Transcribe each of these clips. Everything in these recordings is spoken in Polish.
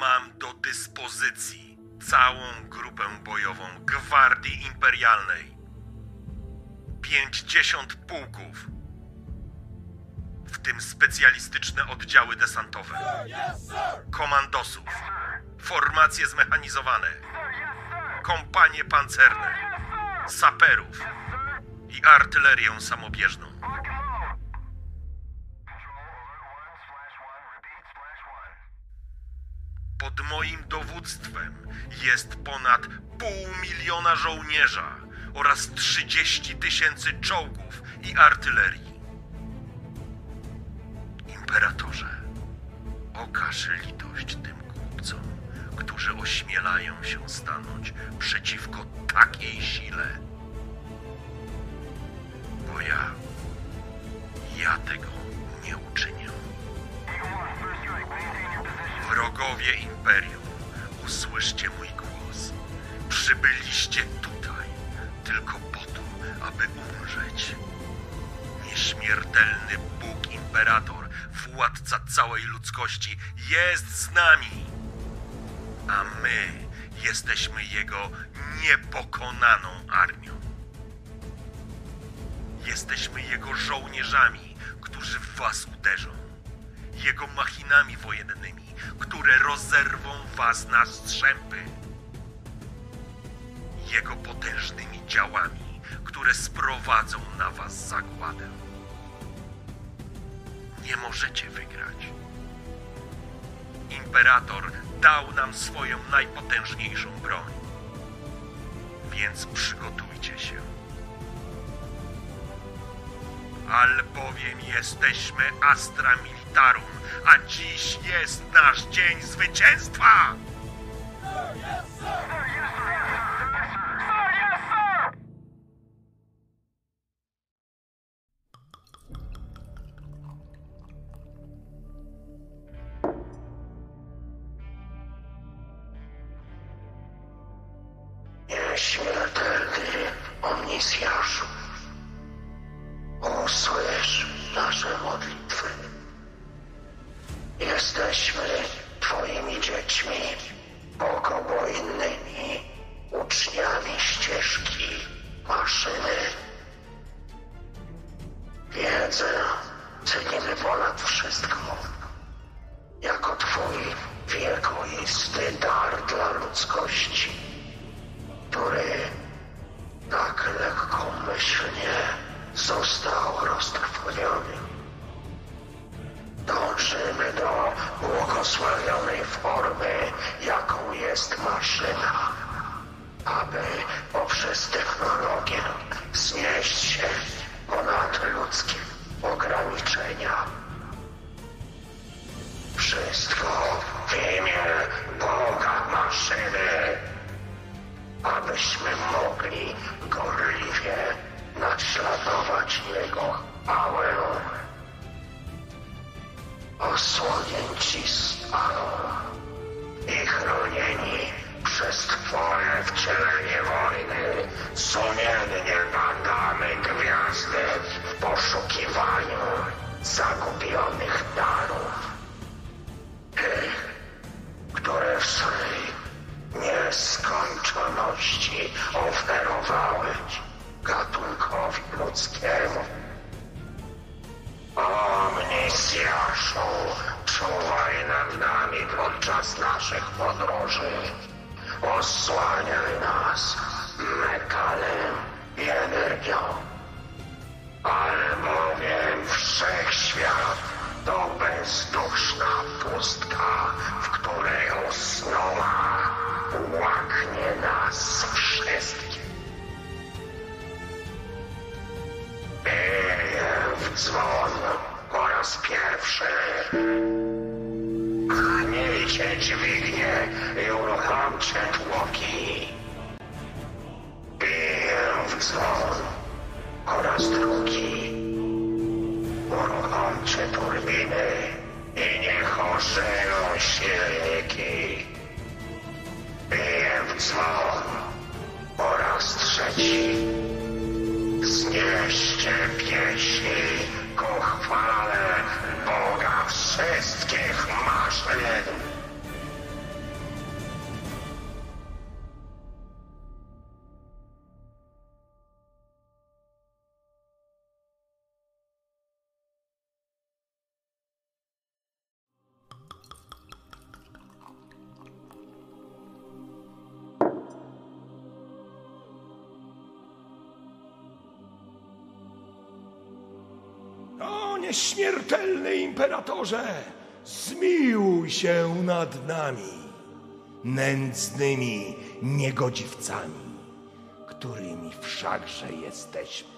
Mam do dyspozycji całą grupę bojową Gwardii Imperialnej. 50 pułków, w tym specjalistyczne oddziały desantowe, komandosów, formacje zmechanizowane, kompanie pancerne, saperów i artylerię samobieżną. Pod moim dowództwem jest ponad 500 000 żołnierza oraz 30 000 czołgów i artylerii. Imperatorze, okaż litość tym kupcom, którzy ośmielają się stanąć przeciwko takiej sile. Bo ja tego nie uczynię. Wrogowie Imperium, usłyszcie mój głos. Przybyliście tutaj tylko po to, aby umrzeć. Nieśmiertelny Bóg Imperator, władca całej ludzkości, jest z nami. A my jesteśmy jego niepokonaną armią. Jesteśmy jego żołnierzami, którzy w was uderzą. Jego machinami wojennymi, które rozerwą was na strzępy. Jego potężnymi działami, które sprowadzą na was zagładę. Nie możecie wygrać. Imperator dał nam swoją najpotężniejszą broń. Więc przygotujcie się. Albowiem jesteśmy Astra Militarum, a dziś jest nasz dzień zwycięstwa! Sir, yes, sir! Sir, yes, sir! Sir, yes, sir! Nieśmiertelny omnisjaszu, usłysz nasze modlitwy. Jesteśmy twoimi dziećmi, bogobojnymi uczniami ścieżki maszyny. Wiedzę cenimy ponad wszystko. Jako twój wiekuisty dar dla ludzkości, który tak lekkomyślnie został roztrwoniony. Dążymy do błogosławionej formy, jaką jest maszyna, aby poprzez technologię znieść się ponad ludzkie ograniczenia. Wszystko w imię Boga maszyny, abyśmy mogli gorliwie naśladować jego pałę. Osłonięci staną i chronieni przez twoje wcielenie wojny sumiennie badamy gwiazdy w poszukiwaniu zagubionych darów. Tych, które w swej nieskończoności oferowały gatunkowi ludzkiemu. Omnisjaszu, czuwaj nad nami podczas naszych podróży. Osłaniaj nas metalem i energią. Albowiem wszechświat to bezduszna pustka, w której Osnowa łaknie nas wszystkich. W dzwon po raz pierwszy. Pchnijcie dźwignię i uruchomcie tłoki. Biję w dzwon po raz drugi. Uruchomcie turbiny i niech ożyją silniki. Biję w dzwon po raz trzeci. Znieście pieśni ku chwale Boga wszystkich maszyn! Nieśmiertelny Imperatorze, zmiłuj się nad nami, nędznymi niegodziwcami, którymi wszakże jesteśmy.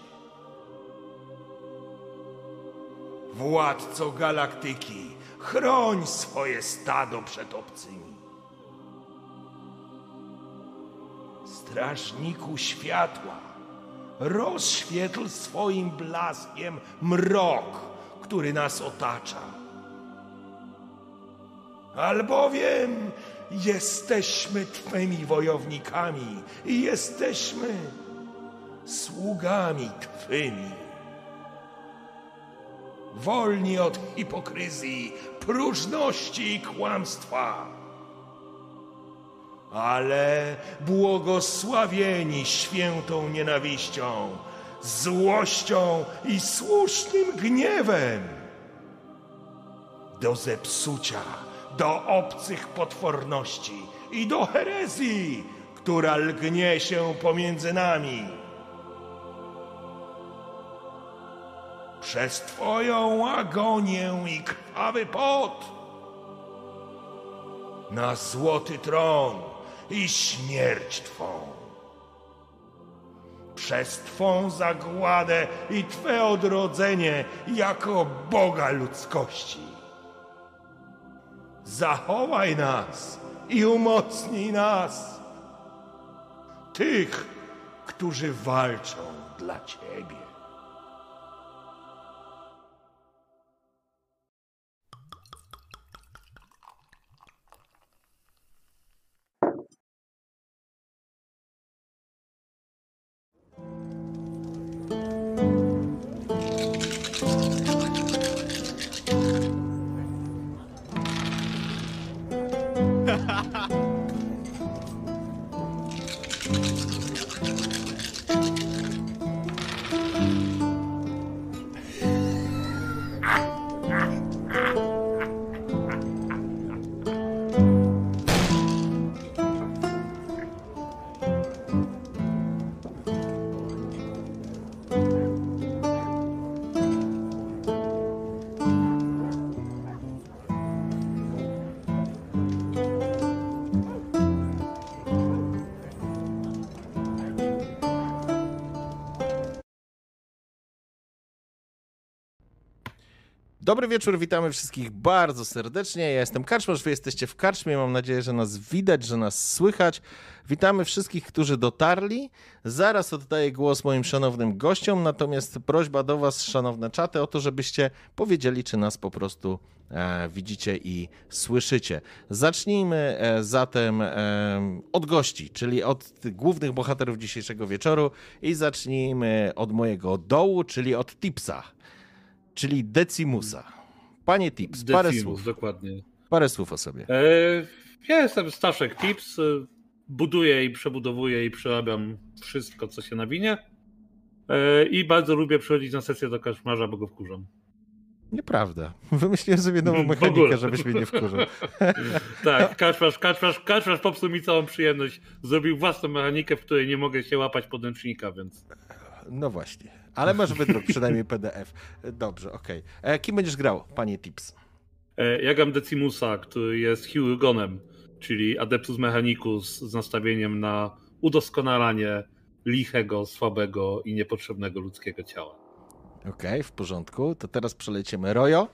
Władco galaktyki, chroń swoje stado przed obcymi. strażniku światła, rozświetl swoim blaskiem mrok, który nas otacza. Albowiem jesteśmy Twymi wojownikami i jesteśmy sługami Twymi. Wolni od hipokryzji, próżności i kłamstwa, ale błogosławieni świętą nienawiścią, złością i słusznym gniewem, do zepsucia, do obcych potworności i do herezji, która lgnie się pomiędzy nami. Przez Twoją agonię i krwawy pot na złoty tron i śmierć Twą. Przez Twą zagładę i Twe odrodzenie jako Boga ludzkości. Zachowaj nas i umocnij nas, tych, którzy walczą dla Ciebie. Dobry wieczór, witamy wszystkich bardzo serdecznie. Ja jestem Karczmarz, wy jesteście w Karczmie. Mam nadzieję, że nas widać, że nas słychać. Witamy wszystkich, którzy dotarli. Zaraz oddaję głos moim szanownym gościom, natomiast prośba do was, szanowne czaty, o to, żebyście powiedzieli, czy nas po prostu widzicie i słyszycie. Zacznijmy zatem od gości, czyli od głównych bohaterów dzisiejszego wieczoru i zacznijmy od mojego dołu, czyli od Tipsa. Czyli Decimusa. Panie Tips, parę słów. Dokładnie. Parę słów o sobie. Ja jestem Staszek Tips. Buduję i przebudowuję i przerabiam wszystko, co się nawinie. I bardzo lubię przychodzić na sesję do Karczmarza, bo go wkurzam. Nieprawda. Wymyśliłem sobie nową mechanikę, żebyś mnie nie wkurzał. Tak, Karczmarz popsuł mi całą przyjemność. Zrobił własną mechanikę, w której nie mogę się łapać podręcznika, więc... No właśnie. Ale masz wydruk, przynajmniej PDF. Dobrze, okej. Okay. Kim będziesz grał, panie Tips? Ja gram Decimusa, który jest Hirugonem, czyli Adeptus Mechanicus z nastawieniem na udoskonalanie lichego, słabego i niepotrzebnego ludzkiego ciała. Okej, okay, w porządku. To teraz przelecimy Rojo.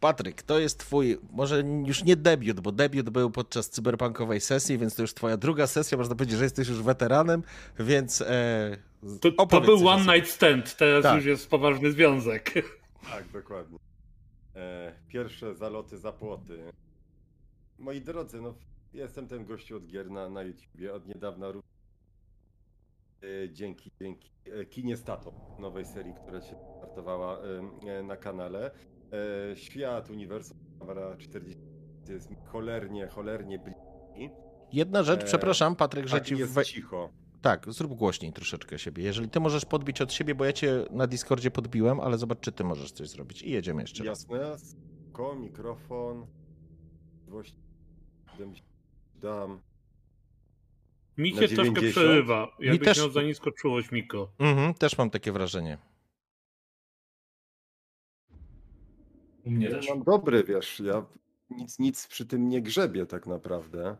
Patryk, to jest twój, może już nie debiut, bo debiut był podczas cyberpunkowej sesji, więc to już twoja druga sesja, można powiedzieć, że jesteś już weteranem, więc to był one night stand, teraz tak. Już jest poważny związek. Tak, dokładnie. Pierwsze zaloty, zapłoty. Moi drodzy, no jestem ten gościu od gier na YouTubie, od niedawna również dzięki Kinie Stato, nowej serii, która się startowała na kanale. Świat, uniwersum, 40 jest cholernie bliski. Jedna rzecz, przepraszam, Patryk, że ci... Jest cicho. Tak, zrób głośniej troszeczkę siebie. Jeżeli ty możesz podbić od siebie, bo ja cię na Discordzie podbiłem, ale zobacz, czy ty możesz coś zrobić. I jedziemy jeszcze raz. Jasne, mikrofon. Dam. Mi się troszkę przerywa. Jakbyś też... miał za nisko czułość, Miko. Też mam takie wrażenie. Nie ja mam dobry, wiesz, ja nic przy tym nie grzebię tak naprawdę.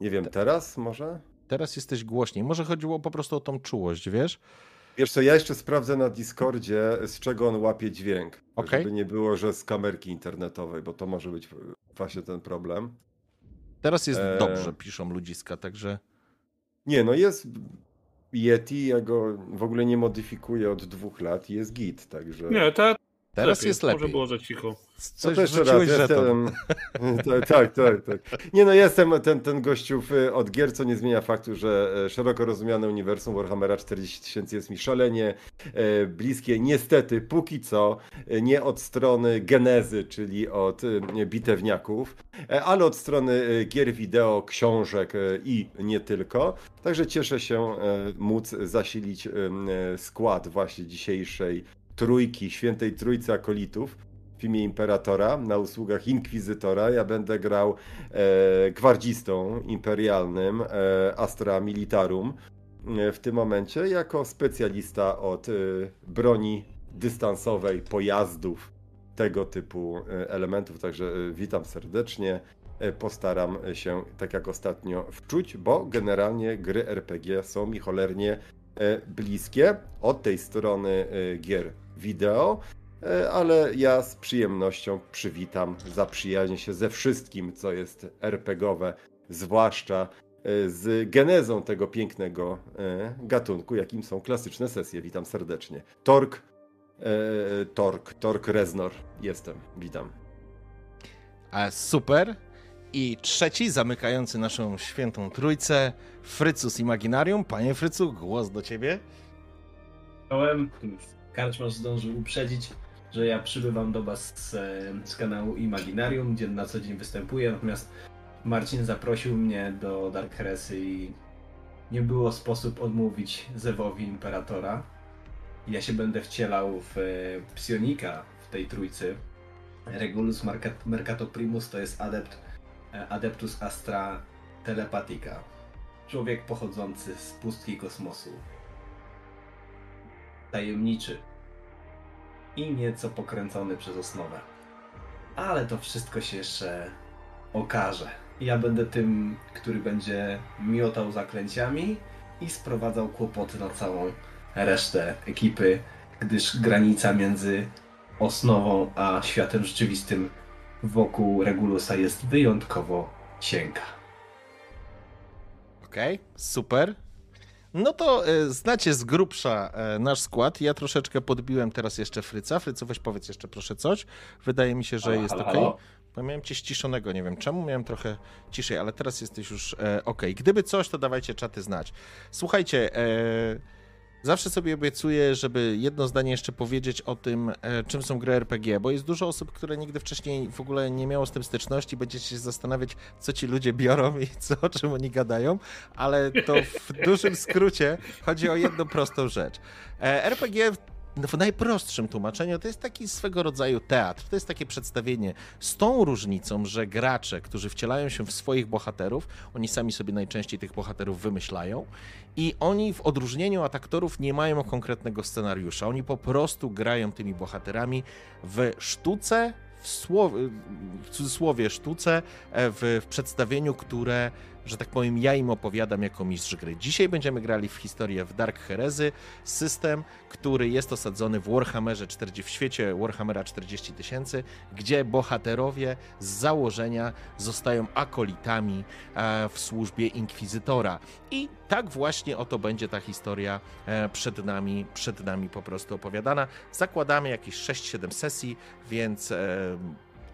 Nie wiem, teraz może? Teraz jesteś głośniej. Może chodziło po prostu o tą czułość, wiesz? Wiesz co, ja jeszcze sprawdzę na Discordzie, z czego on łapie dźwięk. Okay. Żeby nie było, że z kamerki internetowej, bo to może być właśnie ten problem. Teraz jest dobrze, piszą ludziska, także... Nie, no jest Yeti, ja go w ogóle nie modyfikuję od 2 lat, jest git, także... Nie, teraz lepiej, jest lepiej. Może było za cicho. Coś no jeszcze raz, jestem... Tak. Nie no, jestem ten gościów od gier, co nie zmienia faktu, że szeroko rozumiane uniwersum Warhammera 40 000 jest mi szalenie bliskie. Niestety, póki co, nie od strony genezy, czyli od bitewniaków, ale od strony gier wideo, książek i nie tylko. Także cieszę się móc zasilić skład właśnie dzisiejszej trójki, świętej trójcy akolitów w imię Imperatora na usługach Inkwizytora. Ja będę grał gwardzistą imperialnym Astra Militarum w tym momencie jako specjalista od broni dystansowej, pojazdów, tego typu elementów. Także witam serdecznie. Postaram się tak jak ostatnio wczuć, bo generalnie gry RPG są mi cholernie bliskie od tej strony gier wideo, ale ja z przyjemnością przywitam, zaprzyjaźnię się ze wszystkim, co jest RPGowe, zwłaszcza z genezą tego pięknego gatunku, jakim są klasyczne sesje. Witam serdecznie. Torg Reznor. Jestem, witam. A super. I trzeci, zamykający naszą świętą trójcę, Frycus Imaginarium. Panie Frycu, głos do ciebie. Chciałem, Karczmarz zdążył uprzedzić, że ja przybywam do was z kanału Imaginarium, gdzie na co dzień występuję, natomiast Marcin zaprosił mnie do Dark Heresy i nie było sposób odmówić Zewowi Imperatora. Ja się będę wcielał w psionika w tej trójcy. Regulus Mercato Primus to jest Adeptus Astra Telepatika. Człowiek pochodzący z pustki kosmosu. Tajemniczy. I nieco pokręcony przez Osnowę. Ale to wszystko się jeszcze okaże. Ja będę tym, który będzie miotał zaklęciami i sprowadzał kłopoty na całą resztę ekipy, gdyż granica między Osnową a światem rzeczywistym wokół Regulusa jest wyjątkowo cienka. Okej, super. No to znacie z grubsza nasz skład. Ja troszeczkę podbiłem teraz jeszcze Fryca. Frycu, weź powiedz jeszcze proszę coś. Wydaje mi się, że jest okej. Bo miałem cię ściszonego, nie wiem czemu, miałem trochę ciszej, ale teraz jesteś już okej. Gdyby coś, to dawajcie czaty znać. Słuchajcie, zawsze sobie obiecuję, żeby jedno zdanie jeszcze powiedzieć o tym, czym są gry RPG, bo jest dużo osób, które nigdy wcześniej w ogóle nie miało z tym styczności, będziecie się zastanawiać, co ci ludzie biorą i o czym oni gadają, ale to w dużym skrócie chodzi o jedną prostą rzecz. RPG w najprostszym tłumaczeniu to jest taki swego rodzaju teatr, to jest takie przedstawienie z tą różnicą, że gracze, którzy wcielają się w swoich bohaterów, oni sami sobie najczęściej tych bohaterów wymyślają i oni w odróżnieniu od aktorów nie mają konkretnego scenariusza, oni po prostu grają tymi bohaterami w sztuce, w cudzysłowie sztuce, w przedstawieniu, które, że tak powiem, ja im opowiadam jako mistrz gry. Dzisiaj będziemy grali w historię w Dark Heresy, system, który jest osadzony w Warhammerze 40, w świecie Warhammera 40 000, gdzie bohaterowie z założenia zostają akolitami w służbie Inkwizytora. I tak właśnie oto będzie ta historia przed nami po prostu opowiadana. Zakładamy jakieś 6-7 sesji, więc...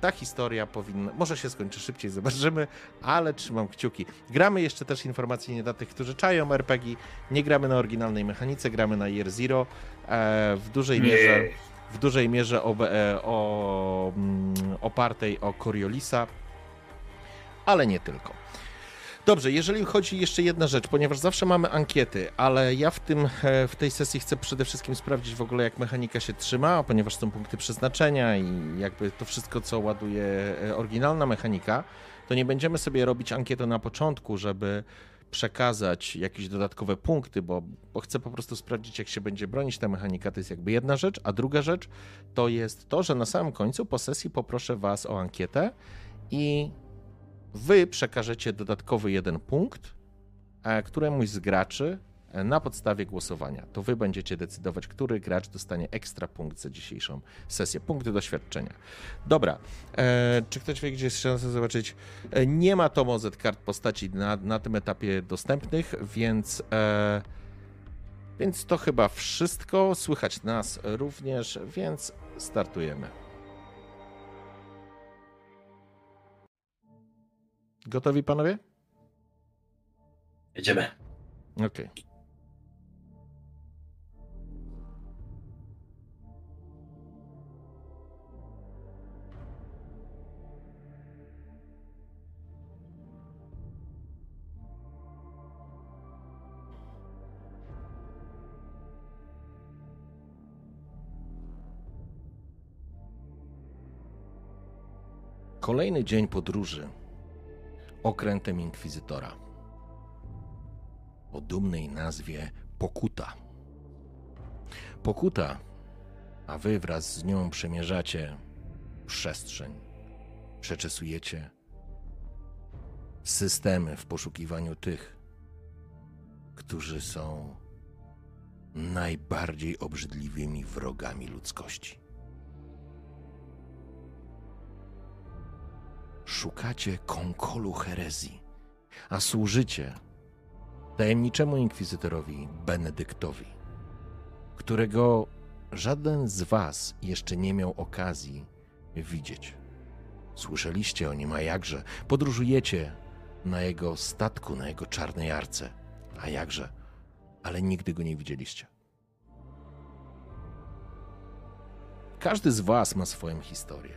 Ta historia powinna... Może się skończy szybciej, zobaczymy, ale trzymam kciuki. Gramy jeszcze też informacyjnie dla tych, którzy czają RPG. Nie gramy na oryginalnej mechanice, gramy na Year Zero. W dużej mierze opartej o Coriolisa, ale nie tylko. Dobrze, jeżeli chodzi jeszcze jedna rzecz, ponieważ zawsze mamy ankiety, ale ja w tej sesji chcę przede wszystkim sprawdzić w ogóle, jak mechanika się trzyma, ponieważ są punkty przeznaczenia i jakby to wszystko, co ładuje oryginalna mechanika, to nie będziemy sobie robić ankiety na początku, żeby przekazać jakieś dodatkowe punkty, bo chcę po prostu sprawdzić, jak się będzie bronić ta mechanika. To jest jakby jedna rzecz, a druga rzecz to jest to, że na samym końcu po sesji poproszę was o ankietę i... Wy przekażecie dodatkowy 1 punkt któremuś z graczy na podstawie głosowania. To wy będziecie decydować, który gracz dostanie ekstra punkt za dzisiejszą sesję. Punkty doświadczenia. Dobra. Czy ktoś wie, gdzie jest szansa zobaczyć? Nie ma to OZ kart postaci na tym etapie dostępnych, więc... Więc to chyba wszystko. Słychać nas również, więc startujemy. Gotowi, panowie? Jedziemy. Okej. Kolejny dzień podróży okrętem Inkwizytora o dumnej nazwie Pokuta. Pokuta, a wy wraz z nią przemierzacie przestrzeń, przeczesujecie systemy w poszukiwaniu tych, którzy są najbardziej obrzydliwymi wrogami ludzkości. Szukacie konkolu herezji, a służycie tajemniczemu inkwizytorowi Benedyktowi, którego żaden z was jeszcze nie miał okazji widzieć. Słyszeliście o nim, a jakże podróżujecie na jego statku, na jego czarnej arce, a jakże, ale nigdy go nie widzieliście. Każdy z was ma swoją historię.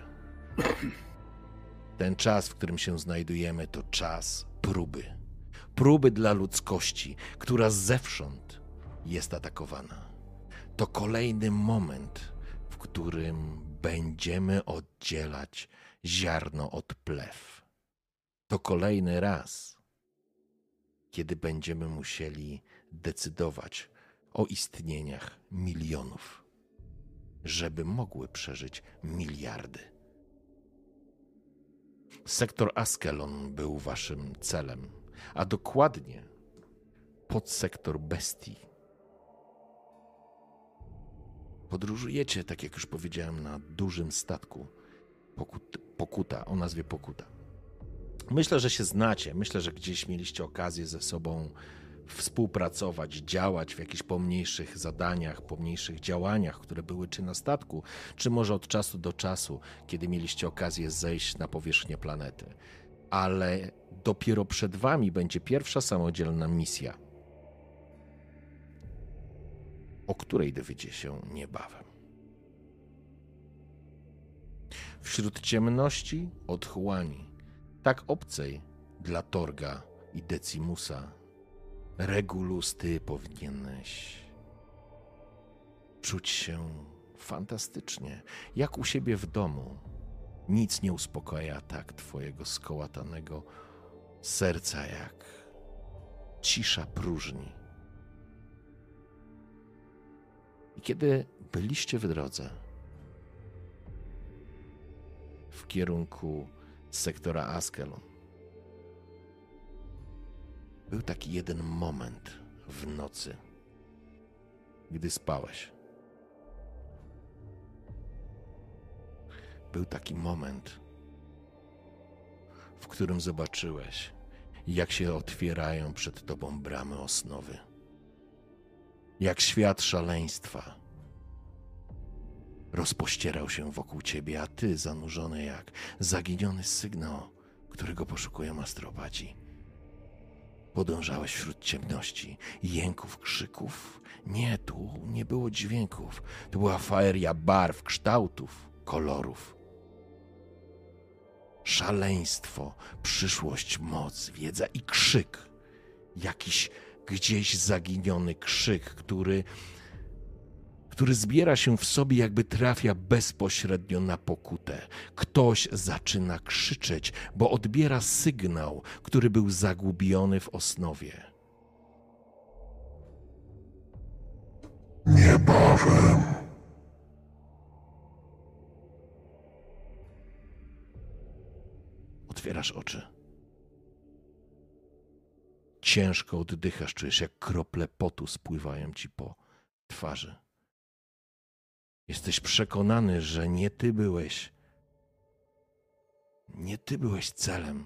Ten czas, w którym się znajdujemy, to czas próby. Próby dla ludzkości, która zewsząd jest atakowana. To kolejny moment, w którym będziemy oddzielać ziarno od plew. To kolejny raz, kiedy będziemy musieli decydować o istnieniach milionów, żeby mogły przeżyć miliardy. Sektor Askelon był waszym celem, a dokładnie podsektor Bestii. Podróżujecie, tak jak już powiedziałem, na dużym statku Pokuta, o nazwie Pokuta. Myślę, że się znacie, myślę, że gdzieś mieliście okazję ze sobą współpracować, działać w jakichś pomniejszych zadaniach, pomniejszych działaniach, które były czy na statku, czy może od czasu do czasu, kiedy mieliście okazję zejść na powierzchnię planety. Ale dopiero przed wami będzie pierwsza samodzielna misja, o której dowiecie się niebawem. Wśród ciemności otchłani, tak obcej dla Torga i Decimusa, Regulus, ty powinieneś czuć się fantastycznie, jak u siebie w domu. Nic nie uspokaja tak twojego skołatanego serca, jak cisza próżni. I kiedy byliście w drodze w kierunku sektora Askelon, był taki jeden moment w nocy, gdy spałeś. Był taki moment, w którym zobaczyłeś, jak się otwierają przed tobą bramy Osnowy. Jak świat szaleństwa rozpościerał się wokół ciebie, a ty zanurzony jak zaginiony sygnał, którego poszukują astropaci. Podążałeś wśród ciemności, jęków, krzyków. Nie, tu nie było dźwięków. To była faeria barw, kształtów, kolorów. Szaleństwo, przyszłość, moc, wiedza i krzyk. Jakiś gdzieś zaginiony krzyk, który zbiera się w sobie, jakby trafia bezpośrednio na Pokutę. Ktoś zaczyna krzyczeć, bo odbiera sygnał, który był zagubiony w Osnowie. Niebawem. Otwierasz oczy. ciężko oddychasz, czujesz jak krople potu spływają ci po twarzy. Jesteś przekonany, że nie ty byłeś celem,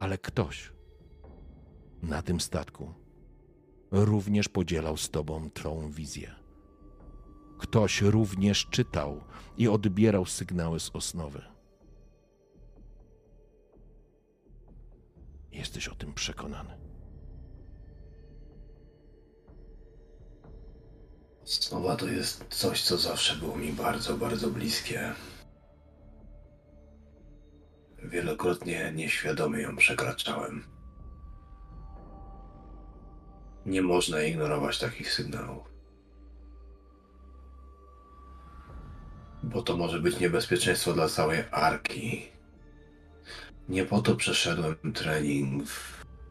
ale ktoś na tym statku również podzielał z tobą tą wizję. Ktoś również czytał i odbierał sygnały z Osnowy. Jesteś o tym przekonany. Osnowa to jest coś, co zawsze było mi bardzo, bardzo bliskie. Wielokrotnie nieświadomie ją przekraczałem. Nie można ignorować takich sygnałów. Bo to może być niebezpieczeństwo dla całej Arki. Nie po to przeszedłem trening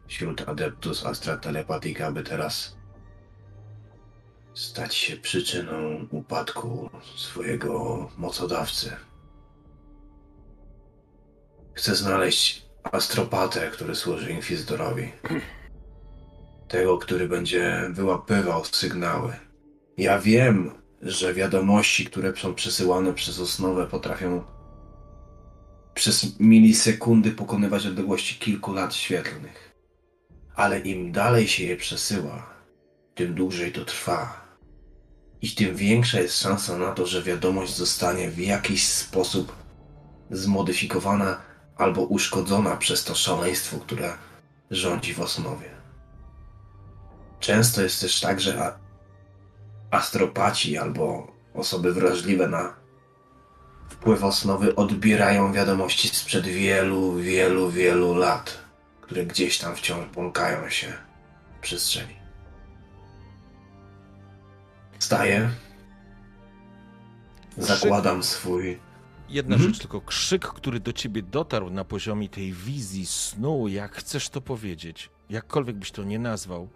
wśród Adeptus Astra Telepatika, aby teraz stać się przyczyną upadku swojego mocodawcy. Chcę znaleźć astropatę, który służy Inkwizytorowi. Tego, który będzie wyłapywał sygnały. Ja wiem, że wiadomości, które są przesyłane przez Osnowę, potrafią przez milisekundy pokonywać odległości kilku lat świetlnych. Ale im dalej się je przesyła, tym dłużej to trwa. I tym większa jest szansa na to, że wiadomość zostanie w jakiś sposób zmodyfikowana albo uszkodzona przez to szaleństwo, które rządzi w Osnowie. Często jest też tak, że astropaci albo osoby wrażliwe na wpływ Osnowy odbierają wiadomości sprzed wielu, wielu, wielu lat, które gdzieś tam wciąż błąkają się w przestrzeni. Wstaję, zakładam swój... Jedna rzecz, tylko krzyk, który do ciebie dotarł na poziomie tej wizji, snu, jak chcesz to powiedzieć, jakkolwiek byś to nie nazwał,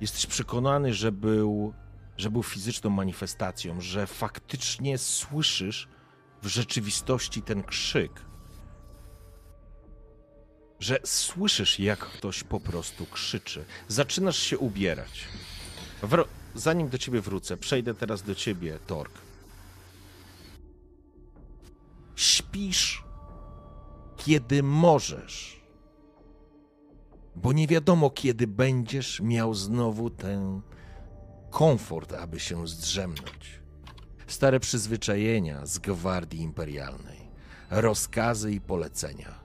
jesteś przekonany, że był fizyczną manifestacją, że faktycznie słyszysz w rzeczywistości ten krzyk. Że słyszysz, jak ktoś po prostu krzyczy. Zaczynasz się ubierać. Zanim do ciebie wrócę, przejdę teraz do ciebie, Torg. Śpisz, kiedy możesz. Bo nie wiadomo, kiedy będziesz miał znowu ten komfort, aby się zdrzemnąć. Stare przyzwyczajenia z Gwardii Imperialnej, rozkazy i polecenia.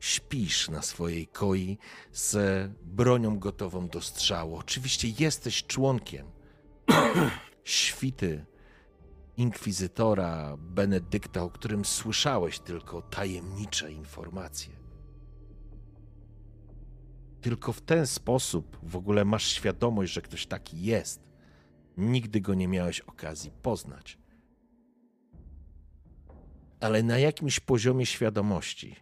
Śpisz na swojej koi z bronią gotową do strzału. Oczywiście jesteś członkiem świty Inkwizytora Benedykta, o którym słyszałeś tylko tajemnicze informacje. Tylko w ten sposób w ogóle masz świadomość, że ktoś taki jest. Nigdy go nie miałeś okazji poznać. Ale na jakimś poziomie świadomości,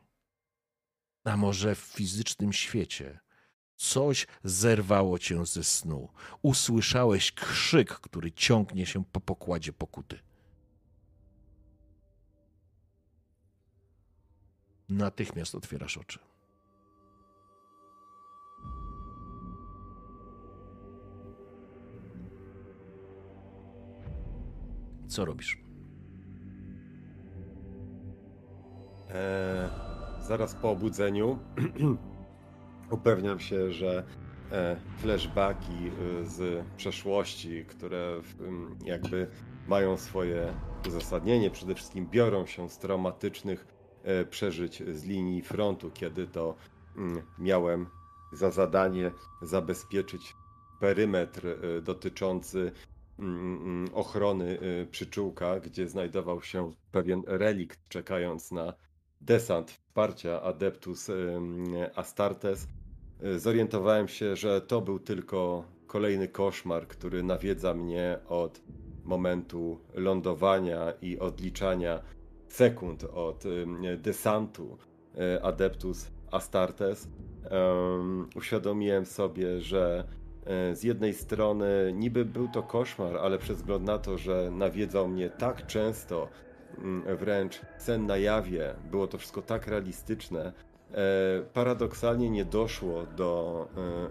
a może w fizycznym świecie, coś zerwało cię ze snu. Usłyszałeś krzyk, który ciągnie się po pokładzie Pokuty. Natychmiast otwierasz oczy. Co robisz? Zaraz po obudzeniu upewniam się, że flashbacki z przeszłości, które jakby mają swoje uzasadnienie, przede wszystkim biorą się z traumatycznych przeżyć z linii frontu, kiedy to miałem za zadanie zabezpieczyć perymetr dotyczący ochrony przyczółka, gdzie znajdował się pewien relikt, czekając na desant wsparcia Adeptus Astartes. Zorientowałem się, że to był tylko kolejny koszmar, który nawiedza mnie od momentu lądowania i odliczania sekund od desantu Adeptus Astartes. Uświadomiłem sobie, że z jednej strony niby był to koszmar, ale przez wzgląd na to, że nawiedzał mnie tak często, wręcz sen na jawie, było to wszystko tak realistyczne, paradoksalnie nie doszło do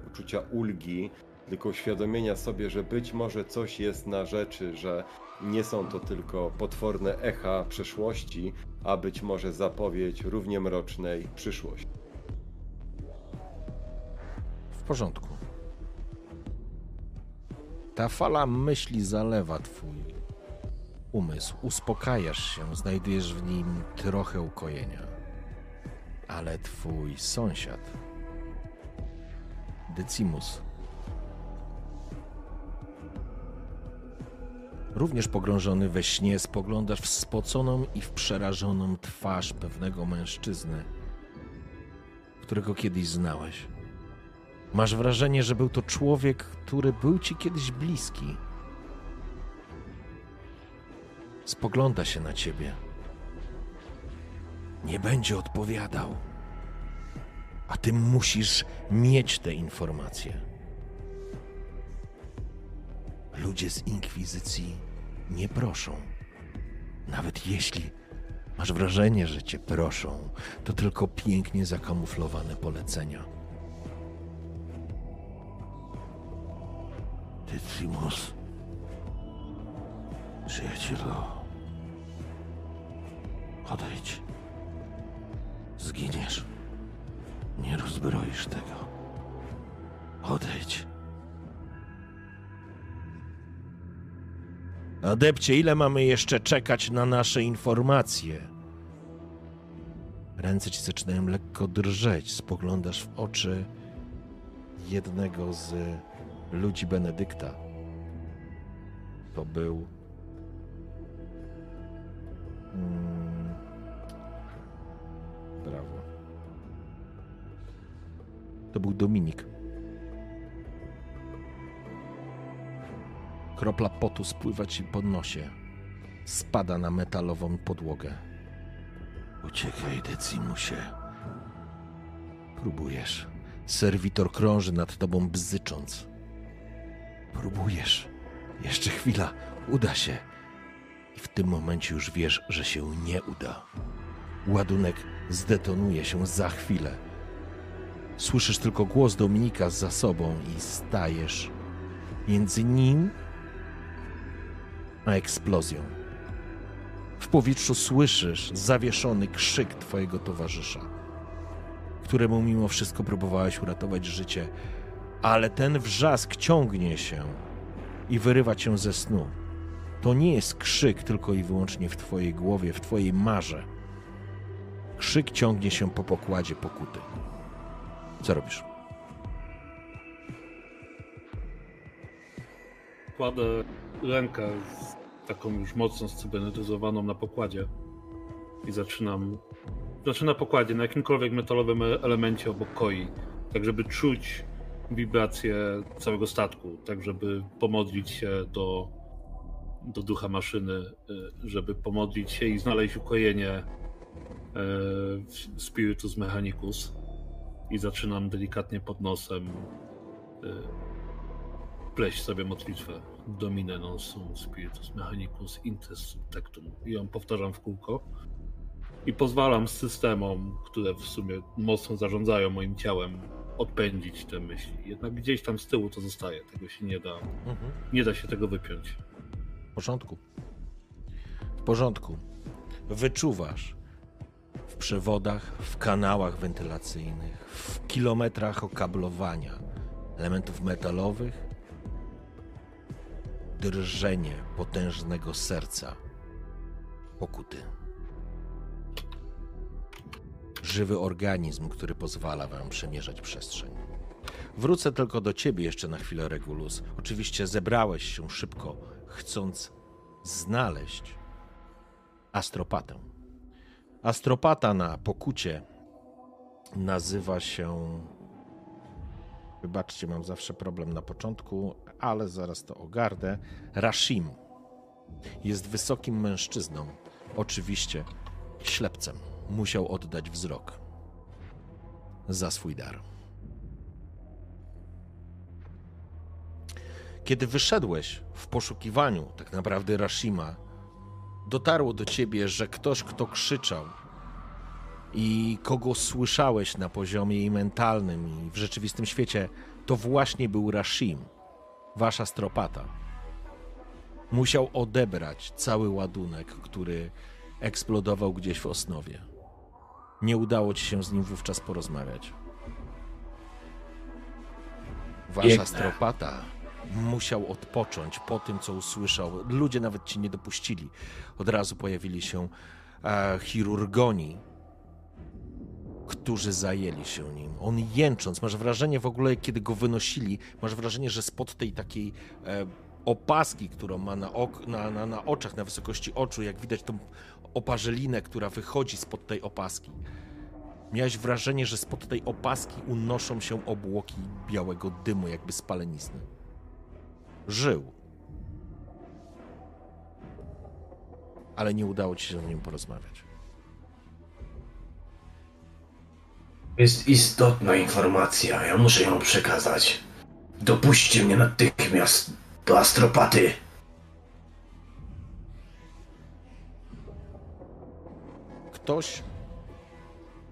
uczucia ulgi, tylko uświadomienia sobie, że być może coś jest na rzeczy, że nie są to tylko potworne echa przeszłości, a być może zapowiedź równie mrocznej przyszłości. W porządku. Ta fala myśli zalewa twój umysł. Uspokajasz się, znajdujesz w nim trochę ukojenia. Ale twój sąsiad, Decimus, również pogrążony we śnie, spoglądasz w spoconą i w przerażoną twarz pewnego mężczyzny, którego kiedyś znałeś. Masz wrażenie, że był to człowiek, który był ci kiedyś bliski. Spogląda się na ciebie. Nie będzie odpowiadał. A ty musisz mieć te informacje. Ludzie z Inkwizycji nie proszą. Nawet jeśli masz wrażenie, że cię proszą, to tylko pięknie zakamuflowane polecenia. Decimus, przyjacielu, odejdź. Zginiesz. Nie rozbroisz tego. Odejdź. Adepcie, ile mamy jeszcze czekać na nasze informacje? Ręce ci zaczynają lekko drżeć. Spoglądasz w oczy jednego z ludzi Benedykta. To był... Brawo. To był Dominik. Kropla potu spływa ci po nosie. Spada na metalową podłogę. Uciekaj, Decimusie. Próbujesz. Serwitor krąży nad tobą, bzycząc. Próbujesz. Jeszcze chwila. Uda się. I w tym momencie już wiesz, że się nie uda. Ładunek zdetonuje się za chwilę. Słyszysz tylko głos Dominika za sobą i stajesz między nim a eksplozją. W powietrzu słyszysz zawieszony krzyk twojego towarzysza, któremu mimo wszystko próbowałeś uratować życie, ale ten wrzask ciągnie się i wyrywa cię ze snu. To nie jest krzyk tylko i wyłącznie w twojej głowie, w twojej marze. Krzyk ciągnie się po pokładzie Pokuty. Co robisz? Kładę rękę taką już mocno scybernetyzowaną na pokładzie i zaczynam pokładzie na jakimkolwiek metalowym elemencie obok koi, tak żeby czuć wibrację całego statku, tak żeby pomodlić się do ducha maszyny, żeby pomodlić się i znaleźć ukojenie Spiritus Mechanicus i zaczynam delikatnie pod nosem pleść sobie modlitwę Domine non sum Spiritus Mechanicus intes tectum i ją powtarzam w kółko i pozwalam systemom, które w sumie mocno zarządzają moim ciałem, odpędzić te myśli. Jednak gdzieś tam z tyłu to zostaje, tego się nie da, nie da się tego wypiąć. W porządku. W porządku. Wyczuwasz w przewodach, w kanałach wentylacyjnych, w kilometrach okablowania elementów metalowych, drżenie potężnego serca Pokuty. Żywy organizm, który pozwala wam przemierzać przestrzeń. Wrócę tylko do ciebie jeszcze na chwilę, Regulus. Oczywiście zebrałeś się szybko, chcąc znaleźć astropatę. Astropata na Pokucie nazywa się... Wybaczcie, mam zawsze problem na początku, ale zaraz to ogarnę. Rashim. Jest wysokim mężczyzną. Oczywiście ślepcem. Musiał oddać wzrok za swój dar. Kiedy wyszedłeś w poszukiwaniu tak naprawdę Rashima, dotarło do ciebie, że ktoś, kto krzyczał, i kogo słyszałeś na poziomie i mentalnym, i w rzeczywistym świecie, to właśnie był Rashim, wasza stropata. Musiał odebrać cały ładunek, który eksplodował gdzieś w Osnowie. Nie udało ci się z nim wówczas porozmawiać. Wasza stropata musiał odpocząć po tym, co usłyszał. Ludzie nawet ci nie dopuścili. Od razu pojawili się chirurgoni, którzy zajęli się nim. On jęcząc, masz wrażenie w ogóle, kiedy go wynosili, masz wrażenie, że spod tej takiej opaski, którą ma na oczach, na wysokości oczu, jak widać tą oparzelinę, która wychodzi spod tej opaski. Miałeś wrażenie, że spod tej opaski unoszą się obłoki białego dymu, jakby spalenizny. Żył. Ale nie udało ci się z nim porozmawiać. Jest istotna informacja, ja muszę ją przekazać. Dopuśćcie mnie natychmiast do astropaty. Ktoś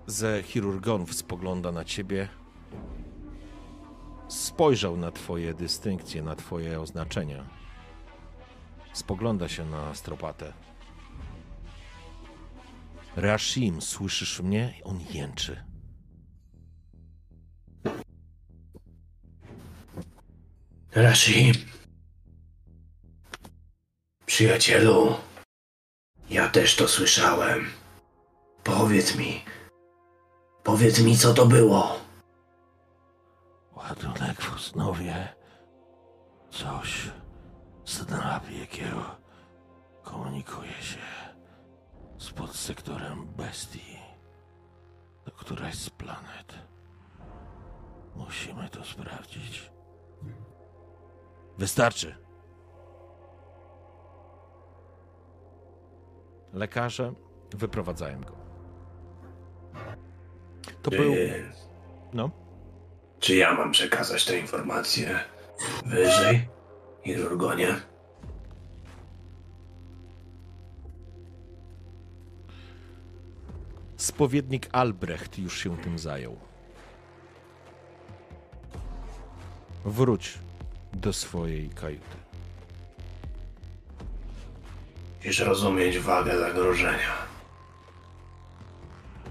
ze chirurgonów spogląda na ciebie, spojrzał na twoje dystynkcje, na twoje oznaczenia. Spogląda się na astropatę. Rashim, słyszysz mnie? On jęczy. Rashim. Przyjacielu, ja też to słyszałem. Powiedz mi, co to było. Ładunek w Osnowie. Coś znalazł, komunikuje się z podsektorem bestii do którejś z planet. Musimy to sprawdzić. Wystarczy. Lekarze wyprowadzają go. To był... No? Czy ja mam przekazać te informacje wyżej, chirurgonie? Spowiednik Albrecht już się tym zajął. Wróć do swojej kajuty. Musisz rozumieć wagę zagrożenia.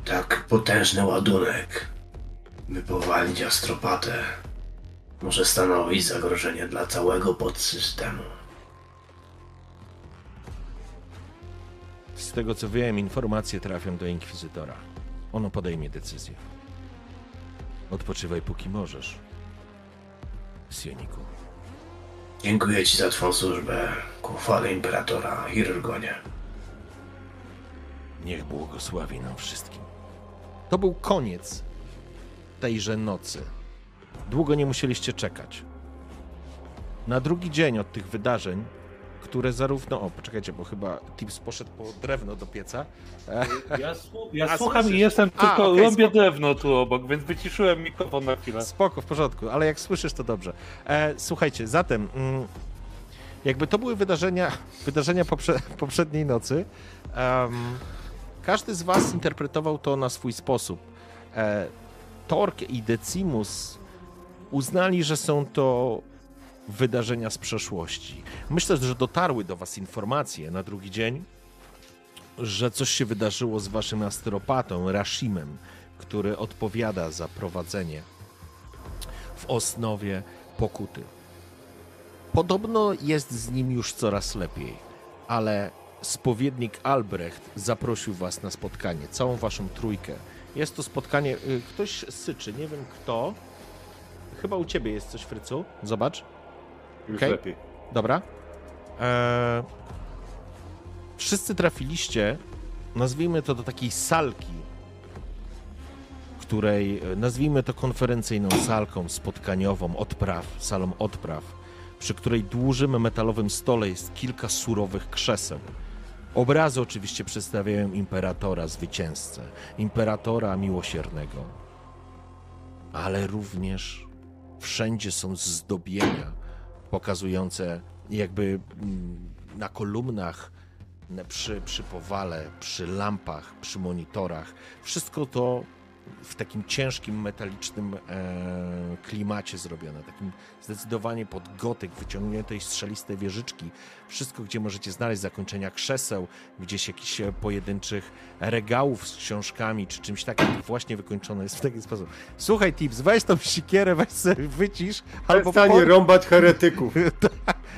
Tak potężny ładunek, by powalić astropatę, może stanowić zagrożenie dla całego podsystemu. Z tego co wiem, informacje trafią do Inkwizytora. Ono podejmie decyzję. Odpoczywaj póki możesz, Sioniku. Dziękuję ci za twą służbę ku chwale Imperatora, chirurgonie. Niech błogosławi nam wszystkim. To był koniec tejże nocy. Długo nie musieliście czekać. Na drugi dzień od tych wydarzeń, które zarówno... O, poczekajcie, bo chyba Tips poszedł po drewno do pieca. Ja słucham i jestem tylko... Okay, robię drewno tu obok, więc wyciszyłem mikrofon na chwilę. Spoko, w porządku, ale jak słyszysz, to dobrze. Słuchajcie, zatem... Jakby to były wydarzenia poprzedniej nocy, każdy z was interpretował to na swój sposób. Torg i Decimus uznali, że są to wydarzenia z przeszłości. Myślę, że dotarły do was informacje na drugi dzień, że coś się wydarzyło z waszym astropatą, Rashimem, który odpowiada za prowadzenie w Osnowie Pokuty. Podobno jest z nim już coraz lepiej, ale spowiednik Albrecht zaprosił was na spotkanie, całą waszą trójkę. Jest to spotkanie... Ktoś syczy, nie wiem kto. Chyba u ciebie jest coś, Frycu. Zobacz. Już okay. Lepiej. Dobra. Wszyscy trafiliście, nazwijmy to, do takiej salki, której nazwijmy to konferencyjną salką spotkaniową, odpraw, salą odpraw, przy której dłużym metalowym stole jest kilka surowych krzeseł. Obrazy oczywiście przedstawiają Imperatora, zwycięzcę, Imperatora miłosiernego. Ale również wszędzie są zdobienia pokazujące jakby na kolumnach przy powale, przy lampach, przy monitorach. Wszystko to w takim ciężkim, metalicznym klimacie zrobione, takim zdecydowanie pod gotyk, wyciągniętej strzelistej wieżyczki. Wszystko, gdzie możecie znaleźć zakończenia krzeseł, gdzieś jakichś pojedynczych regałów z książkami, czy czymś takim, właśnie wykończone jest w taki sposób. Słuchaj, Tips, weź tą sikierę, weź sobie wycisz, albo... Przestań rąbać heretyków.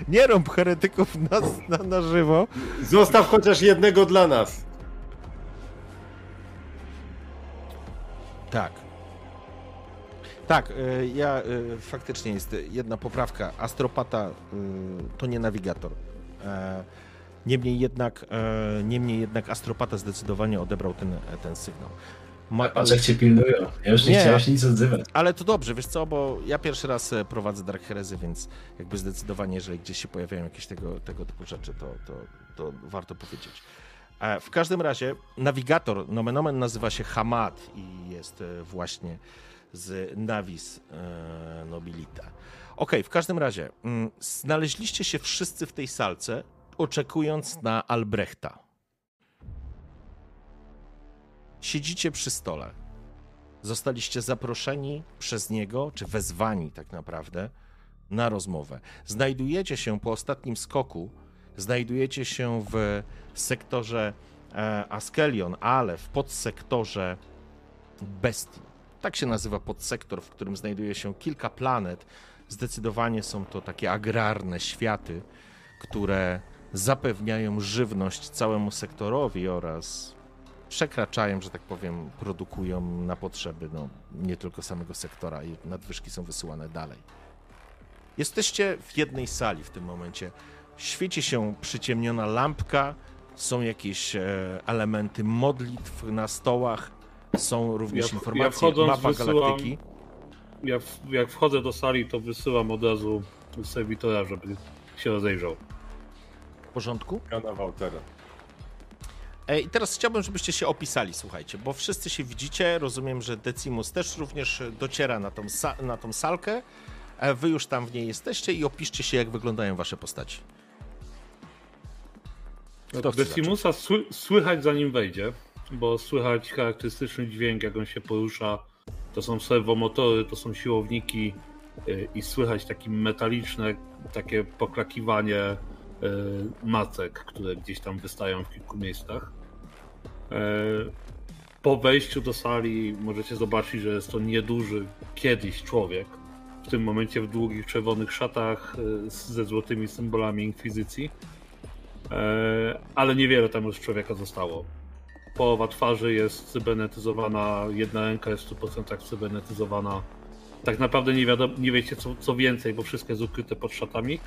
Nie rąb heretyków na żywo. Zostaw chociaż jednego dla nas. Tak. Tak, ja faktycznie jest jedna poprawka. Astropata to nie nawigator. Niemniej jednak Astropata zdecydowanie odebrał ten sygnał. Ale cię pilnują. Ja już nie chciałem się nic odzywać. Ale to dobrze, wiesz co, bo ja pierwszy raz prowadzę Dark Heresy, więc jakby zdecydowanie, jeżeli gdzieś się pojawiają jakieś tego typu rzeczy, to warto powiedzieć. W każdym razie nawigator, nomen omen, nazywa się Hamad i jest właśnie z Navis Nobilita. Okej, w każdym razie znaleźliście się wszyscy w tej salce, oczekując na Albrechta. Siedzicie przy stole. Zostaliście zaproszeni przez niego, czy wezwani tak naprawdę, na rozmowę. Znajdujecie się po ostatnim skoku. Znajdujecie się w sektorze Askelon, ale w podsektorze Bestii. Tak się nazywa podsektor, w którym znajduje się kilka planet. Zdecydowanie są to takie agrarne światy, które zapewniają żywność całemu sektorowi oraz przekraczają, że tak powiem, produkują na potrzeby nie tylko samego sektora i nadwyżki są wysyłane dalej. Jesteście w jednej sali w tym momencie. Świeci się przyciemniona lampka, są jakieś elementy modlitw na stołach, są również informacje, mapa galaktyki. Jak wchodzę do sali, to wysyłam od razu serwitora, żeby się rozejrzał. W porządku? Ja na Waltera. I teraz chciałbym, żebyście się opisali, słuchajcie, bo wszyscy się widzicie, rozumiem, że Decimus też również dociera na tą salkę, wy już tam w niej jesteście i opiszcie się, jak wyglądają wasze postaci. Decimusa słychać zanim wejdzie, bo słychać charakterystyczny dźwięk, jak on się porusza. To są serwomotory, to są siłowniki i słychać takie metaliczne, takie pokrakiwanie macek, które gdzieś tam wystają w kilku miejscach. Po wejściu do sali możecie zobaczyć, że jest to nieduży kiedyś człowiek. W tym momencie w długich czerwonych szatach ze złotymi symbolami inkwizycji. Ale niewiele tam już człowieka zostało. Połowa twarzy jest cybernetyzowana, jedna ręka jest w 100% cybernetyzowana. Tak naprawdę nie wiecie co więcej, bo wszystko jest ukryte pod szatami.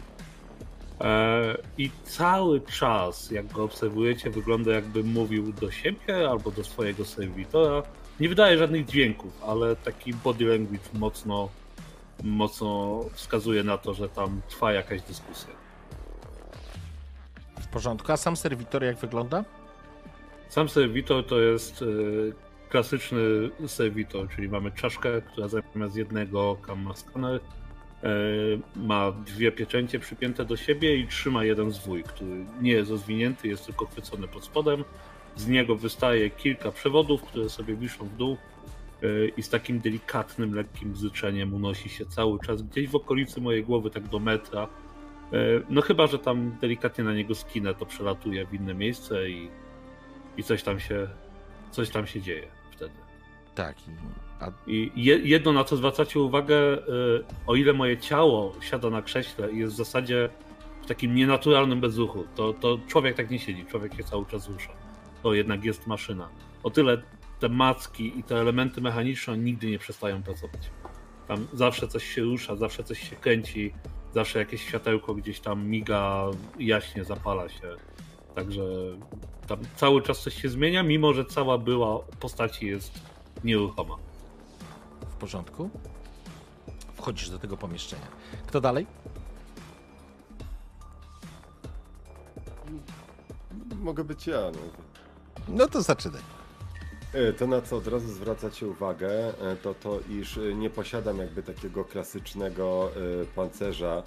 I cały czas, jak go obserwujecie, wygląda jakby mówił do siebie albo do swojego serwitora. Nie wydaje żadnych dźwięków, ale taki body language mocno wskazuje na to, że tam trwa jakaś dyskusja. W porządku. A sam serwitor jak wygląda? Sam serwitor to jest klasyczny serwitor, czyli mamy czaszkę, która zamiast jednego ma skaner, ma dwie pieczęcie przypięte do siebie i trzyma jeden zwój, który nie jest rozwinięty, jest tylko chwycony pod spodem. Z niego wystaje kilka przewodów, które sobie wiszą w dół. I z takim delikatnym, lekkim bzyczeniem unosi się cały czas gdzieś w okolicy mojej głowy, tak do metra. No chyba, że tam delikatnie na niego skinę, to przelatuje w inne miejsce i coś tam się dzieje wtedy. Tak. I jedno, na co zwracacie uwagę, o ile moje ciało siada na krześle i jest w zasadzie w takim nienaturalnym bezruchu, to człowiek tak nie siedzi, człowiek się cały czas rusza. To jednak jest maszyna. O tyle te macki i te elementy mechaniczne nigdy nie przestają pracować. Tam zawsze coś się rusza, zawsze coś się kręci, zawsze jakieś światełko gdzieś tam miga, jaśnie zapala się. Także tam cały czas coś się zmienia, mimo że cała była postaci jest nieruchoma. W porządku. Wchodzisz do tego pomieszczenia. Kto dalej? Mogę być ja. No to zaczynaj. To, na co od razu zwracacie uwagę, to iż nie posiadam jakby takiego klasycznego pancerza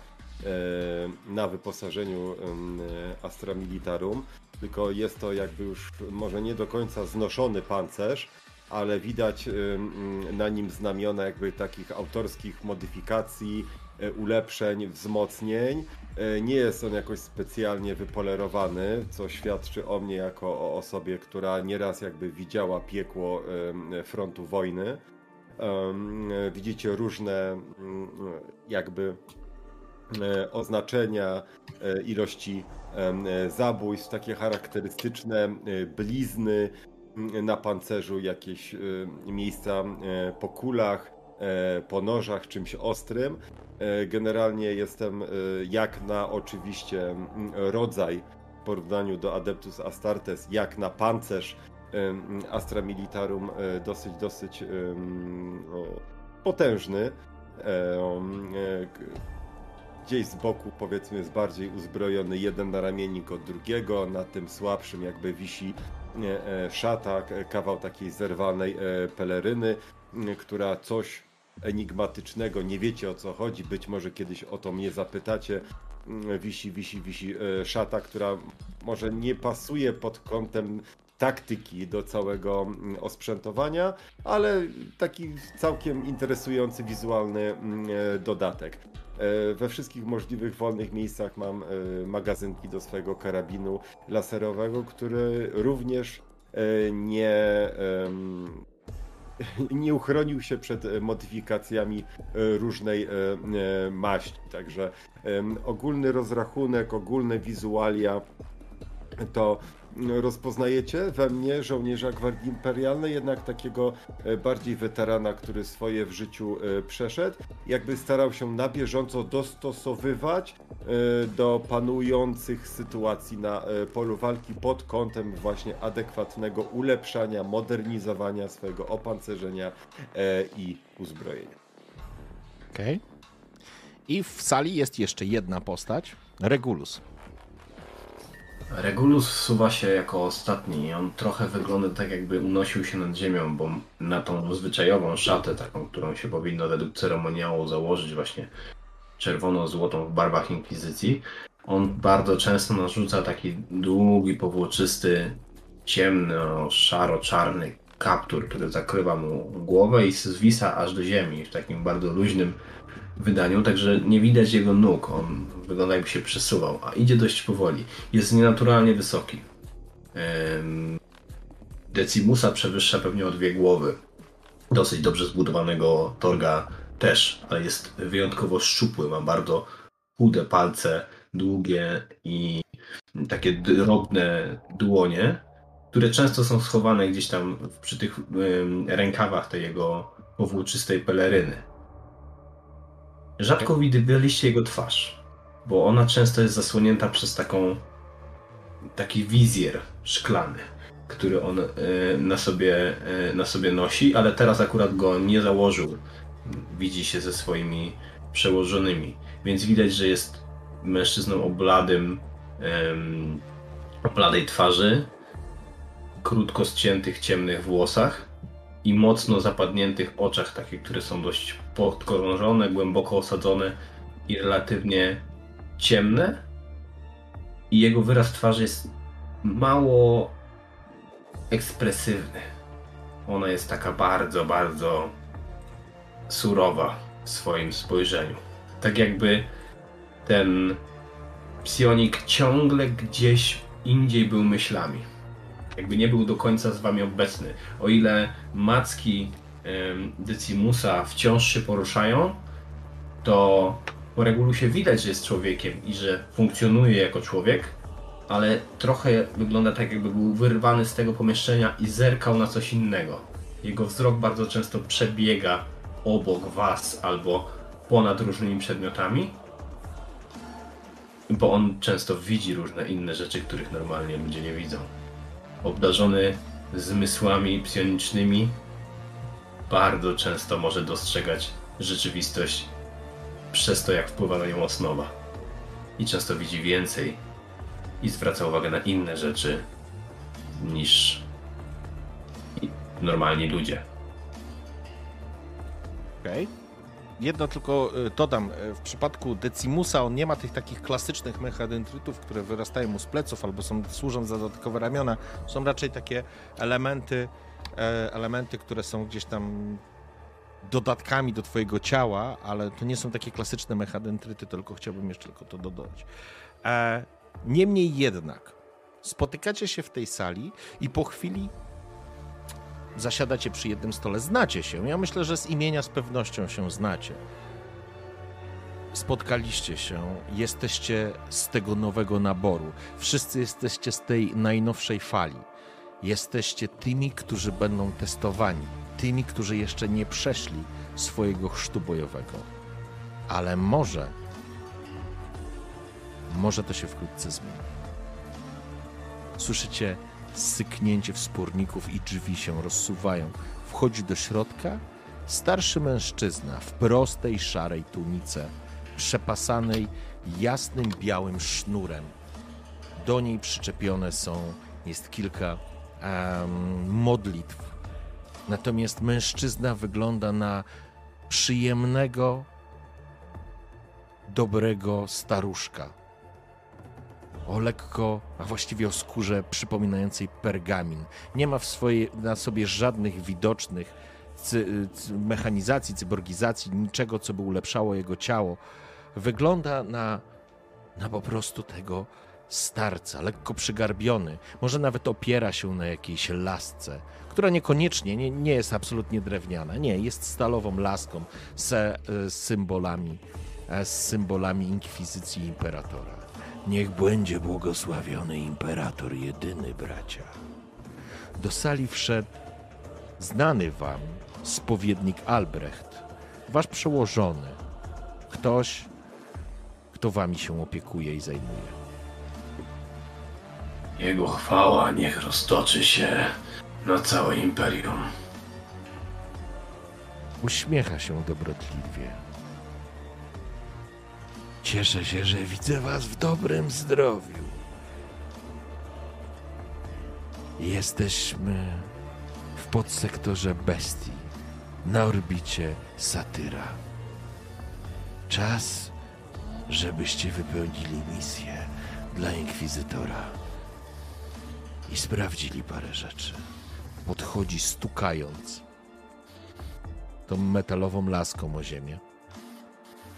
na wyposażeniu Astra Militarum, tylko jest to jakby już może nie do końca znoszony pancerz, ale widać na nim znamiona jakby takich autorskich modyfikacji, ulepszeń, wzmocnień. Nie jest on jakoś specjalnie wypolerowany, co świadczy o mnie jako o osobie, która nieraz jakby widziała piekło frontu wojny. Widzicie różne jakby oznaczenia ilości zabójstw, takie charakterystyczne blizny na pancerzu, jakieś miejsca po kulach, po nożach, czymś ostrym. Generalnie jestem jak na oczywiście rodzaj w porównaniu do Adeptus Astartes, jak na pancerz Astra Militarum dosyć potężny. Gdzieś z boku, powiedzmy, jest bardziej uzbrojony jeden na ramiennik od drugiego, na tym słabszym jakby wisi szata, kawał takiej zerwanej peleryny, która coś enigmatycznego, nie wiecie o co chodzi, być może kiedyś o to mnie zapytacie, wisi szata, która może nie pasuje pod kątem taktyki do całego osprzętowania, ale taki całkiem interesujący wizualny dodatek. We wszystkich możliwych wolnych miejscach mam magazynki do swojego karabinu laserowego, który również nie uchronił się przed modyfikacjami różnej maści. Także ogólny rozrachunek, ogólne wizualia to rozpoznajecie we mnie żołnierza Gwardii Imperialnej, jednak takiego bardziej weterana, który swoje w życiu przeszedł. Jakby starał się na bieżąco dostosowywać do panujących sytuacji na polu walki pod kątem właśnie adekwatnego ulepszania, modernizowania swojego opancerzenia i uzbrojenia. Okej. I w sali jest jeszcze jedna postać, Regulus. Regulus wsuwa się jako ostatni. On trochę wygląda tak, jakby unosił się nad ziemią, bo na tą zwyczajową szatę, taką, którą się powinno według ceremoniału założyć, właśnie czerwono-złotą w barwach inkwizycji, on bardzo często narzuca taki długi, powłoczysty, ciemno-szaro-czarny kaptur, który zakrywa mu głowę i zwisa aż do ziemi w takim bardzo luźnym wydaniu, także nie widać jego nóg, on wygląda jakby się przesuwał, a idzie dość powoli. Jest nienaturalnie wysoki. Decimusa przewyższa pewnie o 2 głowy. Dosyć dobrze zbudowanego Torga też, ale jest wyjątkowo szczupły, ma bardzo chude palce, długie i takie drobne dłonie, które często są schowane gdzieś tam przy tych rękawach tej jego powłóczystej peleryny. Rzadko widywaliście jego twarz, bo ona często jest zasłonięta przez taki wizjer szklany, który on na sobie nosi, ale teraz akurat go nie założył. Widzi się ze swoimi przełożonymi, więc widać, że jest mężczyzną o bladej twarzy, krótko ściętych ciemnych włosach i mocno zapadniętych oczach, takich, które są dość podkrążone, głęboko osadzone i relatywnie ciemne. I jego wyraz twarzy jest mało ekspresywny. Ona jest taka bardzo, bardzo surowa w swoim spojrzeniu. Tak jakby ten psionik ciągle gdzieś indziej był myślami. Jakby nie był do końca z wami obecny. O ile macki Decimusa wciąż się poruszają, to po Regulusie widać, że jest człowiekiem i że funkcjonuje jako człowiek, ale trochę wygląda tak, jakby był wyrwany z tego pomieszczenia i zerkał na coś innego. Jego wzrok bardzo często przebiega obok was albo ponad różnymi przedmiotami, bo on często widzi różne inne rzeczy, których normalnie ludzie nie widzą. Obdarzony zmysłami psionicznymi, bardzo często może dostrzegać rzeczywistość przez to, jak wpływa na nią osnowa. I często widzi więcej i zwraca uwagę na inne rzeczy niż normalni ludzie. Okej. jedno tylko dodam, w przypadku Decimusa on nie ma tych takich klasycznych mechadendrytów, które wyrastają mu z pleców albo służą za dodatkowe ramiona. Są raczej takie elementy, które są gdzieś tam dodatkami do twojego ciała, ale to nie są takie klasyczne mechadendryty, tylko chciałbym jeszcze tylko to dodać. Niemniej jednak, spotykacie się w tej sali i po chwili zasiadacie przy jednym stole. Znacie się. Ja myślę, że z imienia z pewnością się znacie. Spotkaliście się. Jesteście z tego nowego naboru. Wszyscy jesteście z tej najnowszej fali. Jesteście tymi, którzy będą testowani. Tymi, którzy jeszcze nie przeszli swojego chrztu bojowego. Ale może to się wkrótce zmieni. Słyszycie syknięcie wsporników i drzwi się rozsuwają. Wchodzi do środka starszy mężczyzna w prostej, szarej tunice, przepasanej jasnym, białym sznurem. Do niej przyczepione jest kilka modlitw. Natomiast mężczyzna wygląda na przyjemnego, dobrego staruszka. O lekko, a właściwie o skórze przypominającej pergamin. Nie ma na sobie żadnych widocznych mechanizacji, cyborgizacji, niczego, co by ulepszało jego ciało. Wygląda na po prostu tego starca, lekko przygarbiony. Może nawet opiera się na jakiejś lasce, która niekoniecznie, nie jest absolutnie drewniana. Nie, jest stalową laską z symbolami Inkwizycji Imperatora. Niech będzie błogosławiony Imperator jedyny, bracia. Do sali wszedł znany wam spowiednik Albrecht, wasz przełożony, ktoś, kto wami się opiekuje i zajmuje. Jego chwała niech roztoczy się na całe imperium. Uśmiecha się dobrotliwie. Cieszę się, że widzę was w dobrym zdrowiu. Jesteśmy w podsektorze Bestii, na orbicie Satyra. Czas, żebyście wypełnili misję dla Inkwizytora i sprawdzili parę rzeczy. Podchodzi stukając tą metalową laską o ziemię.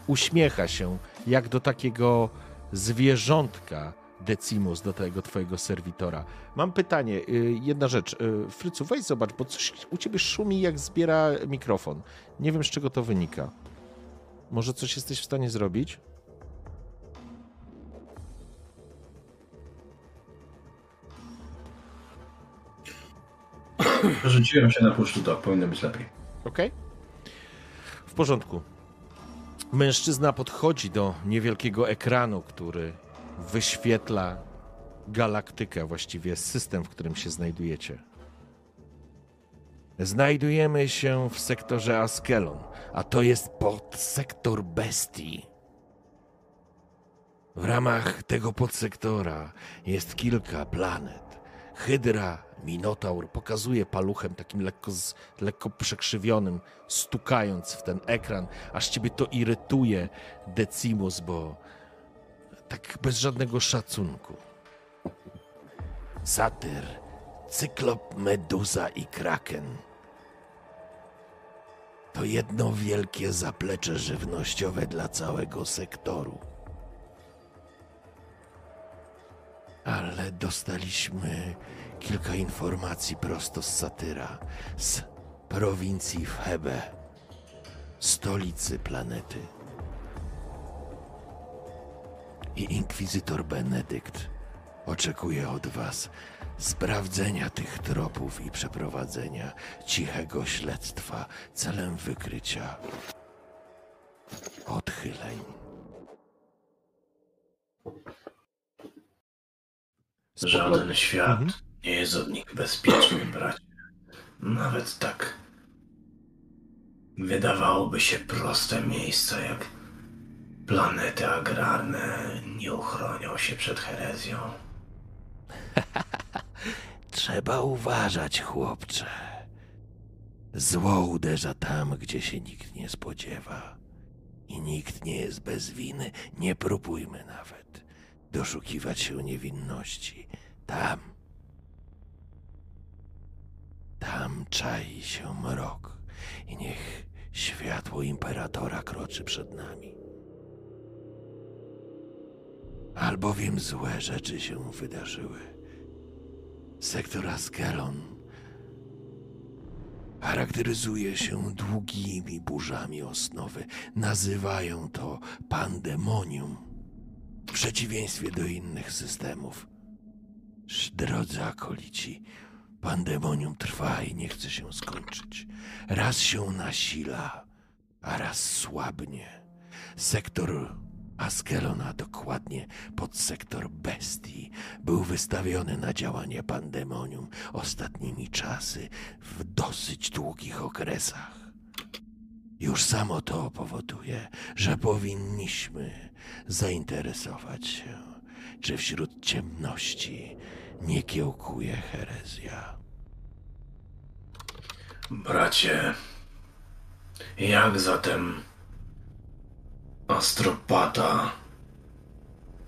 Uśmiecha się, jak do takiego zwierzątka, Decimus, do tego twojego serwitora. Mam pytanie, jedna rzecz. Frycu, weź zobacz, bo coś u ciebie szumi, jak zbiera mikrofon. Nie wiem, z czego to wynika. Może coś jesteś w stanie zrobić? Rzuciłem się na puszczu, to powinno być lepiej. Okej. W porządku. Mężczyzna podchodzi do niewielkiego ekranu, który wyświetla galaktykę, właściwie system, w którym się znajdujecie. Znajdujemy się w sektorze Askelon, a to jest podsektor Bestii. W ramach tego podsektora jest kilka planet. Hydra Minotaur pokazuje paluchem takim lekko przekrzywionym, stukając w ten ekran, aż ciebie to irytuje, Decimus, bo tak bez żadnego szacunku. Satyr, Cyklop, Meduza i Kraken. To jedno wielkie zaplecze żywnościowe dla całego sektoru. Ale dostaliśmy kilka informacji prosto z Satyra, z prowincji Febe, stolicy planety. I Inkwizytor Benedykt oczekuje od was sprawdzenia tych tropów i przeprowadzenia cichego śledztwa celem wykrycia odchyleń. Żaden świat nie jest od nich bezpieczny, bracie. Nawet tak wydawałoby się proste miejsca jak planety agrarne nie uchronią się przed herezją. Trzeba uważać, chłopcze. Zło uderza tam, gdzie się nikt nie spodziewa. I nikt nie jest bez winy, nie próbujmy nawet doszukiwać się niewinności. Tam czai się mrok i niech światło Imperatora kroczy przed nami. Albowiem złe rzeczy się wydarzyły. Sektor Askelon charakteryzuje się długimi burzami osnowy. Nazywają to pandemonium. W przeciwieństwie do innych systemów. Drodzy akolici, pandemonium trwa i nie chce się skończyć. Raz się nasila, a raz słabnie. Sektor Askelona, dokładnie podsektor Bestii, był wystawiony na działanie pandemonium ostatnimi czasy w dosyć długich okresach. Już samo to powoduje, że powinniśmy zainteresować się, czy wśród ciemności nie kiełkuje herezja. Bracie, jak zatem Astropata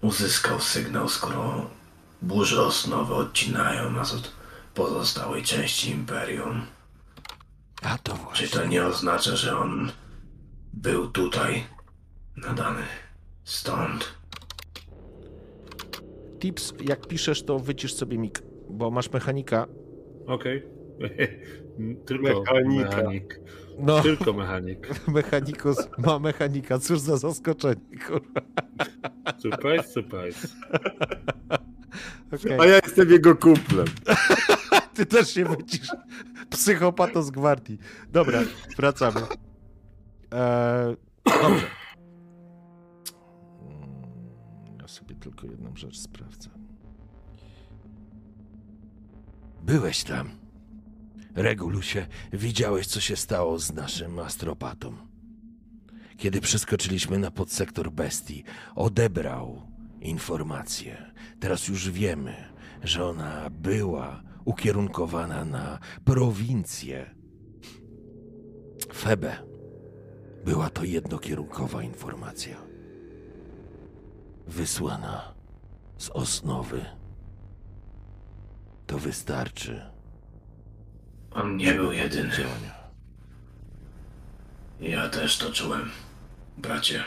uzyskał sygnał, skoro burze osnowy odcinają nas od pozostałej części Imperium? A to właśnie... Czy to nie oznacza, że on był tutaj nadany stąd? Tips, jak piszesz, to wycisz sobie mik, bo masz mechanika. Okej. Tylko mechanik. No. Tylko mechanik. Mechanikus ma mechanika. Cóż za zaskoczenie, kurwa. Surprise, surprise. Okay. A ja jestem jego kumplem. Ty też się wycisz. Psychopato z gwardii. Dobra, wracamy. Dobrze. Ja sobie tylko jedną rzecz sprawdzę. Byłeś tam. Regulusie, widziałeś, co się stało z naszym astropatą. Kiedy przeskoczyliśmy na podsektor Bestii, odebrał informację. Teraz już wiemy, że ona była ukierunkowana na prowincję Febe. Była to jednokierunkowa informacja. Wysłana z osnowy. To wystarczy. On nie był jedyny. Ja też to czułem, bracie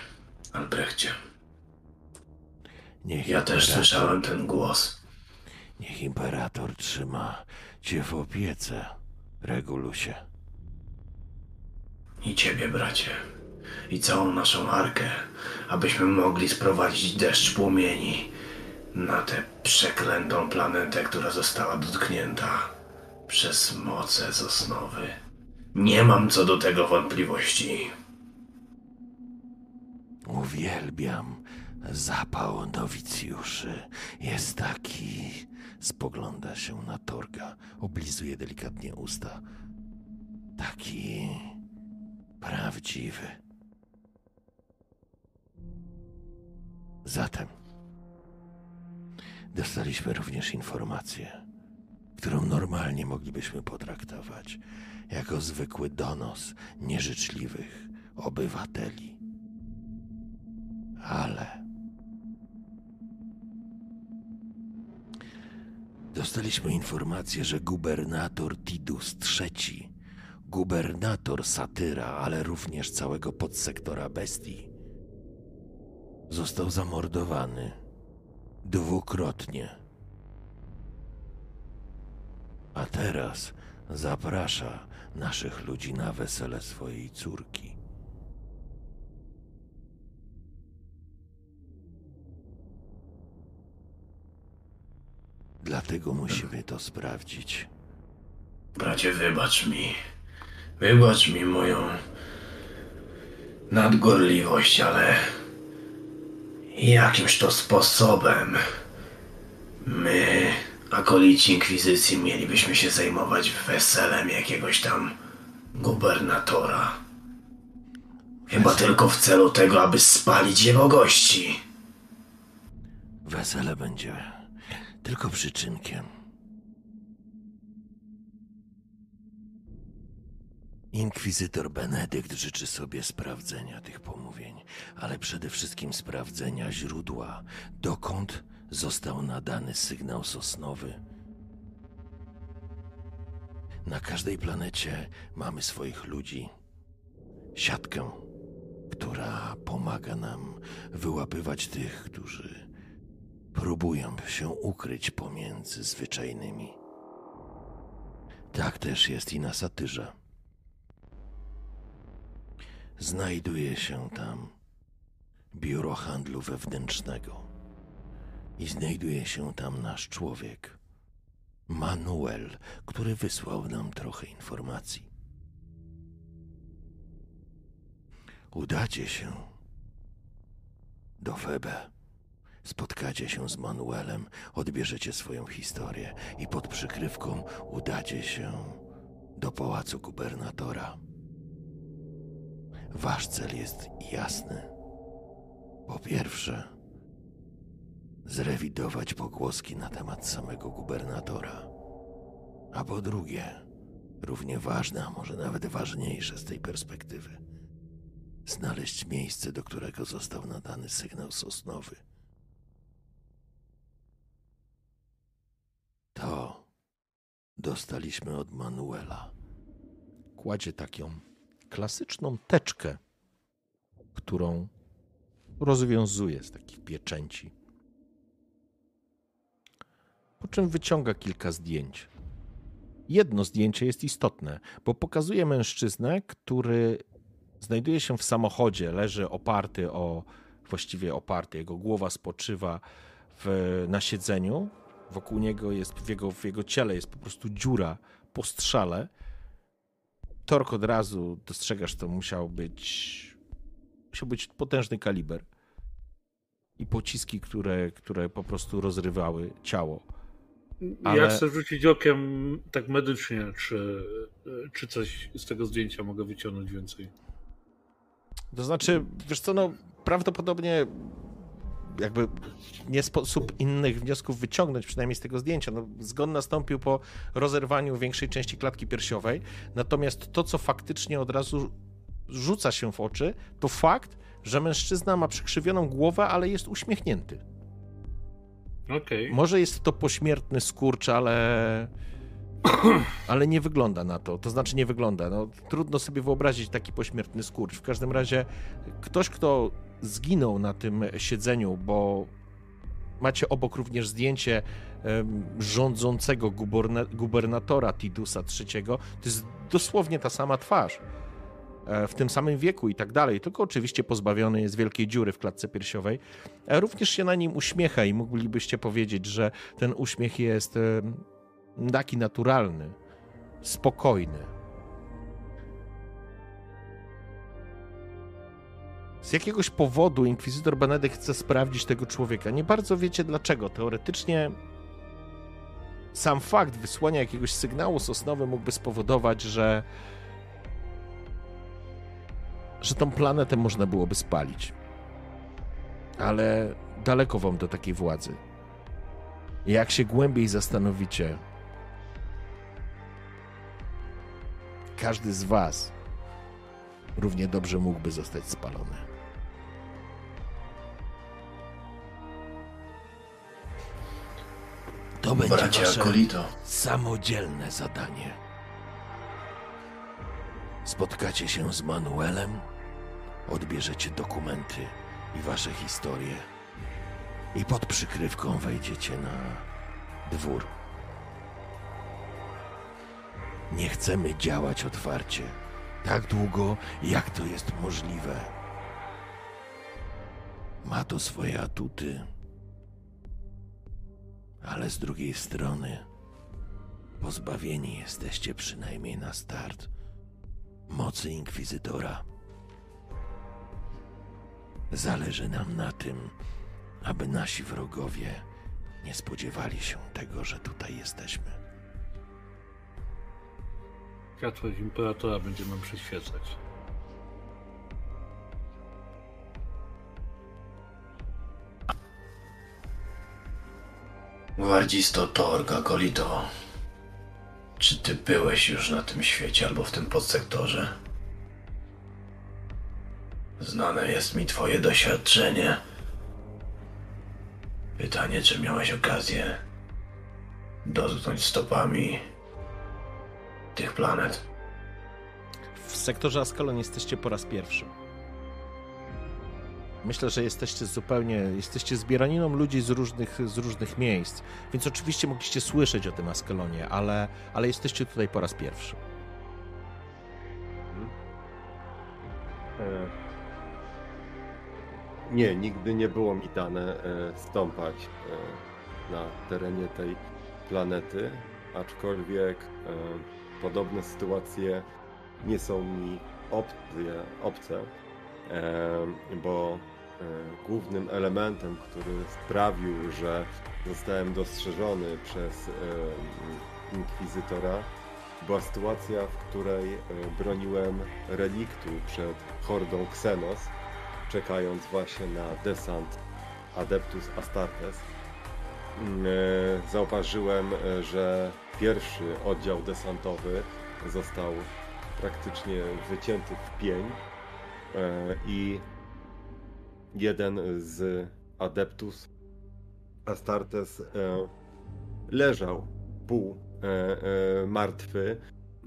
Albrechcie. Niech ja też słyszałem ten głos. Niech Imperator trzyma cię w opiece, Regulusie. I ciebie, bracie. I całą naszą arkę, abyśmy mogli sprowadzić deszcz płomieni na tę przeklętą planetę, która została dotknięta przez moce z osnowy. Nie mam co do tego wątpliwości. Uwielbiam zapał nowicjuszy. Jest taki... Spogląda się na Torga, oblizuje delikatnie usta. Taki... prawdziwy. Zatem... Dostaliśmy również informację, którą normalnie moglibyśmy potraktować jako zwykły donos nieżyczliwych obywateli. Ale... Dostaliśmy informację, że gubernator Tidus III, gubernator Satyra, ale również całego podsektora Bestii, został zamordowany 2-krotnie. A teraz zaprasza naszych ludzi na wesele swojej córki. Dlatego musimy to sprawdzić. Bracie, wybacz mi. Wybacz mi moją nadgorliwość, ale jakimś to sposobem my, akolici Inkwizycji, mielibyśmy się zajmować weselem jakiegoś tam gubernatora. Chyba tylko w celu tego, aby spalić jego gości. Wesele będzie tylko przyczynkiem. Inkwizytor Benedykt życzy sobie sprawdzenia tych pomówień, ale przede wszystkim sprawdzenia źródła, dokąd został nadany sygnał z Osnowy. Na każdej planecie mamy swoich ludzi. Siatkę, która pomaga nam wyłapywać tych, którzy próbują się ukryć pomiędzy zwyczajnymi. Tak też jest i na Satyrze. Znajduje się tam biuro handlu wewnętrznego i znajduje się tam nasz człowiek, Manuel, który wysłał nam trochę informacji. Udacie się do Febe, spotkacie się z Manuelem, odbierzecie swoją historię i pod przykrywką udacie się do pałacu gubernatora. Wasz cel jest jasny. Po pierwsze, zrewidować pogłoski na temat samego gubernatora. A po drugie, równie ważne, a może nawet ważniejsze z tej perspektywy, znaleźć miejsce, do którego został nadany sygnał z Osnowy. To dostaliśmy od Manuela. Kładzie taką klasyczną teczkę, którą rozwiązuje z takich pieczęci. Po czym wyciąga kilka zdjęć. Jedno zdjęcie jest istotne, bo pokazuje mężczyznę, który znajduje się w samochodzie, leży oparty o, właściwie oparty, jego głowa spoczywa na siedzeniu. Wokół niego jest, w jego ciele jest po prostu dziura po strzale. Torg, od razu dostrzegasz, to musiał być potężny kaliber i pociski, które po prostu rozrywały ciało. Ale... Ja chcę rzucić okiem tak medycznie, czy coś z tego zdjęcia mogę wyciągnąć więcej. To znaczy, wiesz co, no prawdopodobnie jakby nie sposób innych wniosków wyciągnąć, przynajmniej z tego zdjęcia. No, zgon nastąpił po rozerwaniu większej części klatki piersiowej, natomiast to, co faktycznie od razu rzuca się w oczy, to fakt, że mężczyzna ma przykrzywioną głowę, ale jest uśmiechnięty. Okay. Może jest to pośmiertny skurcz, ale nie wygląda na to. To znaczy nie wygląda. No, trudno sobie wyobrazić taki pośmiertny skurcz. W każdym razie ktoś, kto zginął na tym siedzeniu, bo macie obok również zdjęcie rządzącego gubernatora Tidusa III. To jest dosłownie ta sama twarz, w tym samym wieku i tak dalej, tylko oczywiście pozbawiony jest wielkiej dziury w klatce piersiowej. Również się na nim uśmiecha i moglibyście powiedzieć, że ten uśmiech jest taki naturalny, spokojny. Z jakiegoś powodu Inkwizytor Benedykt chce sprawdzić tego człowieka. Nie bardzo wiecie dlaczego. Teoretycznie sam fakt wysłania jakiegoś sygnału z Osnowy mógłby spowodować, że tą planetę można byłoby spalić. Ale daleko wam do takiej władzy. Jak się głębiej zastanowicie, każdy z was równie dobrze mógłby zostać spalony. To będzie wasze samodzielne zadanie. Spotkacie się z Manuelem, odbierzecie dokumenty i wasze historie i pod przykrywką wejdziecie na dwór. Nie chcemy działać otwarcie tak długo, jak to jest możliwe. Ma to swoje atuty. Ale z drugiej strony pozbawieni jesteście przynajmniej na start mocy Inkwizytora. Zależy nam na tym, aby nasi wrogowie nie spodziewali się tego, że tutaj jesteśmy. Światłość Imperatora będzie nam przyświecać. Gwardzisto Torg, akolito. Czy ty byłeś już na tym świecie albo w tym podsektorze? Znane jest mi twoje doświadczenie. Pytanie, czy miałeś okazję dotknąć stopami tych planet? W sektorze Askelon jesteście po raz pierwszy. Myślę, że jesteście zbieraniną ludzi z różnych miejsc, więc oczywiście mogliście słyszeć o tym Askelonie, ale jesteście tutaj po raz pierwszy. Nie, nigdy nie było mi dane stąpać na terenie tej planety, aczkolwiek podobne sytuacje nie są mi obce, bo głównym elementem, który sprawił, że zostałem dostrzeżony przez Inkwizytora, była sytuacja, w której broniłem reliktu przed hordą Xenos, czekając właśnie na desant Adeptus Astartes. Zauważyłem, że pierwszy oddział desantowy został praktycznie wycięty w pień i jeden z Adeptus Astartes leżał pół martwy,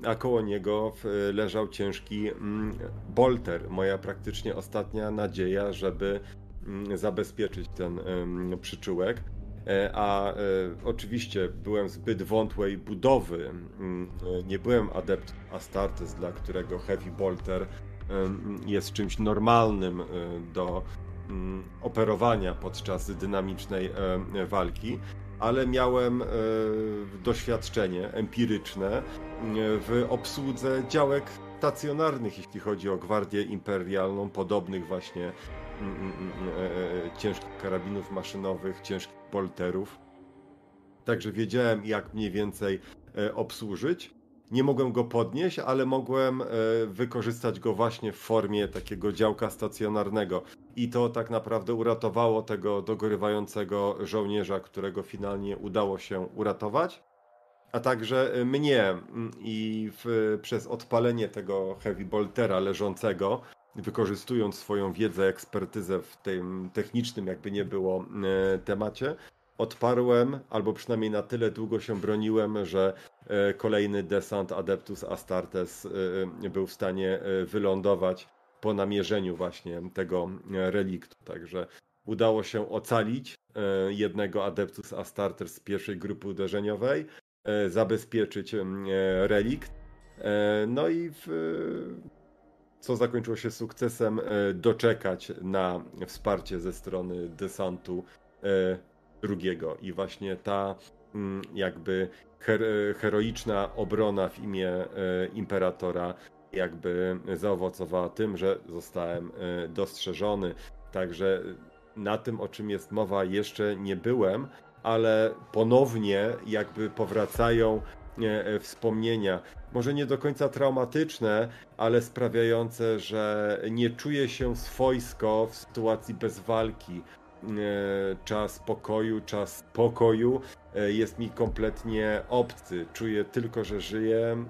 a koło niego leżał ciężki bolter, moja praktycznie ostatnia nadzieja, żeby zabezpieczyć ten przyczółek. A oczywiście byłem zbyt wątłej budowy, nie byłem adept Astartes, dla którego heavy bolter jest czymś normalnym do operowania podczas dynamicznej walki, ale miałem doświadczenie empiryczne w obsłudze działek stacjonarnych, jeśli chodzi o Gwardię Imperialną, podobnych właśnie ciężkich karabinów maszynowych, ciężkich bolterów. Także wiedziałem, jak mniej więcej obsłużyć. Nie mogłem go podnieść, ale mogłem wykorzystać go właśnie w formie takiego działka stacjonarnego. I to tak naprawdę uratowało tego dogorywającego żołnierza, którego finalnie udało się uratować. A także mnie i przez odpalenie tego heavy boltera leżącego, wykorzystując swoją wiedzę, ekspertyzę w tym technicznym, jakby nie było, temacie, odparłem, albo przynajmniej na tyle długo się broniłem, że kolejny desant Adeptus Astartes był w stanie wylądować po namierzeniu właśnie tego reliktu. Także udało się ocalić jednego Adeptus Astartes z pierwszej grupy uderzeniowej, zabezpieczyć relikt, no i co zakończyło się sukcesem, doczekać na wsparcie ze strony desantu drugiego. I właśnie ta jakby heroiczna obrona w imię Imperatora jakby zaowocowała tym, że zostałem dostrzeżony. Także na tym, o czym jest mowa, jeszcze nie byłem, ale ponownie jakby powracają wspomnienia, może nie do końca traumatyczne, ale sprawiające, że nie czuję się swojsko w sytuacji bez walki. Czas pokoju jest mi kompletnie obcy. Czuję tylko, że żyję,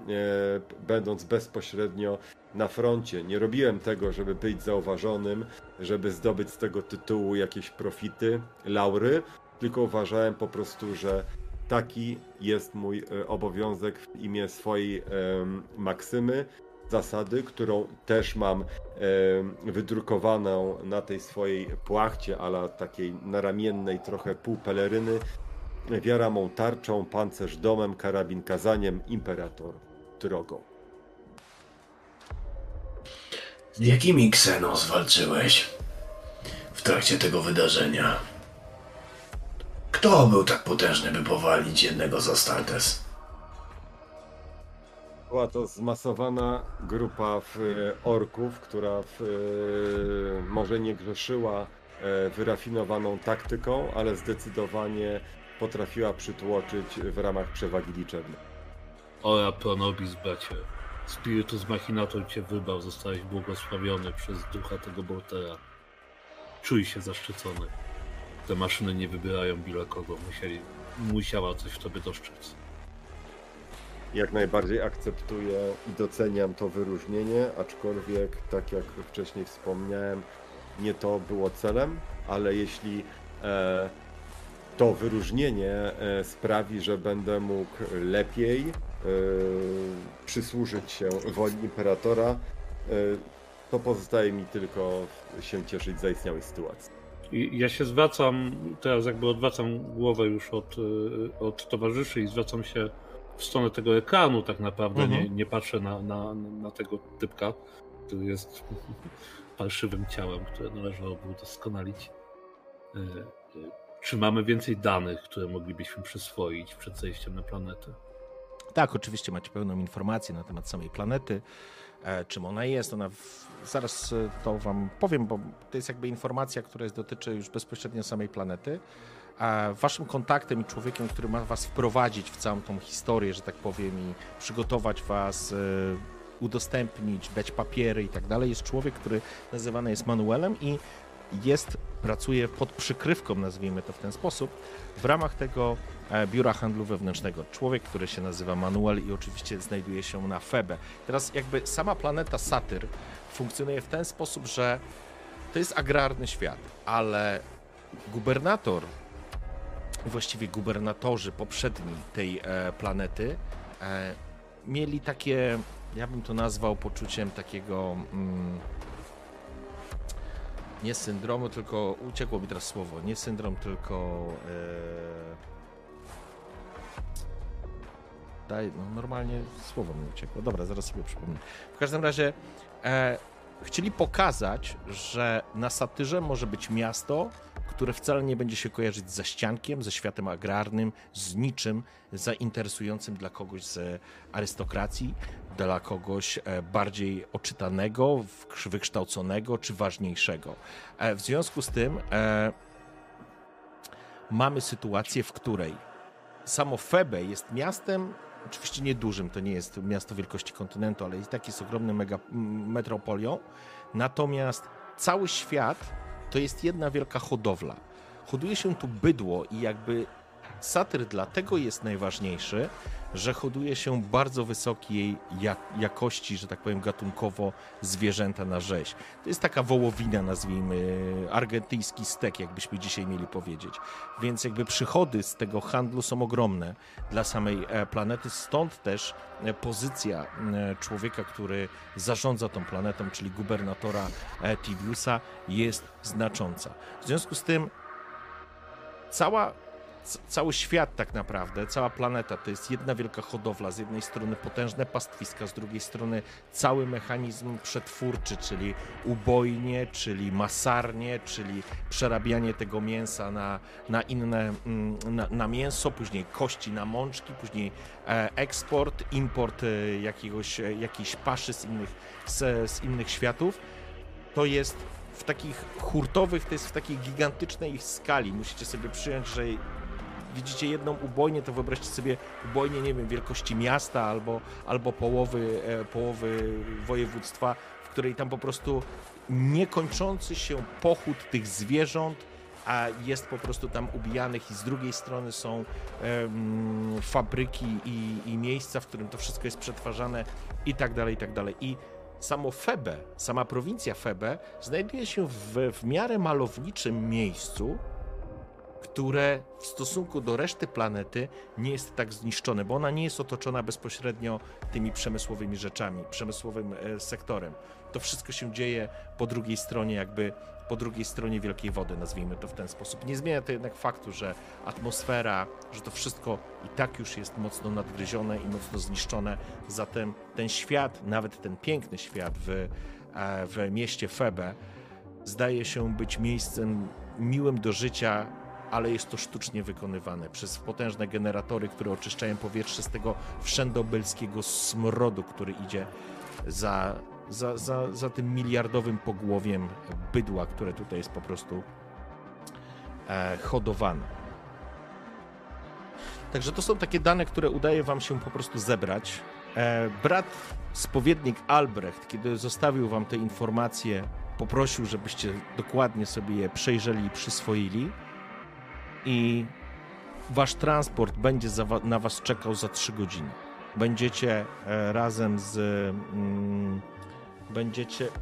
będąc bezpośrednio na froncie. Nie robiłem tego, żeby być zauważonym, żeby zdobyć z tego tytułu jakieś profity, laury, tylko uważałem po prostu, że taki jest mój obowiązek w imię swojej maksymy, zasady, którą też mam wydrukowaną na tej swojej płachcie, ale takiej naramiennej trochę półpeleryny. Wiara mą tarczą, pancerz domem, karabin kazaniem, imperator drogą. Z jakimi Xenos walczyłeś w trakcie tego wydarzenia? Kto był tak potężny, by powalić jednego z Astartes? Była to zmasowana grupa orków, która może nie grzeszyła wyrafinowaną taktyką, ale zdecydowanie potrafiła przytłoczyć w ramach przewagi liczebnej. Ora pronobis, bracie. Spiritus machinator cię wybrał, zostałeś błogosławiony przez ducha tego boltera. Czuj się zaszczycony. Te maszyny nie wybierają byle kogo, musiała coś w tobie doszczyć. jak najbardziej akceptuję i doceniam to wyróżnienie, aczkolwiek, tak jak wcześniej wspomniałem, nie to było celem, ale jeśli to wyróżnienie sprawi, że będę mógł lepiej przysłużyć się woli Imperatora, to pozostaje mi tylko się cieszyć z zaistniałej sytuacji. I ja się zwracam, teraz jakby odwracam głowę już od towarzyszy i zwracam się w stronę tego ekranu tak naprawdę, nie patrzę na tego typka, który jest falszywym ciałem, które należałoby udoskonalić. Czy mamy więcej danych, które moglibyśmy przyswoić przed zejściem na planetę? Tak, oczywiście macie pełną informację na temat samej planety, czym ona jest. Zaraz to wam powiem, bo to jest jakby informacja, która dotyczy już bezpośrednio samej planety. Waszym kontaktem i człowiekiem, który ma was wprowadzić w całą tą historię, że tak powiem, i przygotować was, udostępnić, dać papiery i tak dalej, jest człowiek, który nazywany jest Manuelem i pracuje pod przykrywką, nazwijmy to w ten sposób, w ramach tego biura handlu wewnętrznego. Człowiek, który się nazywa Manuel i oczywiście znajduje się na Febe. Teraz jakby sama planeta Satyr funkcjonuje w ten sposób, że to jest agrarny świat, ale gubernator, właściwie gubernatorzy poprzedni tej planety mieli takie, ja bym to nazwał poczuciem takiego... nie syndromu, tylko... Uciekło mi teraz słowo. Nie syndrom, tylko... normalnie słowo mi uciekło. Dobra, zaraz sobie przypomnę. W każdym razie chcieli pokazać, że na Satyrze może być miasto, które wcale nie będzie się kojarzyć ze ściankiem, ze światem agrarnym, z niczym zainteresującym dla kogoś z arystokracji, dla kogoś bardziej oczytanego, wykształconego czy ważniejszego. W związku z tym mamy sytuację, w której samo Febe jest miastem, oczywiście niedużym, to nie jest miasto wielkości kontynentu, ale i tak jest ogromną metropolią, natomiast cały świat to jest jedna wielka hodowla. Hoduje się tu bydło i jakby Satyr dlatego jest najważniejszy, że hoduje się bardzo wysokiej jakości, że tak powiem gatunkowo, zwierzęta na rzeź. To jest taka wołowina, nazwijmy, argentyński stek, jakbyśmy dzisiaj mieli powiedzieć. Więc jakby przychody z tego handlu są ogromne dla samej planety, stąd też pozycja człowieka, który zarządza tą planetą, czyli gubernatora Tidiusa, jest znacząca. W związku z tym cały świat tak naprawdę, cała planeta to jest jedna wielka hodowla, z jednej strony potężne pastwiska, z drugiej strony cały mechanizm przetwórczy, czyli ubojnie, czyli masarnie, czyli przerabianie tego mięsa na mięso, później kości na mączki, później eksport, import jakiejś paszy z innych światów. To jest w takich hurtowych, to jest w takiej gigantycznej ich skali. Musicie sobie przyjąć, że widzicie jedną ubojnię, to wyobraźcie sobie ubojnię, nie wiem, wielkości miasta albo połowy województwa, w której tam po prostu niekończący się pochód tych zwierząt, a jest po prostu tam ubijanych i z drugiej strony są fabryki i miejsca, w którym to wszystko jest przetwarzane i tak dalej, i tak dalej. I samo Febe, sama prowincja Febe znajduje się w miarę malowniczym miejscu, które w stosunku do reszty planety nie jest tak zniszczone, bo ona nie jest otoczona bezpośrednio tymi przemysłowymi rzeczami, przemysłowym sektorem. To wszystko się dzieje po drugiej stronie, jakby po drugiej stronie wielkiej wody, nazwijmy to w ten sposób. Nie zmienia to jednak faktu, że atmosfera, że to wszystko i tak już jest mocno nadgryzione i mocno zniszczone, zatem ten świat, nawet ten piękny świat w mieście Febe zdaje się być miejscem miłym do życia, ale jest to sztucznie wykonywane przez potężne generatory, które oczyszczają powietrze z tego wszędobylskiego smrodu, który idzie za tym miliardowym pogłowiem bydła, które tutaj jest po prostu hodowane. Także to są takie dane, które udaje wam się po prostu zebrać. Brat spowiednik Albrecht, kiedy zostawił wam te informacje, poprosił, żebyście dokładnie sobie je przejrzeli i przyswoili. I wasz transport będzie na was czekał za 3 godziny. będziecie razem z...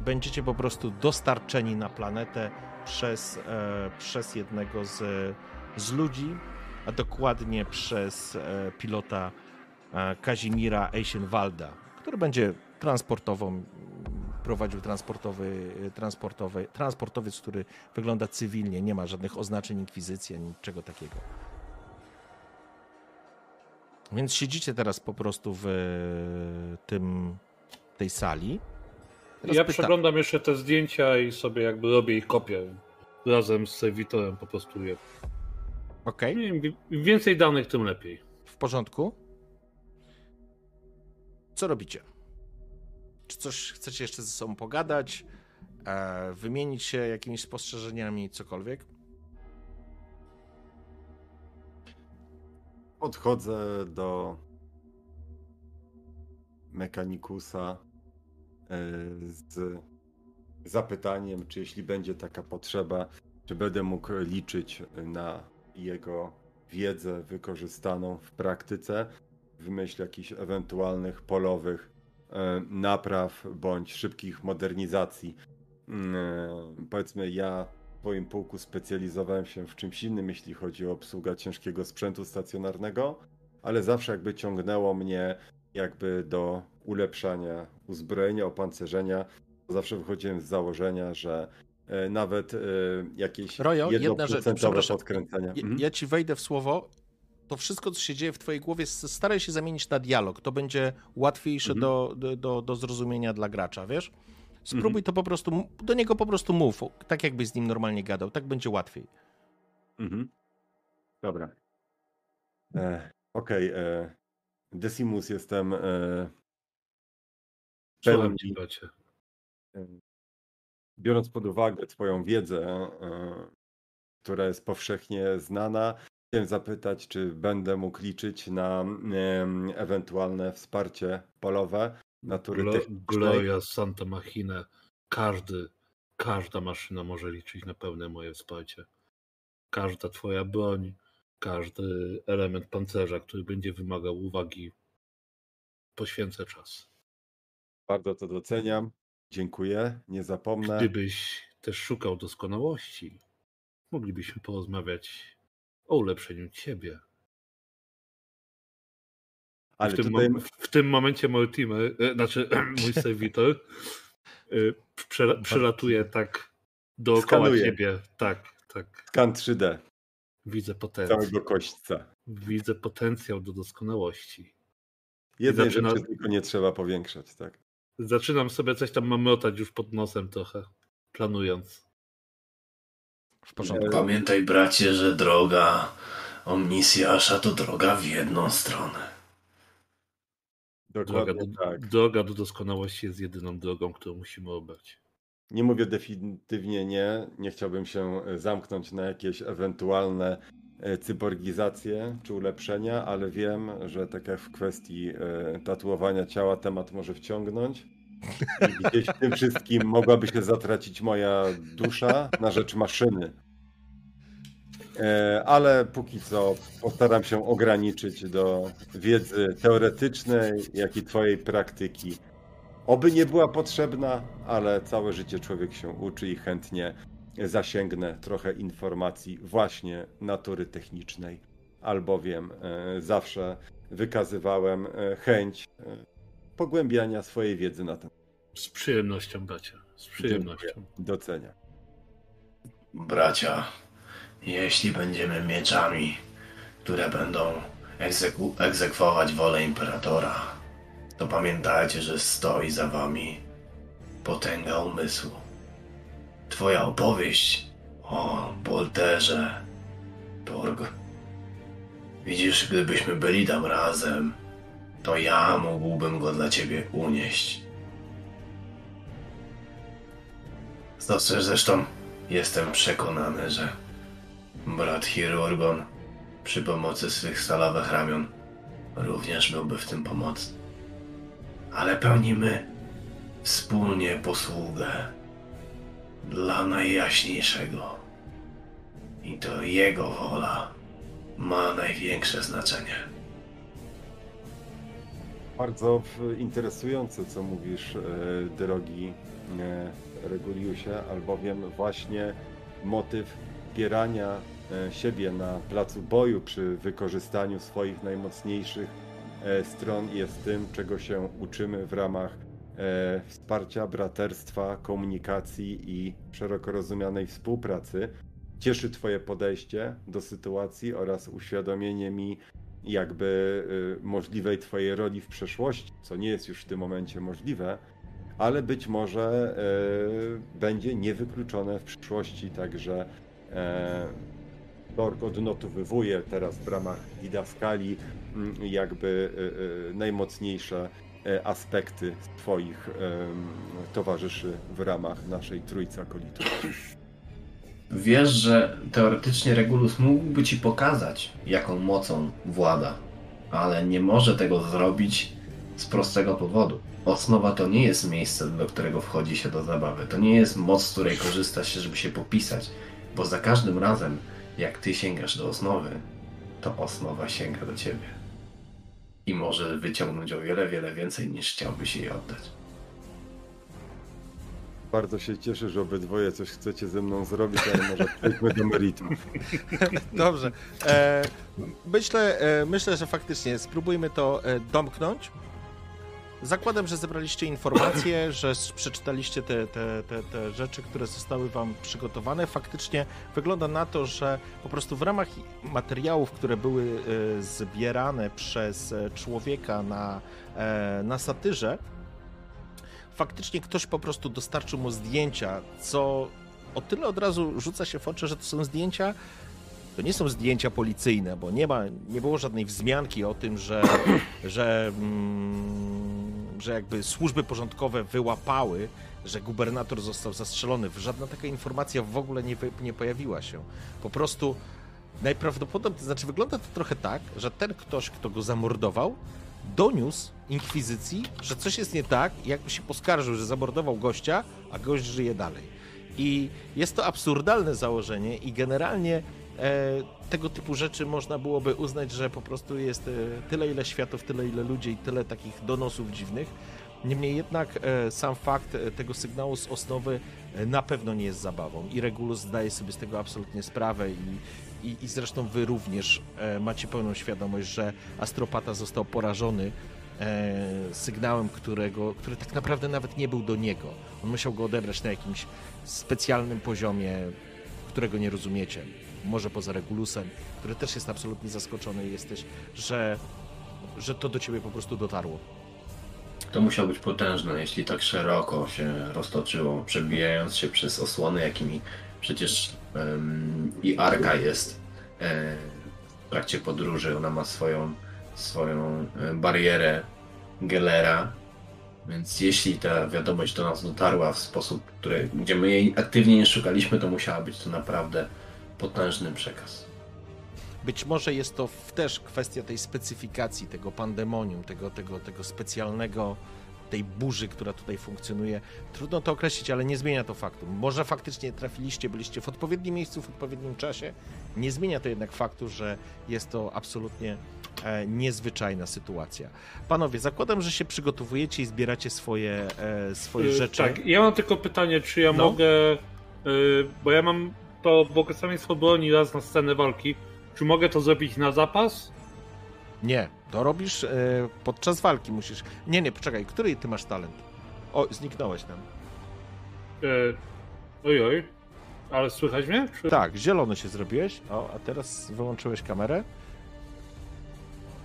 Będziecie po prostu dostarczeni na planetę przez jednego z ludzi, a dokładnie przez pilota Kazimierza Eisenwalda, który będzie prowadził transportowiec, który wygląda cywilnie, nie ma żadnych oznaczeń inkwizycji, ani niczego takiego. Więc siedzicie teraz po prostu w tej sali. Teraz ja przeglądam jeszcze te zdjęcia i sobie jakby robię ich kopię razem z serwitorem, po prostu je. Okej. Okay. Im więcej danych, tym lepiej. W porządku. Co robicie? Czy coś chcecie jeszcze ze sobą pogadać? Wymienić się jakimiś spostrzeżeniami, cokolwiek? Podchodzę do Mechanicusa z zapytaniem, czy jeśli będzie taka potrzeba, czy będę mógł liczyć na jego wiedzę wykorzystaną w praktyce w myśl jakichś ewentualnych polowych napraw bądź szybkich modernizacji. Powiedzmy, ja w swoim pułku specjalizowałem się w czymś innym, jeśli chodzi o obsługę ciężkiego sprzętu stacjonarnego, ale zawsze jakby ciągnęło mnie jakby do ulepszania uzbrojenia, opancerzenia. Zawsze wychodziłem z założenia, że nawet jakieś Rojo, jedna rzecz, przepraszam, odkręcenia. Ja ci wejdę w słowo. To wszystko, co się dzieje w twojej głowie, staraj się zamienić na dialog. To będzie łatwiejsze do zrozumienia dla gracza, wiesz? Spróbuj to po prostu, do niego po prostu mów, tak jakbyś z nim normalnie gadał. Tak będzie łatwiej. Dobra. Okej. Decimus, jestem pełen. Biorąc pod uwagę twoją wiedzę, która jest powszechnie znana, chciałem zapytać, czy będę mógł liczyć na ewentualne wsparcie polowe natury technicznej. Gloria Santa Machina. Każda maszyna może liczyć na pełne moje wsparcie. Każda twoja broń, każdy element pancerza, który będzie wymagał uwagi, poświęcę czas. Bardzo to doceniam. Dziękuję. Nie zapomnę. Gdybyś też szukał doskonałości, moglibyśmy porozmawiać o ulepszeniu ciebie. Ale w tym momencie Mortimer, znaczy mój serwitor, przelatuje tak dookoła ciebie. Tak. Skan 3D. Widzę potencjał. Całego kośćca. Widzę potencjał do doskonałości. Jednej rzeczy tylko nie trzeba powiększać, tak? Zaczynam sobie coś tam mamrotać już pod nosem trochę, planując. W porządku. Pamiętaj, bracie, że droga Omnisjasza to droga w jedną stronę. Dokładnie droga do doskonałości jest jedyną drogą, którą musimy obrać. Nie mówię definitywnie nie. Nie chciałbym się zamknąć na jakieś ewentualne cyborgizacje czy ulepszenia, ale wiem, że tak jak w kwestii tatuowania ciała temat może wciągnąć. I gdzieś w tym wszystkim mogłaby się zatracić moja dusza na rzecz maszyny. Ale póki co postaram się ograniczyć do wiedzy teoretycznej, jak i twojej praktyki. Oby nie była potrzebna, ale całe życie człowiek się uczy i chętnie zasięgnę trochę informacji właśnie natury technicznej, albowiem zawsze wykazywałem chęć pogłębiania swojej wiedzy na ten temat. Z przyjemnością, bracia. Z przyjemnością. Doceniam. Bracia, jeśli będziemy mieczami, które będą egzekwować wolę Imperatora, to pamiętajcie, że stoi za wami potęga umysłu. Twoja opowieść o Bolterze, Torg. Widzisz, gdybyśmy byli tam razem, to ja mógłbym go dla ciebie unieść. Zresztą jestem przekonany, że brat Hirurgon przy pomocy swych stalowych ramion również byłby w tym pomocny. Ale pełnimy wspólnie posługę dla Najjaśniejszego. I to jego wola ma największe znaczenie. Bardzo interesujące, co mówisz, drogi Regulusie, albowiem właśnie motyw wspierania siebie na placu boju przy wykorzystaniu swoich najmocniejszych stron jest tym, czego się uczymy w ramach wsparcia, braterstwa, komunikacji i szeroko rozumianej współpracy. Cieszy Twoje podejście do sytuacji oraz uświadomienie mi jakby możliwej Twojej roli w przeszłości, co nie jest już w tym momencie możliwe, ale być może będzie niewykluczone w przyszłości, także Torg odnotowywuje teraz w ramach didaskali jakby najmocniejsze aspekty Twoich towarzyszy w ramach naszej trójcy akolitów. Wiesz, że teoretycznie Regulus mógłby Ci pokazać, jaką mocą włada, ale nie może tego zrobić z prostego powodu. Osnowa to nie jest miejsce, do którego wchodzi się do zabawy. To nie jest moc, z której korzysta się, żeby się popisać, bo za każdym razem, jak Ty sięgasz do osnowy, to osnowa sięga do Ciebie. I może wyciągnąć o wiele, wiele więcej, niż chciałbyś jej oddać. Bardzo się cieszę, że obydwoje coś chcecie ze mną zrobić, ale może przejdźmy do meritum. Dobrze. Myślę, że faktycznie spróbujmy to domknąć. Zakładam, że zebraliście informacje, że przeczytaliście te rzeczy, które zostały wam przygotowane. Faktycznie wygląda na to, że po prostu w ramach materiałów, które były zbierane przez człowieka na satyrze, faktycznie ktoś po prostu dostarczył mu zdjęcia, co o tyle od razu rzuca się w oczy, że to są zdjęcia, to nie są zdjęcia policyjne, bo nie było żadnej wzmianki o tym, że jakby służby porządkowe wyłapały, że gubernator został zastrzelony. Żadna taka informacja w ogóle nie pojawiła się. Po prostu najprawdopodobniej, znaczy wygląda to trochę tak, że ten ktoś, kto go zamordował, doniósł inkwizycji, że coś jest nie tak i jakby się poskarżył, że zamordował gościa, a gość żyje dalej. I jest to absurdalne założenie i generalnie tego typu rzeczy można byłoby uznać, że po prostu jest tyle ile światów, tyle ile ludzi i tyle takich donosów dziwnych. Niemniej jednak sam fakt tego sygnału z osnowy na pewno nie jest zabawą i Regulus zdaje sobie z tego absolutnie sprawę i zresztą wy również macie pełną świadomość, że Astropata został porażony sygnałem, który tak naprawdę nawet nie był do niego. On musiał go odebrać na jakimś specjalnym poziomie, którego nie rozumiecie. Może poza Regulusem, który też jest absolutnie zaskoczony jesteś, że to do ciebie po prostu dotarło. To musiał być potężne, jeśli tak szeroko się roztoczyło, przebijając się przez osłony, jakimi przecież i Arka jest w trakcie podróży. Ona ma swoją barierę Gellera, więc jeśli ta wiadomość do nas dotarła w sposób, gdzie my jej aktywnie nie szukaliśmy, to musiała być to naprawdę potężny przekaz. Być może jest to też kwestia tej specyfikacji, tego pandemonium, tego specjalnego, tej burzy, która tutaj funkcjonuje. Trudno to określić, ale nie zmienia to faktu. Może faktycznie trafiliście, byliście w odpowiednim miejscu, w odpowiednim czasie. Nie zmienia to jednak faktu, że jest to absolutnie niezwyczajna sytuacja. Panowie, zakładam, że się przygotowujecie i zbieracie swoje rzeczy. Tak, ja mam tylko pytanie, czy ja mogę, bo ja mam to błogosławieństwo broni raz na scenę walki. Czy mogę to zrobić na zapas? Nie, to robisz podczas walki musisz. Nie, poczekaj, który ty masz talent? O, zniknąłeś nam. Ojoj, ale słychać mnie? Czy... Tak, zielony się zrobiłeś. O, a teraz wyłączyłeś kamerę.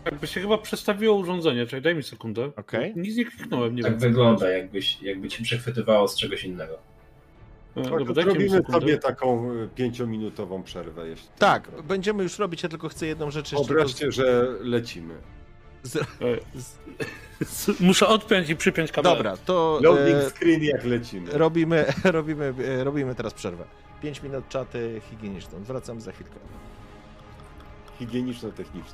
Jakby się chyba przestawiło urządzenie, czekaj, daj mi sekundę. Okej. Nic nie kliknąłem. Nie tak wiem, wygląda, jakby cię przechwytywało z czegoś innego. Dobra, robimy sobie taką 5-minutową przerwę. Jeśli tak, tak będziemy już robić, ja tylko chcę jedną rzecz jeszcze... Wyobraźcie, że lecimy. Muszę odpiąć i przypiąć kamerę. Dobra, to... Loading screen jak lecimy. Robimy teraz przerwę. 5 minut czaty higieniczną. Wracam za chwilkę. Higieniczno-techniczną.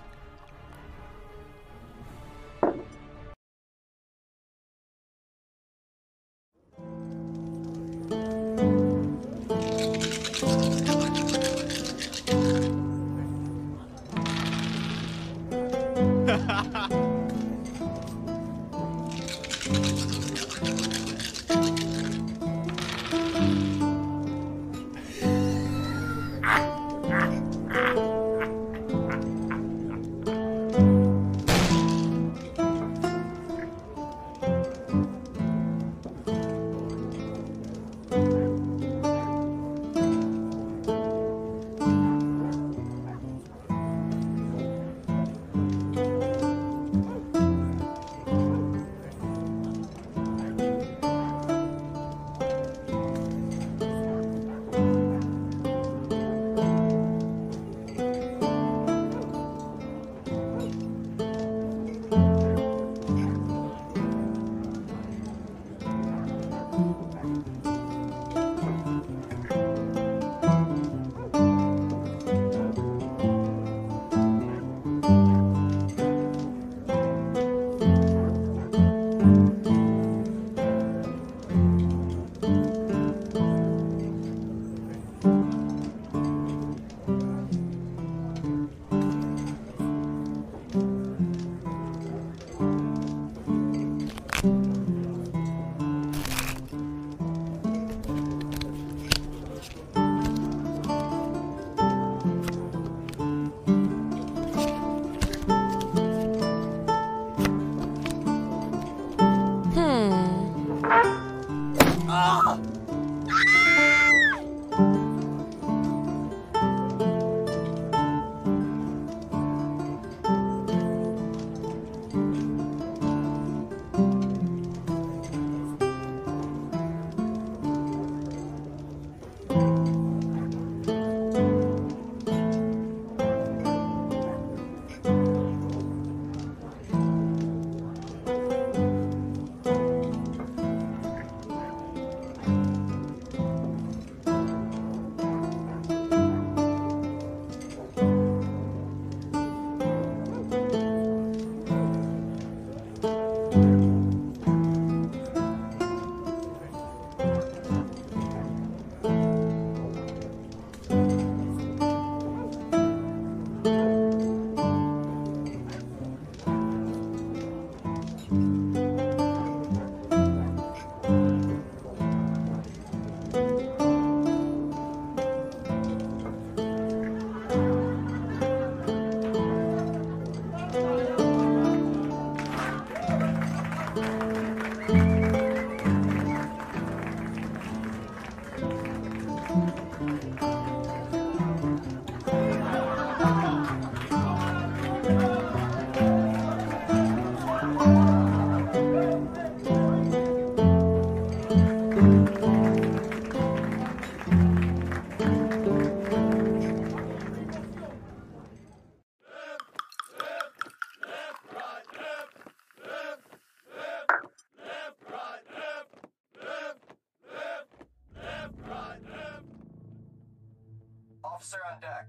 atak.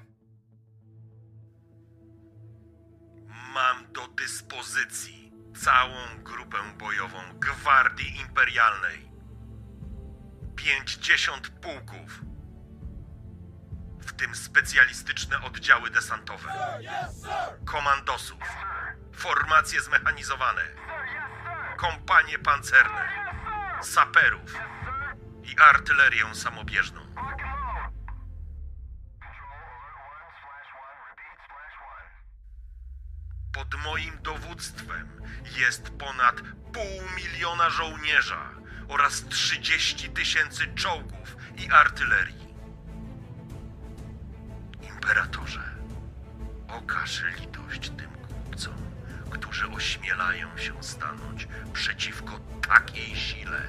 Mam do dyspozycji całą grupę bojową Gwardii Imperialnej. 50 pułków, w tym specjalistyczne oddziały desantowe, komandosów, formacje zmechanizowane, kompanie pancerne, saperów i artylerię samobieżną. Pod moim dowództwem jest ponad 500 000 żołnierza oraz 30 000 czołgów i artylerii. Imperatorze, okaż litość tym głupcom, którzy ośmielają się stanąć przeciwko takiej sile.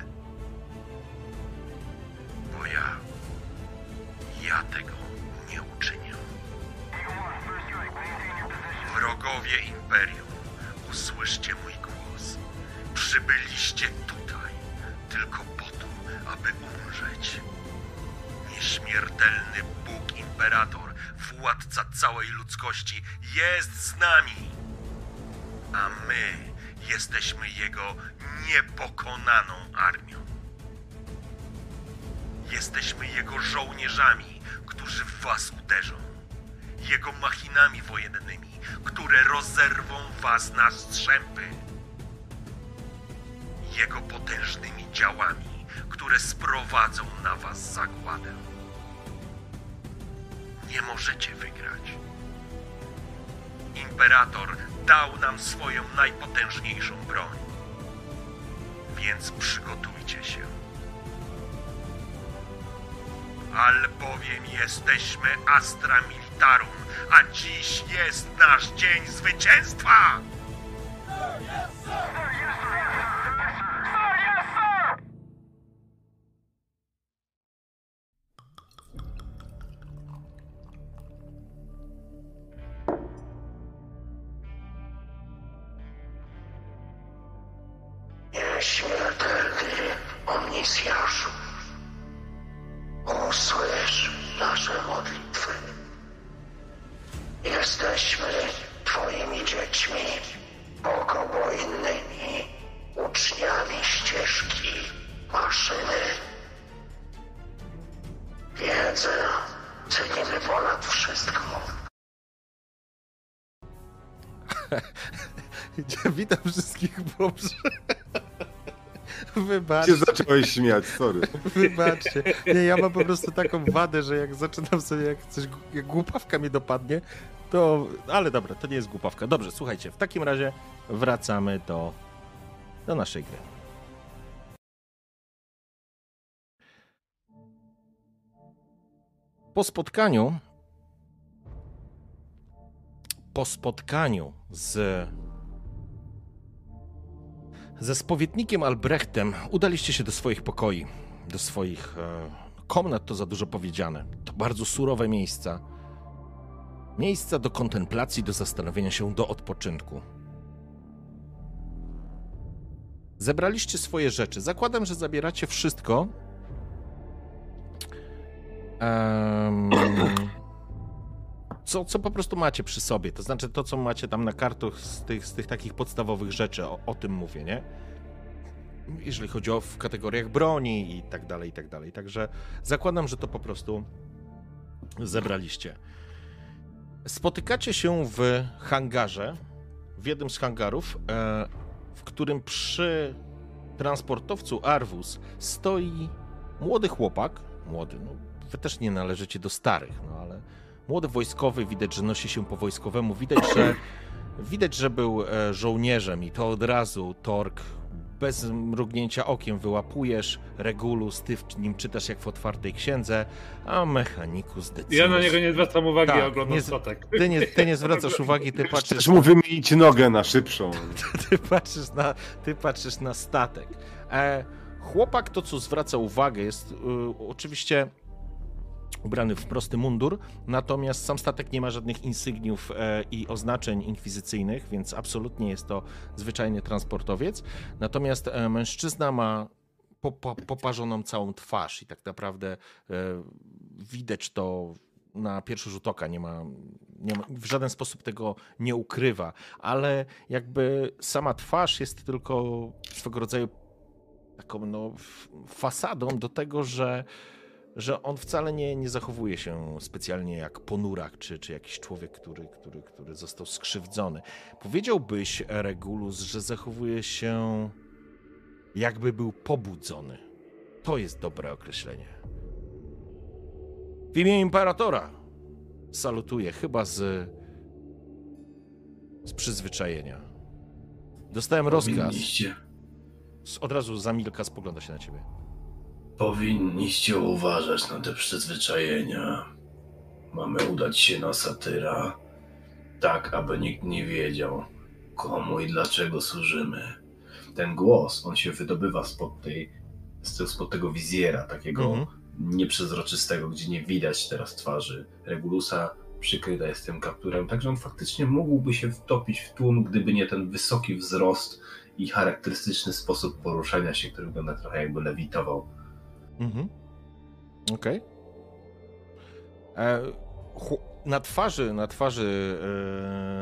Bo ja tego nie uczynię. Wrogowie Imperium, usłyszcie mój głos. Przybyliście tutaj tylko po to, aby umrzeć. Nieśmiertelny Bóg Imperator, władca całej ludzkości, jest z nami. A my jesteśmy jego niepokonaną armią. Jesteśmy jego żołnierzami, którzy w was uderzą. Jego machinami wojennymi, które rozerwą was na strzępy. Jego potężnymi działami, które sprowadzą na was zagładę. Nie możecie wygrać. Imperator dał nam swoją najpotężniejszą broń. Więc przygotujcie się. Albowiem jesteśmy Astra Militarum, a dziś jest nasz dzień zwycięstwa! Sir, yes, sir. Sir, yes, sir. Witam wszystkich, dobrze. Wybaczcie. Cię zacząłeś śmiać, sorry. Wybaczcie. Nie, ja mam po prostu taką wadę, że jak zaczynam sobie, jak głupawka mnie dopadnie, to... Ale dobra, to nie jest głupawka. Dobrze, słuchajcie, w takim razie wracamy do naszej gry. Po spotkaniu ze spowiednikiem Albrechtem udaliście się do swoich pokoi, do swoich komnat, to za dużo powiedziane. To bardzo surowe miejsca. Miejsca do kontemplacji, do zastanowienia się, do odpoczynku. Zebraliście swoje rzeczy. Zakładam, że zabieracie wszystko. Co po prostu macie przy sobie, to znaczy to, co macie tam na kartach z tych takich podstawowych rzeczy, o tym mówię, nie? Jeżeli chodzi o w kategoriach broni i tak dalej, i tak dalej. Także zakładam, że to po prostu zebraliście. Spotykacie się w hangarze, w jednym z hangarów, w którym przy transportowcu Arvus stoi młody chłopak. Młody, no wy też nie należycie do starych, no ale... Młody wojskowy, widać, że nosi się po wojskowemu, widać, że był żołnierzem i to od razu Torg, bez mrugnięcia okiem wyłapujesz, Regulus, ty w nim czytasz jak w otwartej księdze, a Mechanicus decyduje. Ja na niego nie zwracam uwagi, tak, ja oglądam statek. Ty nie zwracasz uwagi, ty patrzysz... Chcesz mu wymienić nogę na szybszą. Ty patrzysz na statek. Chłopak to, co zwraca uwagę, jest oczywiście... ubrany w prosty mundur, natomiast sam statek nie ma żadnych insygniów i oznaczeń inkwizycyjnych, więc absolutnie jest to zwyczajny transportowiec. Natomiast mężczyzna ma poparzoną całą twarz i tak naprawdę widać to na pierwszy rzut oka, nie ma, w żaden sposób tego nie ukrywa, ale jakby sama twarz jest tylko swego rodzaju taką no, fasadą do tego, że on wcale nie zachowuje się specjalnie jak ponurak, czy jakiś człowiek, który został skrzywdzony. Powiedziałbyś, Regulus, że zachowuje się jakby był pobudzony. To jest dobre określenie. W imię Imperatora salutuję, chyba z przyzwyczajenia. Dostałem rozkaz. Od razu zamilka, spogląda się na ciebie. Powinniście uważać na te przyzwyczajenia. Mamy udać się na Satyra, tak aby nikt nie wiedział, komu i dlaczego służymy. Ten głos, on się wydobywa spod tego wizjera, takiego nieprzezroczystego, gdzie nie widać teraz twarzy. Regulusa przykryta jest tym kapturem, także on faktycznie mógłby się wtopić w tłum, gdyby nie ten wysoki wzrost i charakterystyczny sposób poruszania się, który wygląda trochę jakby lewitował. Okej.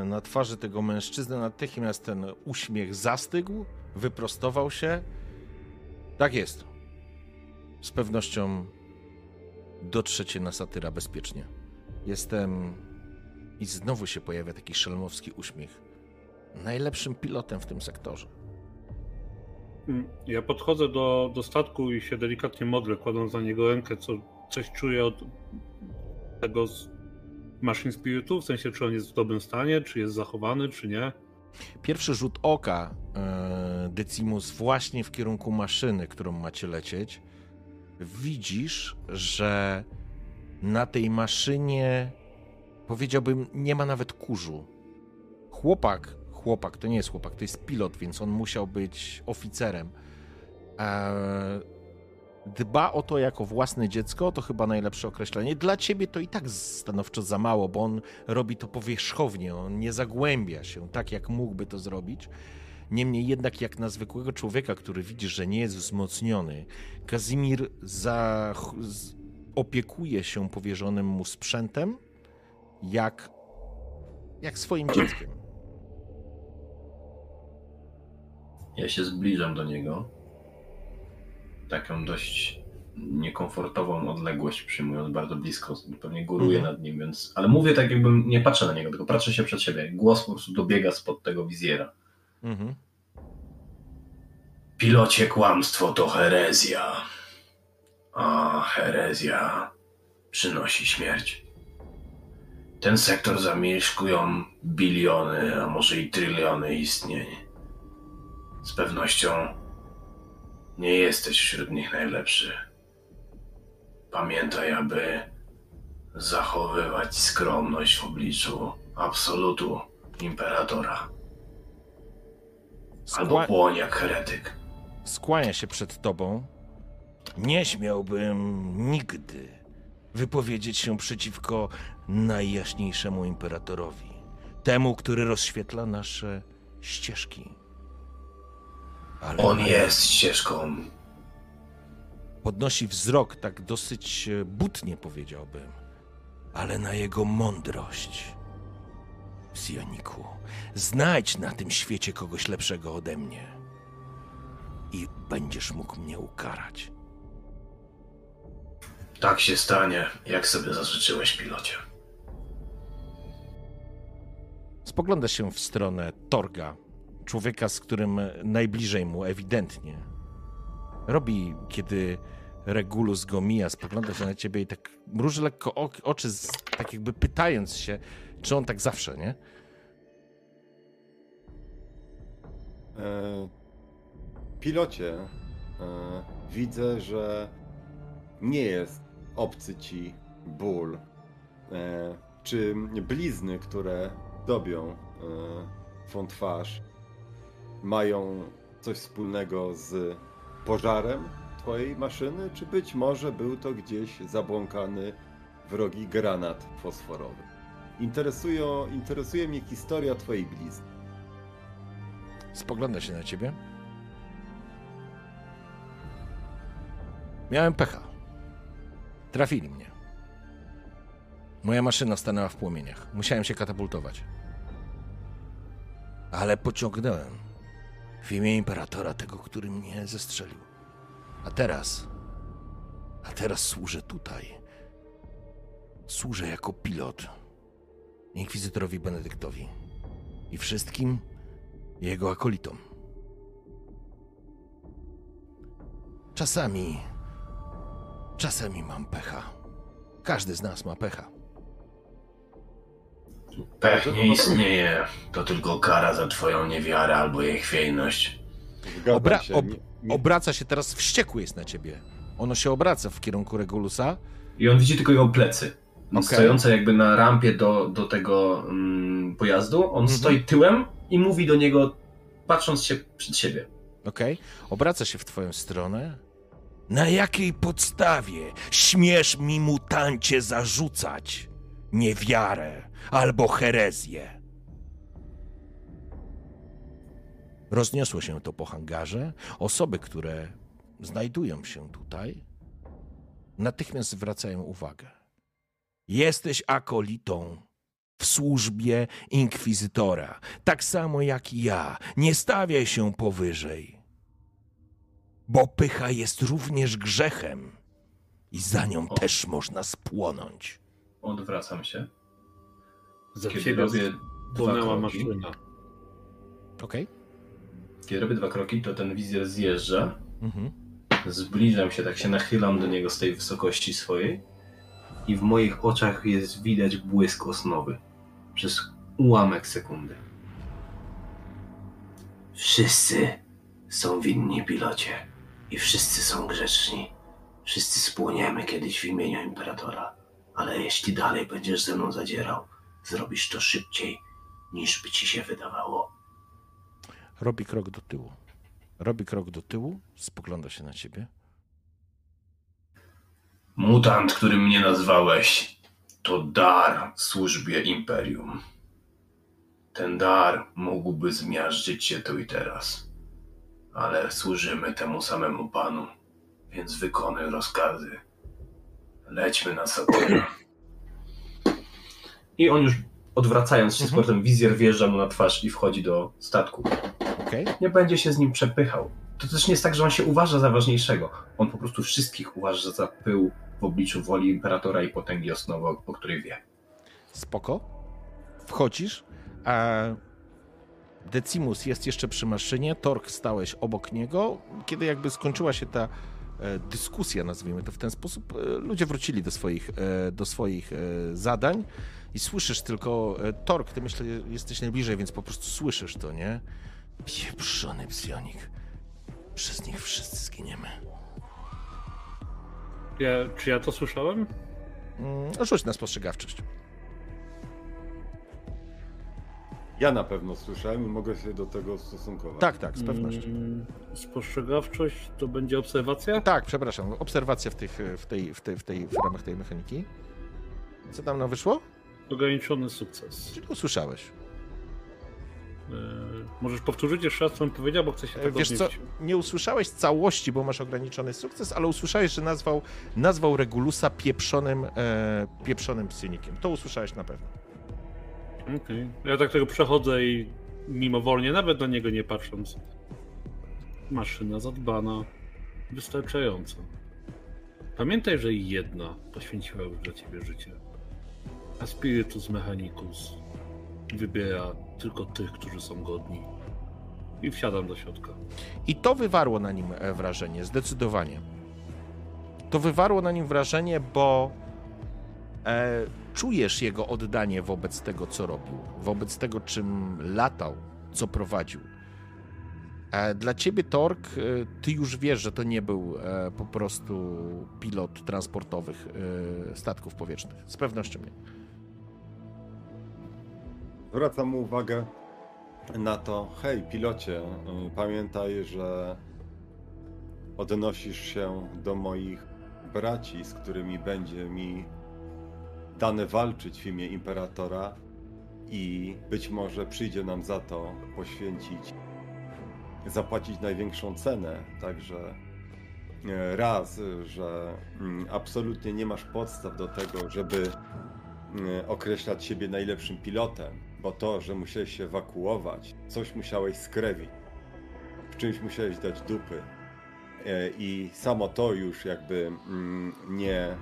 Na twarzy tego mężczyzny natychmiast ten uśmiech zastygł, wyprostował się. Tak jest. Z pewnością dotrzecie na Satyra bezpiecznie. Jestem... I znowu się pojawia taki szelmowski uśmiech. Najlepszym pilotem w tym sektorze. Ja podchodzę do statku i się delikatnie modlę, kładąc na niego rękę, co coś czuję od tego z Machine Spiritu, w sensie czy on jest w dobrym stanie, czy jest zachowany, czy nie. Pierwszy rzut oka, Decimus, właśnie w kierunku maszyny, którą macie lecieć, widzisz, że na tej maszynie, powiedziałbym, nie ma nawet kurzu. Chłopak, to nie jest chłopak, to jest pilot, więc on musiał być oficerem. Dba o to jako własne dziecko, to chyba najlepsze określenie. Dla ciebie to i tak stanowczo za mało, bo on robi to powierzchownie, on nie zagłębia się tak, jak mógłby to zrobić. Niemniej jednak jak na zwykłego człowieka, który widzisz, że nie jest wzmocniony, Kazimierz opiekuje się powierzonym mu sprzętem jak swoim dzieckiem. Ja się zbliżam do niego, taką dość niekomfortową odległość przyjmując, bardzo blisko, pewnie góruję nad nim, więc... Ale mówię tak, jakbym nie patrzę na niego, tylko patrzę się przed siebie. Głos po prostu dobiega spod tego wizjera. Pilocie, kłamstwo to herezja, a herezja przynosi śmierć. Ten sektor zamieszkują biliony, a może i tryliony istnień. Z pewnością nie jesteś wśród nich najlepszy. Pamiętaj, aby zachowywać skromność w obliczu absolutu imperatora. Albo płoń jak heretyk. Skłania się przed tobą. Nie śmiałbym nigdy wypowiedzieć się przeciwko najjaśniejszemu imperatorowi. Temu, który rozświetla nasze ścieżki. Ale on jest ścieżką. Podnosi wzrok, tak dosyć butnie powiedziałbym, ale na jego mądrość. Psioniku, znajdź na tym świecie kogoś lepszego ode mnie i będziesz mógł mnie ukarać. Tak się stanie, jak sobie zażyczyłeś, pilocie. Spogląda się w stronę Torga. Człowieka, z którym najbliżej mu ewidentnie. Robi, kiedy Regulus go mija, spogląda się na ciebie i tak mruży lekko oczy, tak jakby pytając się, czy on tak zawsze, nie? Pilocie, widzę, że nie jest obcy ci ból, czy blizny, które dobią twą twarz, mają coś wspólnego z pożarem twojej maszyny, czy być może był to gdzieś zabłąkany wrogi granat fosforowy. Interesuje mnie historia twojej blizny. Spogląda się na ciebie. Miałem pecha. Trafili mnie. Moja maszyna stanęła w płomieniach. Musiałem się katapultować. Ale pociągnąłem. W imię Imperatora, tego, który mnie zestrzelił. A teraz służę tutaj. Służę jako pilot Inkwizytorowi Benedyktowi i wszystkim jego akolitom. Czasami mam pecha. Każdy z nas ma pecha. Pech nie istnieje. To tylko kara za twoją niewiarę albo jej chwiejność. Obraca się teraz, wściekły jest na ciebie. Ono się obraca w kierunku Regulusa. I on widzi tylko jego plecy. Okay. Stojące jakby na rampie do tego pojazdu. On stoi tyłem i mówi do niego, patrząc się przed siebie. Okej. Obraca się w twoją stronę. Na jakiej podstawie śmiesz mi, mutancie, zarzucać niewiarę albo herezję? Rozniosło się to po hangarze. Osoby, które znajdują się tutaj, natychmiast zwracają uwagę. Jesteś akolitą w służbie inkwizytora, tak samo jak i ja. Nie stawiaj się powyżej, bo pycha jest również grzechem i za nią też można spłonąć. Odwracam się. Kiedy robię dwa kroki, okay. Kiedy robię dwa kroki, to ten wizjer zjeżdża. Zbliżam się, tak się nachylam do niego z tej wysokości swojej i w moich oczach jest widać błysk osnowy przez ułamek sekundy. Wszyscy są winni, pilocie, i wszyscy są grzeczni. Wszyscy spłoniemy kiedyś w imieniu Imperatora, ale jeśli dalej będziesz ze mną zadzierał, zrobisz to szybciej, niż by ci się wydawało. Robi krok do tyłu. Spogląda się na ciebie. Mutant, którym mnie nazwałeś, to dar w służbie Imperium. Ten dar mógłby zmiażdżyć cię tu i teraz, ale służymy temu samemu Panu, więc wykonuj rozkazy. Lećmy na Satyra. I on już, odwracając się z portem, wizjer wjeżdża mu na twarz i wchodzi do statku. Okay. Nie będzie się z nim przepychał. To też nie jest tak, że on się uważa za ważniejszego. On po prostu wszystkich uważa za pył w obliczu woli Imperatora i potęgi Osnowa, o której wie. Spoko. Wchodzisz. A Decimus jest jeszcze przy maszynie. Torg stałeś obok niego. Kiedy jakby skończyła się ta dyskusja, nazwijmy to w ten sposób, ludzie wrócili do swoich zadań i słyszysz tylko... Torg, ty myślę, jesteś najbliżej, więc po prostu słyszysz to, nie? Pieprzony psionik. Przez nich wszyscy zginiemy. Czy ja to słyszałem? Rzuć na spostrzegawczość. Ja na pewno słyszałem i mogę się do tego stosunkować. Tak, z pewnością. Spostrzegawczość to będzie obserwacja? Tak, przepraszam. Obserwacja w ramach tej mechaniki. Co tam nam wyszło? Ograniczony sukces. Czyli usłyszałeś. Możesz powtórzyć jeszcze raz, co bym powiedział, bo chcę się tego odnieść. Wiesz co, nie usłyszałeś całości, bo masz ograniczony sukces, ale usłyszałeś, że nazwał Regulusa pieprzonym psionikiem. To usłyszałeś na pewno. Okej. Ja tak tego przechodzę i mimowolnie, nawet na niego nie patrząc. Maszyna zadbana, wystarczająco. Pamiętaj, że jedna poświęciła już dla ciebie życie. Adeptus Mechanicus wybiera tylko tych, którzy są godni. I wsiadam do środka. I to wywarło na nim wrażenie, zdecydowanie. To wywarło na nim wrażenie, bo czujesz jego oddanie wobec tego, co robił, wobec tego, czym latał, co prowadził. Dla ciebie, Torg, ty już wiesz, że to nie był po prostu pilot transportowych statków powietrznych. Z pewnością nie. Zwracam mu uwagę na to, hej pilocie, pamiętaj, że odnosisz się do moich braci, z którymi będzie mi dane walczyć w imię Imperatora i być może przyjdzie nam za to zapłacić największą cenę, także raz, że absolutnie nie masz podstaw do tego, żeby określać siebie najlepszym pilotem, bo to, że musiałeś się ewakuować, coś musiałeś skrewić, w czymś musiałeś dać dupy i samo to już jakby nie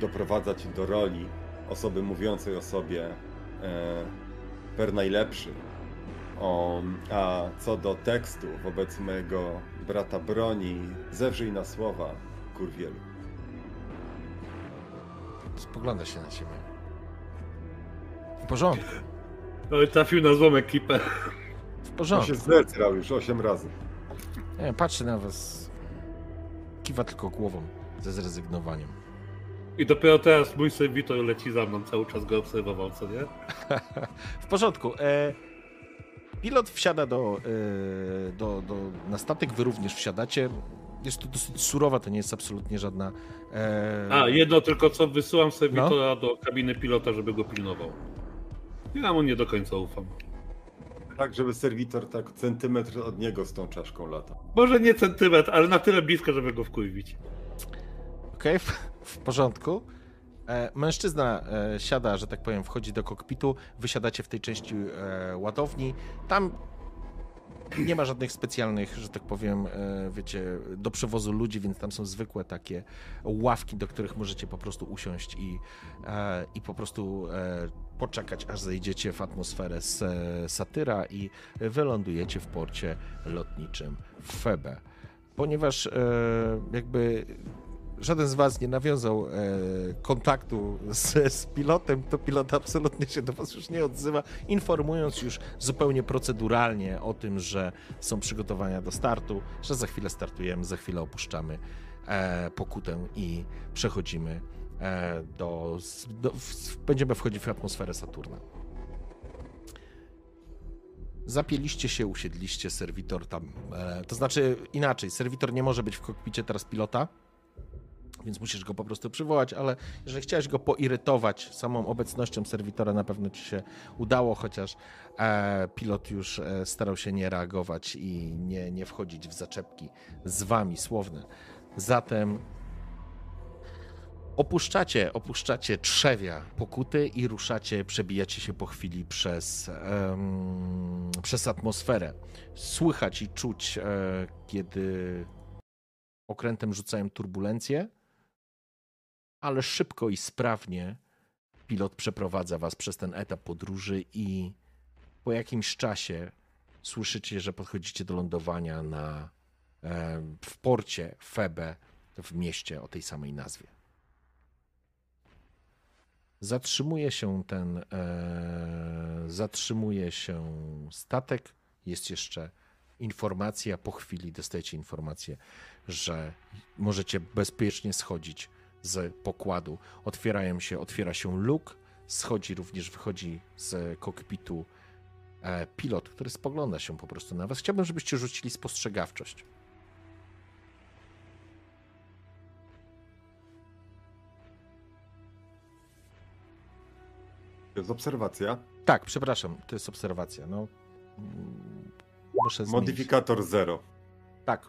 doprowadza cię do roli osoby mówiącej o sobie per najlepszy. A co do tekstu wobec mojego brata broni, zewrzyj na słowa, kurwielu. Spogląda się na ciebie. W porządku. No i trafił na złą ekipę. W porządku. On się zlecał już 8 razy. Nie, patrzy na was. Kiwa tylko głową ze zrezygnowaniem. I dopiero teraz mój serwitor leci za mną, cały czas go obserwował, co nie? W porządku. Pilot wsiada na statek, wy również wsiadacie. Jest to dosyć surowa, to nie jest absolutnie żadna... Jedno tylko co, wysyłam serwitora do kabiny pilota, żeby go pilnował. Ja mu nie do końca ufam. Tak, żeby serwitor tak centymetr od niego z tą czaszką lata. Może nie centymetr, ale na tyle blisko, żeby go wkurwić. Okej, w porządku. Mężczyzna siada, że tak powiem, wchodzi do kokpitu, wysiadacie w tej części ładowni. Tam nie ma żadnych specjalnych, że tak powiem, wiecie, do przewozu ludzi, więc tam są zwykłe takie ławki, do których możecie po prostu usiąść i po prostu poczekać, aż zejdziecie w atmosferę z Satyra i wylądujecie w porcie lotniczym w Febe. Ponieważ jakby... Żaden z was nie nawiązał kontaktu z pilotem, to pilot absolutnie się do was już nie odzywa, informując już zupełnie proceduralnie o tym, że są przygotowania do startu, że za chwilę startujemy, za chwilę opuszczamy Pokutę i przechodzimy będziemy wchodzić w atmosferę Saturna. Zapięliście się, usiedliście, serwitor tam, to znaczy inaczej, serwitor nie może być w kokpicie teraz pilota, więc musisz go po prostu przywołać, ale jeżeli chciałeś go poirytować samą obecnością serwitora, na pewno ci się udało, chociaż pilot już starał się nie reagować i nie wchodzić w zaczepki z wami słowne. Zatem opuszczacie trzewia Pokuty i ruszacie, przebijacie się po chwili przez atmosferę. Słychać i czuć, kiedy okrętem rzucają turbulencję, ale szybko i sprawnie pilot przeprowadza was przez ten etap podróży i po jakimś czasie słyszycie, że podchodzicie do lądowania w porcie Febe w mieście o tej samej nazwie. Zatrzymuje się statek. Jest jeszcze informacja. Po chwili dostajecie informację, że możecie bezpiecznie schodzić z pokładu. Otwiera się luk, schodzi również, wychodzi z kokpitu pilot, który spogląda się po prostu na was. Chciałbym, żebyście rzucili spostrzegawczość. To jest obserwacja? Tak, przepraszam, to jest obserwacja. No, muszę zmienić. Modyfikator 0. Tak.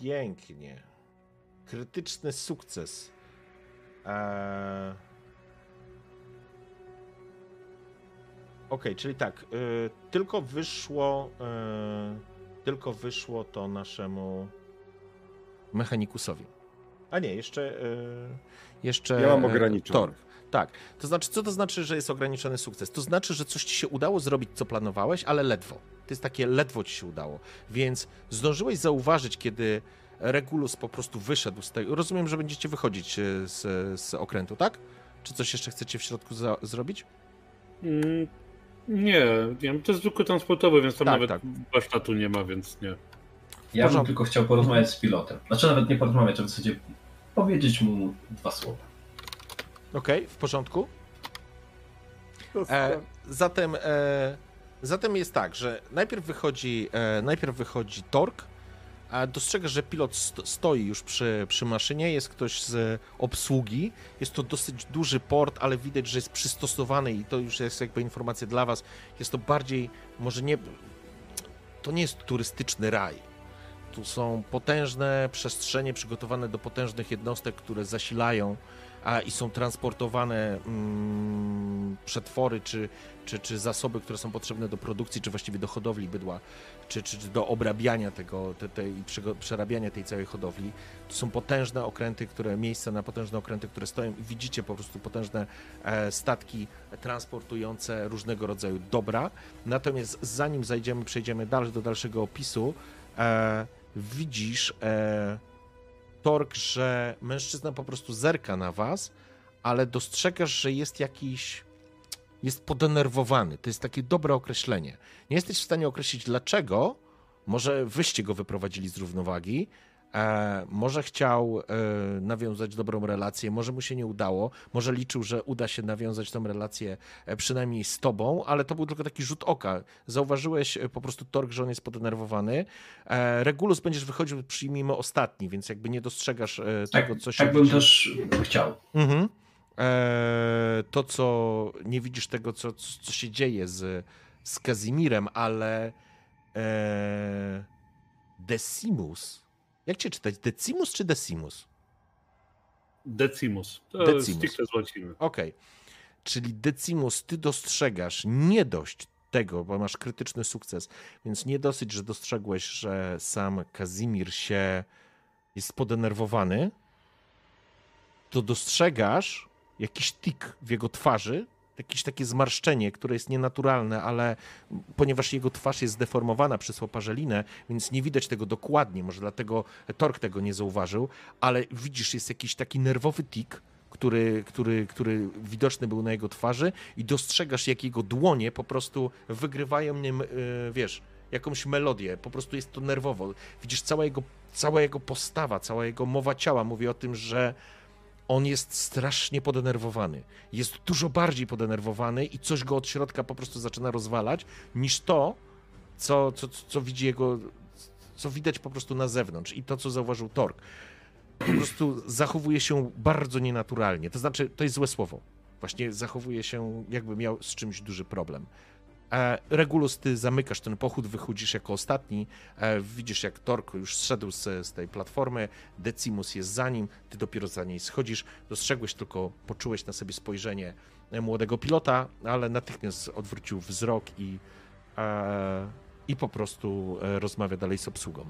Pięknie. Krytyczny sukces. Okej, czyli tak. Tylko wyszło to naszemu Mechanikusowi. A nie, jeszcze ja mam ograniczony. Torg. Tak. To znaczy, co to znaczy, że jest ograniczony sukces? To znaczy, że coś ci się udało zrobić, co planowałeś, ale ledwo. To jest takie ledwo ci się udało. Więc zdążyłeś zauważyć, kiedy Regulus po prostu wyszedł z tego. Rozumiem, że będziecie wychodzić z okrętu, tak? Czy coś jeszcze chcecie w środku zrobić? Nie, to jest zwykły transportowy, więc tam tak, nawet warsztatu nie ma, więc nie. Ja bym tylko chciał porozmawiać z pilotem. Znaczy nawet nie porozmawiać, a w zasadzie powiedzieć mu 2 słowa. Okej, w porządku. Zatem jest tak, że najpierw wychodzi Torg, a dostrzega, że pilot stoi już przy maszynie, jest ktoś z obsługi, jest to dosyć duży port, ale widać, że jest przystosowany i to już jest jakby informacja dla was, jest to bardziej, może nie, to nie jest turystyczny raj, tu są potężne przestrzenie przygotowane do potężnych jednostek, które zasilają i są transportowane przetwory czy zasoby, które są potrzebne do produkcji, czy właściwie do hodowli bydła, czy do obrabiania tego i przerabiania tej całej hodowli. To są potężne okręty, które stoją i widzicie po prostu potężne statki transportujące różnego rodzaju dobra. Natomiast zanim przejdziemy do dalszego opisu, widzisz, Torg, że mężczyzna po prostu zerka na was, ale dostrzegasz, że jest podenerwowany. To jest takie dobre określenie. Nie jesteś w stanie określić dlaczego. Może wyście go wyprowadzili z równowagi, może chciał nawiązać dobrą relację, może mu się nie udało, może liczył, że uda się nawiązać tą relację przynajmniej z tobą, ale to był tylko taki rzut oka. Zauważyłeś po prostu, Torg, że on jest podenerwowany. Regulus, będziesz wychodził, przyjmijmy, ostatni, więc jakby nie dostrzegasz tego, co się dzieje. Tak bym też chciał. Mhm. To, co nie widzisz tego, co się dzieje z Kazimirem, ale Decimus. Jak cię czytać? Decimus czy Decimus? Decimus. To stricte z łaciny. Okej. Czyli Decimus, ty dostrzegasz nie dość tego, bo masz krytyczny sukces, więc nie dosyć, że dostrzegłeś, że sam Kazimierz jest podenerwowany, to dostrzegasz jakiś tik w jego twarzy, jakieś takie zmarszczenie, które jest nienaturalne, ale ponieważ jego twarz jest zdeformowana przez łoparzelinę, więc nie widać tego dokładnie, może dlatego Torg tego nie zauważył, ale widzisz, jest jakiś taki nerwowy tik, który widoczny był na jego twarzy i dostrzegasz, jak jego dłonie po prostu wygrywają nim, wiesz, jakąś melodię, po prostu jest to nerwowo. Widzisz, cała jego postawa, cała jego mowa ciała mówi o tym, że on jest strasznie podenerwowany. Jest dużo bardziej podenerwowany i coś go od środka po prostu zaczyna rozwalać niż to, co widać po prostu na zewnątrz i to, co zauważył Torg. Po prostu zachowuje się bardzo nienaturalnie. To znaczy, to jest złe słowo. Właśnie zachowuje się, jakby miał z czymś duży problem. Regulus, ty zamykasz ten pochód, wychodzisz jako ostatni, widzisz, jak Torg już zszedł z tej platformy, Decimus jest za nim, ty dopiero za niej schodzisz, dostrzegłeś tylko, poczułeś na sobie spojrzenie młodego pilota, ale natychmiast odwrócił wzrok i po prostu rozmawia dalej z obsługą.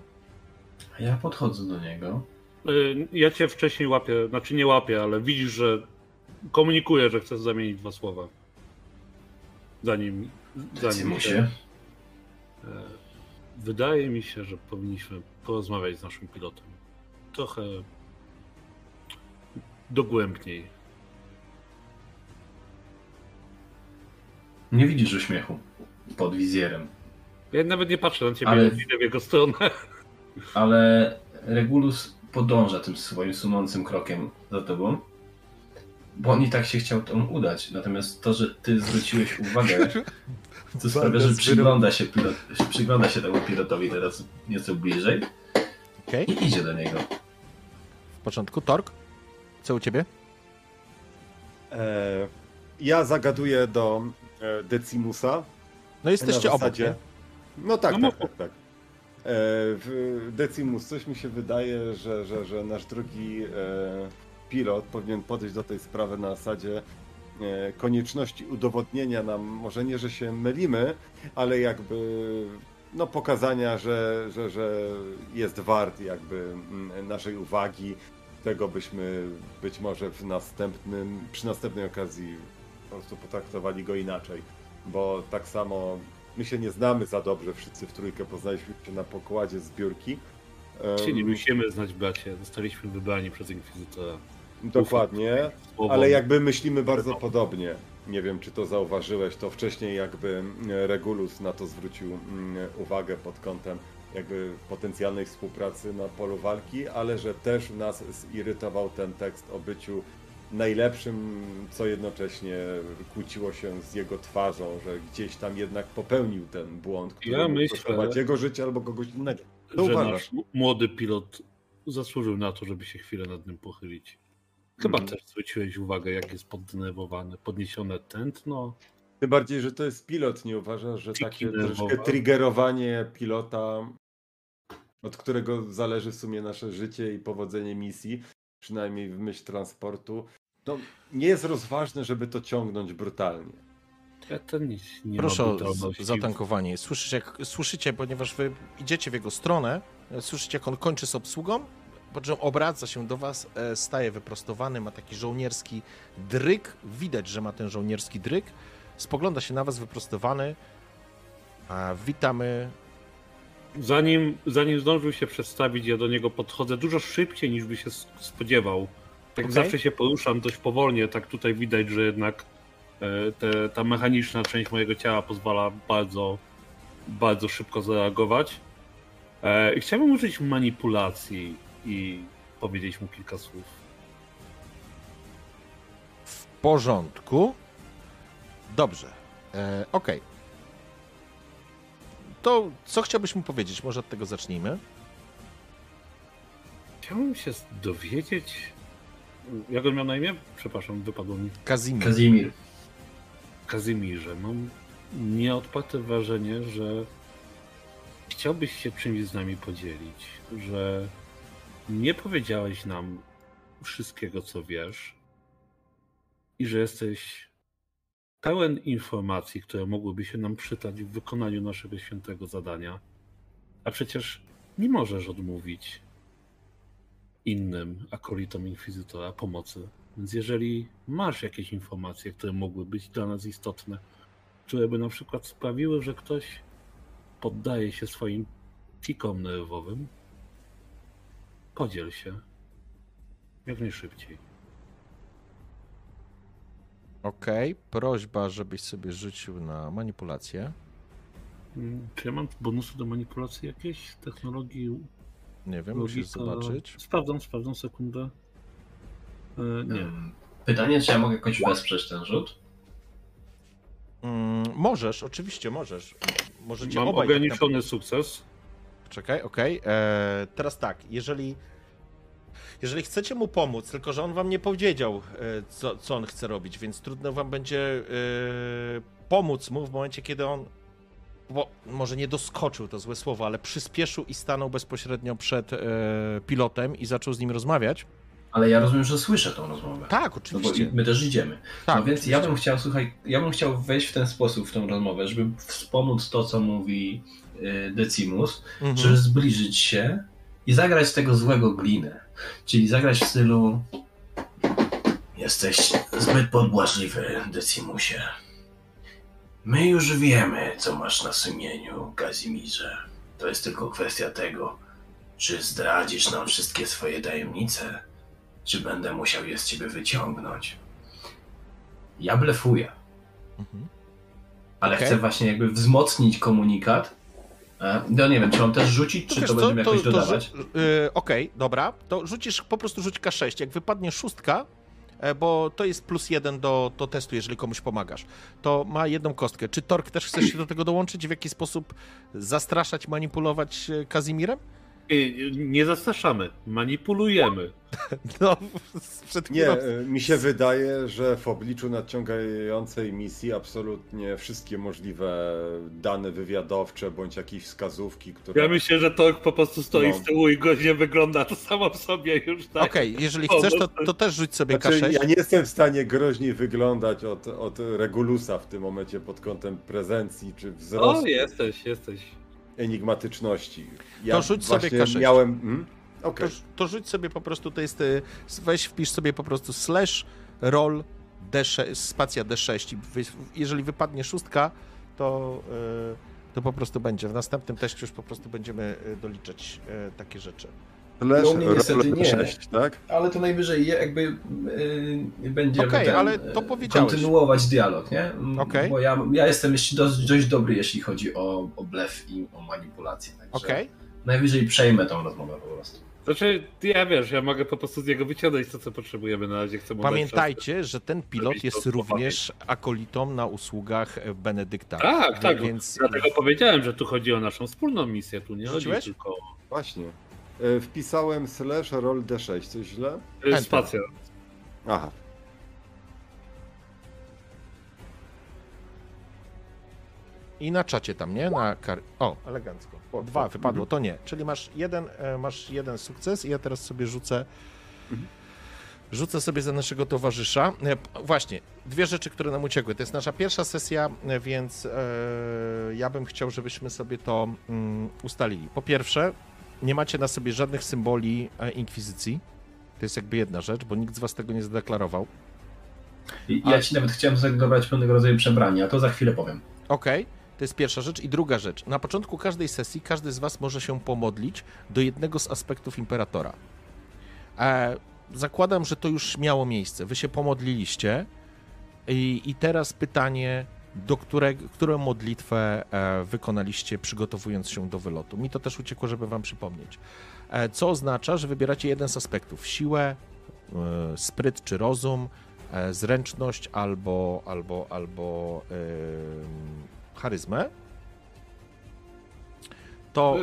A ja podchodzę do niego. Ja cię wcześniej łapię, znaczy nie łapię, ale widzisz, że komunikuję, że chcesz zamienić dwa słowa. Zanim wydaje mi się, że powinniśmy porozmawiać z naszym pilotem. Trochę dogłębniej. Nie widzisz uśmiechu pod wizjerem. Ja nawet nie patrzę na ciebie, ale widzę w jego stronę. Ale Regulus podąża tym swoim sunącym krokiem za tobą. Bo on i tak się chciał tam udać, natomiast to, że ty zwróciłeś uwagę, to sprawia, że przygląda się temu pilotowi teraz nieco bliżej i idzie do niego. W początku Torg, co u ciebie? Ja zagaduję do Decimusa. No jesteście obok, nie? No tak, no tak. Decimus, coś mi się wydaje, że nasz drugi pilot powinien podejść do tej sprawy na zasadzie konieczności udowodnienia nam, może nie, że się mylimy, ale jakby no pokazania, że jest wart jakby naszej uwagi, tego byśmy być może przy następnej okazji po prostu potraktowali go inaczej, bo tak samo my się nie znamy za dobrze, wszyscy w trójkę poznaliśmy się na pokładzie zbiórki. Się nie musimy znać, bracie, zostaliśmy wybrani przez Inkwizytora. Dokładnie, ale jakby myślimy bardzo podobnie. Nie wiem, czy to zauważyłeś, to wcześniej jakby Regulus na to zwrócił uwagę pod kątem jakby potencjalnej współpracy na polu walki, ale że też nas zirytował ten tekst o byciu najlepszym, co jednocześnie kłóciło się z jego twarzą, że gdzieś tam jednak popełnił ten błąd, który mógł kosztować jego życie albo kogoś innego. To że nasz młody pilot zasłużył na to, żeby się chwilę nad nim pochylić. Chyba też zwróciłeś uwagę, jak jest poddenerwowane, podniesione tętno. Tym bardziej, że to jest pilot, nie uważasz, że takie troszkę triggerowanie pilota, od którego zależy w sumie nasze życie i powodzenie misji, przynajmniej w myśl transportu, No, nie jest rozważne, żeby to ciągnąć brutalnie. Ja to nic nie proszę o zatankowanie. Słyszycie, ponieważ wy idziecie w jego stronę, słyszycie, jak on kończy z obsługą, po czym obraca się do was, staje wyprostowany, ma taki żołnierski dryk, widać, że ma ten żołnierski dryk, spogląda się na was wyprostowany, a witamy... Zanim zdążył się przedstawić, ja do niego podchodzę dużo szybciej, niż by się spodziewał. Tak okay. Zawsze się poruszam dość powolnie, tak tutaj widać, że jednak ta mechaniczna część mojego ciała pozwala bardzo, bardzo szybko zareagować. I chciałbym użyć manipulacji i powiedzieć mu kilka słów. W porządku. Dobrze. Okej. Okay. To co chciałbyś mu powiedzieć? Może od tego zacznijmy. Chciałbym się dowiedzieć... Jak on miał na imię? Przepraszam, wypadło mi. Kazimierze, mam nieodparte wrażenie, że chciałbyś się czymś z nami podzielić, że nie powiedziałeś nam wszystkiego, co wiesz i że jesteś pełen informacji, które mogłyby się nam przydać w wykonaniu naszego świętego zadania, a przecież nie możesz odmówić innym akolitom Inkwizytora pomocy. Więc jeżeli masz jakieś informacje, które mogły być dla nas istotne, które by na przykład sprawiły, że ktoś poddaje się swoim tikom nerwowym, podziel się jak najszybciej. Okej, prośba, żebyś sobie rzucił na manipulację. Czy ja mam bonusy do manipulacji jakieś? Technologii? Nie wiem, musisz zobaczyć. Sprawdzam, sekundę. Nie. Pytanie, czy ja mogę jakoś wesprzeć ten rzut? Możesz, oczywiście możesz. Możecie mam obaj ograniczony tak sukces. Czekaj, okej. Teraz tak, jeżeli chcecie mu pomóc, tylko że on wam nie powiedział, co on chce robić, więc trudno wam będzie pomóc mu w momencie, kiedy on... Bo może nie doskoczył, to złe słowo, ale przyspieszył i stanął bezpośrednio przed pilotem i zaczął z nim rozmawiać. Ale ja rozumiem, że słyszę tą rozmowę. Tak, oczywiście. No bo my też idziemy. Tak, no więc oczywiście. Ja bym chciał wejść w ten sposób w tę rozmowę, żeby wspomóc to, co mówi Decimus, żeby zbliżyć się i zagrać z tego złego glinę. Czyli zagrać w stylu jesteś zbyt pobłażliwy, Decimusie. My już wiemy, co masz na sumieniu, Kazimierze. To jest tylko kwestia tego, czy zdradzisz nam wszystkie swoje tajemnice, czy będę musiał je z ciebie wyciągnąć. Ja blefuję. Ale chcę właśnie jakby wzmocnić komunikat. No nie wiem, czy mam też rzucić, czy to będziemy jakoś dodawać? Okej, dobra. To rzucisz, po prostu rzuć K6. Jak wypadnie szóstka, bo to jest +1 do testu, jeżeli komuś pomagasz. To ma jedną kostkę. Czy Torg też chcesz się do tego dołączyć? W jaki sposób zastraszać, manipulować Kazimierem? Nie zastraszamy, manipulujemy. No, nie, mi się wydaje, że w obliczu nadciągającej misji absolutnie wszystkie możliwe dane wywiadowcze bądź jakieś wskazówki, które... Ja myślę, że Torg po prostu stoi z tyłu i goźnie wygląda to samo w sobie już tak. Okej, jeżeli chcesz, to też rzuć sobie K6. Ja nie jestem w stanie groźniej wyglądać od Regulusa w tym momencie pod kątem prezencji czy wzrostu. O, jesteś. Enigmatyczności. Ja to rzuć sobie K6. To rzuć sobie po prostu, to jest, weź wpisz sobie po prostu /roll D6, spacja D6 i jeżeli wypadnie szóstka, to po prostu będzie. W następnym teście już po prostu będziemy doliczać takie rzeczy. No mnie niestety nie, 6, tak? Ale to najwyżej jakby będziemy ale to kontynuować dialog, nie? Bo ja jestem dość dobry, jeśli chodzi o blef i o manipulację. Najwyżej przejmę tą rozmowę po prostu. Znaczy, ja mogę po prostu z niego wyciągnąć to, co potrzebujemy na razie. Pamiętajcie, że ten pilot jest również akolitą na usługach Benedykta. Tak, więc... dlatego powiedziałem, że tu chodzi o naszą wspólną misję, tu nie chodzi tylko... Właśnie. Wpisałem /roll D6, coś źle? Spacja. Aha. I na czacie tam, nie? Elegancko. 2 wypadło, to nie. Czyli masz jeden sukces i ja teraz sobie rzucę Rzucę sobie za naszego towarzysza. Właśnie, dwie rzeczy, które nam uciekły. To jest nasza pierwsza sesja, więc ja bym chciał, żebyśmy sobie to ustalili. Po pierwsze, nie macie na sobie żadnych symboli inkwizycji. To jest jakby jedna rzecz, bo nikt z was tego nie zadeklarował. Ja ci nawet chciałem zdeklarować pewnego rodzaju przebranie, a to za chwilę powiem. Okej. To jest pierwsza rzecz. I druga rzecz. Na początku każdej sesji każdy z was może się pomodlić do jednego z aspektów Imperatora. Zakładam, że to już miało miejsce. Wy się pomodliliście i teraz pytanie, do którą modlitwę wykonaliście, przygotowując się do wylotu. Mi to też uciekło, żeby wam przypomnieć. Co oznacza, że wybieracie jeden z aspektów. Siłę, spryt czy rozum, zręczność albo charyzmę. To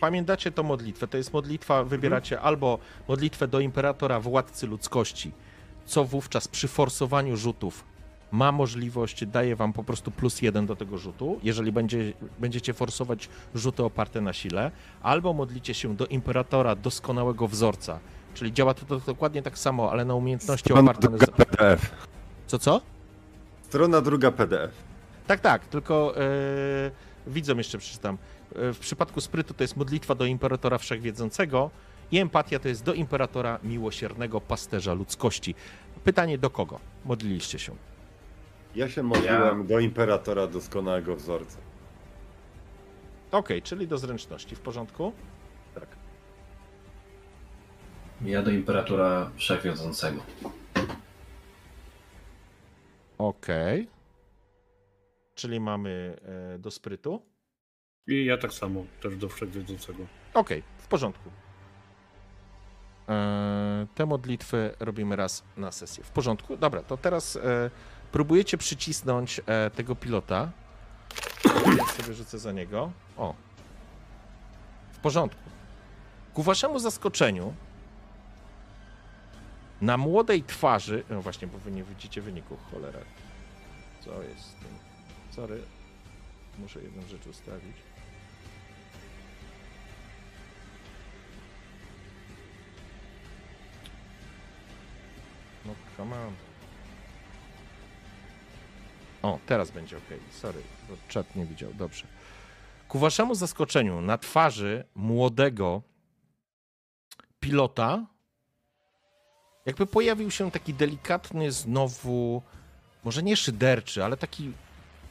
pamiętacie tą modlitwę. To jest modlitwa, wybieracie albo modlitwę do Imperatora, Władcy Ludzkości, co wówczas przy forsowaniu rzutów ma możliwość, daje wam po prostu +1 do tego rzutu, jeżeli będziecie forsować rzuty oparte na sile, albo modlicie się do Imperatora Doskonałego Wzorca, czyli działa to dokładnie tak samo, ale na umiejętności oparte na... PDF. Co? Strona druga PDF. Tak, tylko widzom jeszcze przeczytam. W przypadku sprytu to jest modlitwa do Imperatora Wszechwiedzącego i empatia to jest do Imperatora Miłosiernego Pasterza Ludzkości. Pytanie, do kogo modliliście się? Ja się modliłem do Imperatora Doskonałego Wzorca. Okej, czyli do zręczności. W porządku? Tak. Ja do Imperatora Wszechwiedzącego. Okej. Czyli mamy do sprytu. I ja tak samo, też do wszechwiedzącego. Okej, w porządku. Te modlitwy robimy raz na sesję. W porządku? Dobra, to teraz próbujecie przycisnąć tego pilota. Ja sobie rzucę za niego. O. W porządku. Ku waszemu zaskoczeniu na młodej twarzy... No właśnie, bo wy nie widzicie wyniku, cholera. Co jest z tym? Sorry, muszę jedną rzecz ustawić. No, come on. O, teraz będzie ok. Sorry, bo czat nie widział. Dobrze. Ku waszemu zaskoczeniu na twarzy młodego pilota jakby pojawił się taki delikatny znowu, może nie szyderczy, ale taki...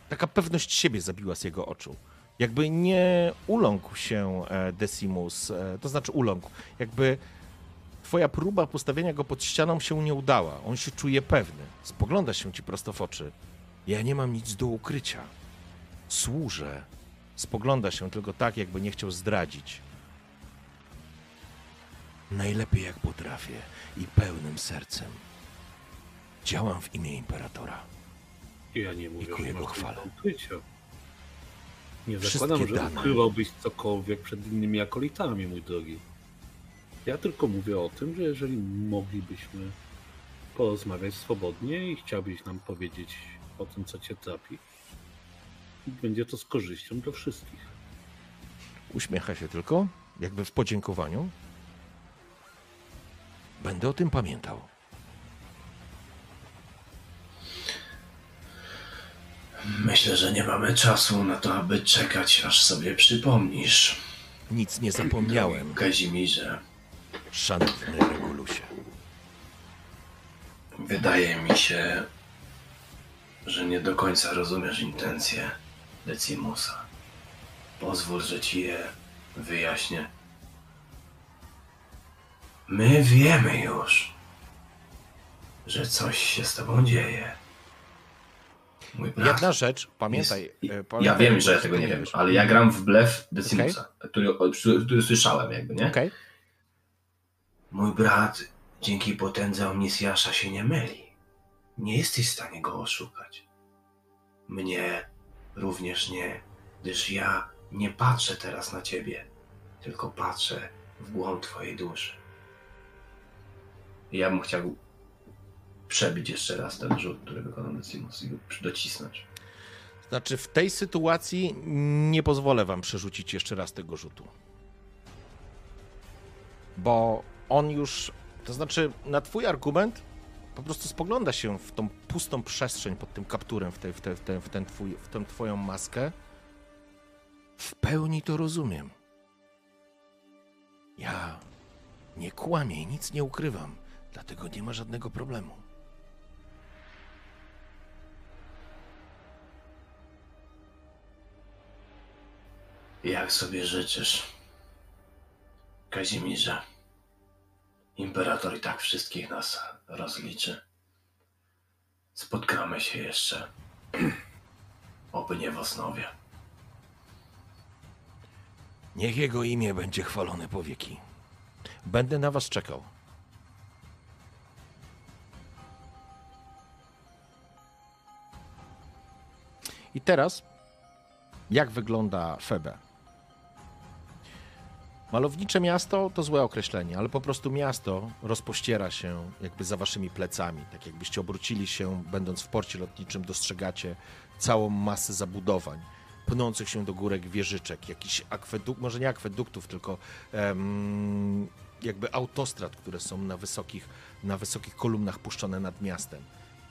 Taka pewność siebie zabiła z jego oczu. Jakby nie uląkł się Decimus, to znaczy uląkł. Jakby twoja próba postawienia go pod ścianą się nie udała. On się czuje pewny. Spogląda się ci prosto w oczy. Ja nie mam nic do ukrycia. Służę. Spogląda się tylko tak, jakby nie chciał zdradzić. Najlepiej jak potrafię i pełnym sercem. Działam w imię Imperatora. Ja nie mówię, że masz do ukrycia. Nie zakładam, że ukrywałbyś cokolwiek przed innymi akolitami, mój drogi. Ja tylko mówię o tym, że jeżeli moglibyśmy porozmawiać swobodnie i chciałbyś nam powiedzieć o tym, co cię trapi, będzie to z korzyścią dla wszystkich. Uśmiecha się tylko, jakby w podziękowaniu. Będę o tym pamiętał. Myślę, że nie mamy czasu na to, aby czekać, aż sobie przypomnisz. Nic nie zapomniałem. Kazimierze. Szanowny Regulusie. Wydaje mi się, że nie do końca rozumiesz intencje Decimusa. Pozwól, że ci je wyjaśnię. My wiemy już, że coś się z tobą dzieje. Jedna rzecz, pamiętaj... Ja wiem, że ja tego nie wiem, ale ja gram w blef Decimusa, który słyszałem jakby, nie? Okay. Mój brat dzięki potędze Omnisjasza się nie myli. Nie jesteś w stanie go oszukać. Mnie również nie, gdyż ja nie patrzę teraz na ciebie, tylko patrzę w głąb twojej duszy. Ja bym chciał przebić jeszcze raz ten rzut, który wykonał Decimus i go docisnąć. Znaczy w tej sytuacji nie pozwolę wam przerzucić jeszcze raz tego rzutu. Bo on już To znaczy, na twój argument po prostu spogląda się w tą pustą przestrzeń pod tym kapturem, w tę twoją maskę. W pełni to rozumiem. Ja nie kłamię i nic nie ukrywam, dlatego nie ma żadnego problemu. Jak sobie życzysz, Kazimierze? Imperator i tak wszystkich nas rozliczy. Spotkamy się jeszcze, oby nie w Osnowie. Niech jego imię będzie chwalone po wieki. Będę na was czekał. I teraz, jak wygląda Febe? Malownicze miasto to złe określenie, ale po prostu miasto rozpościera się jakby za waszymi plecami. Tak jakbyście obrócili się, będąc w porcie lotniczym, dostrzegacie całą masę zabudowań pnących się do górek wieżyczek, jakichś akweduktów, może nie akweduktów, tylko jakby autostrad, które są na wysokich kolumnach puszczone nad miastem.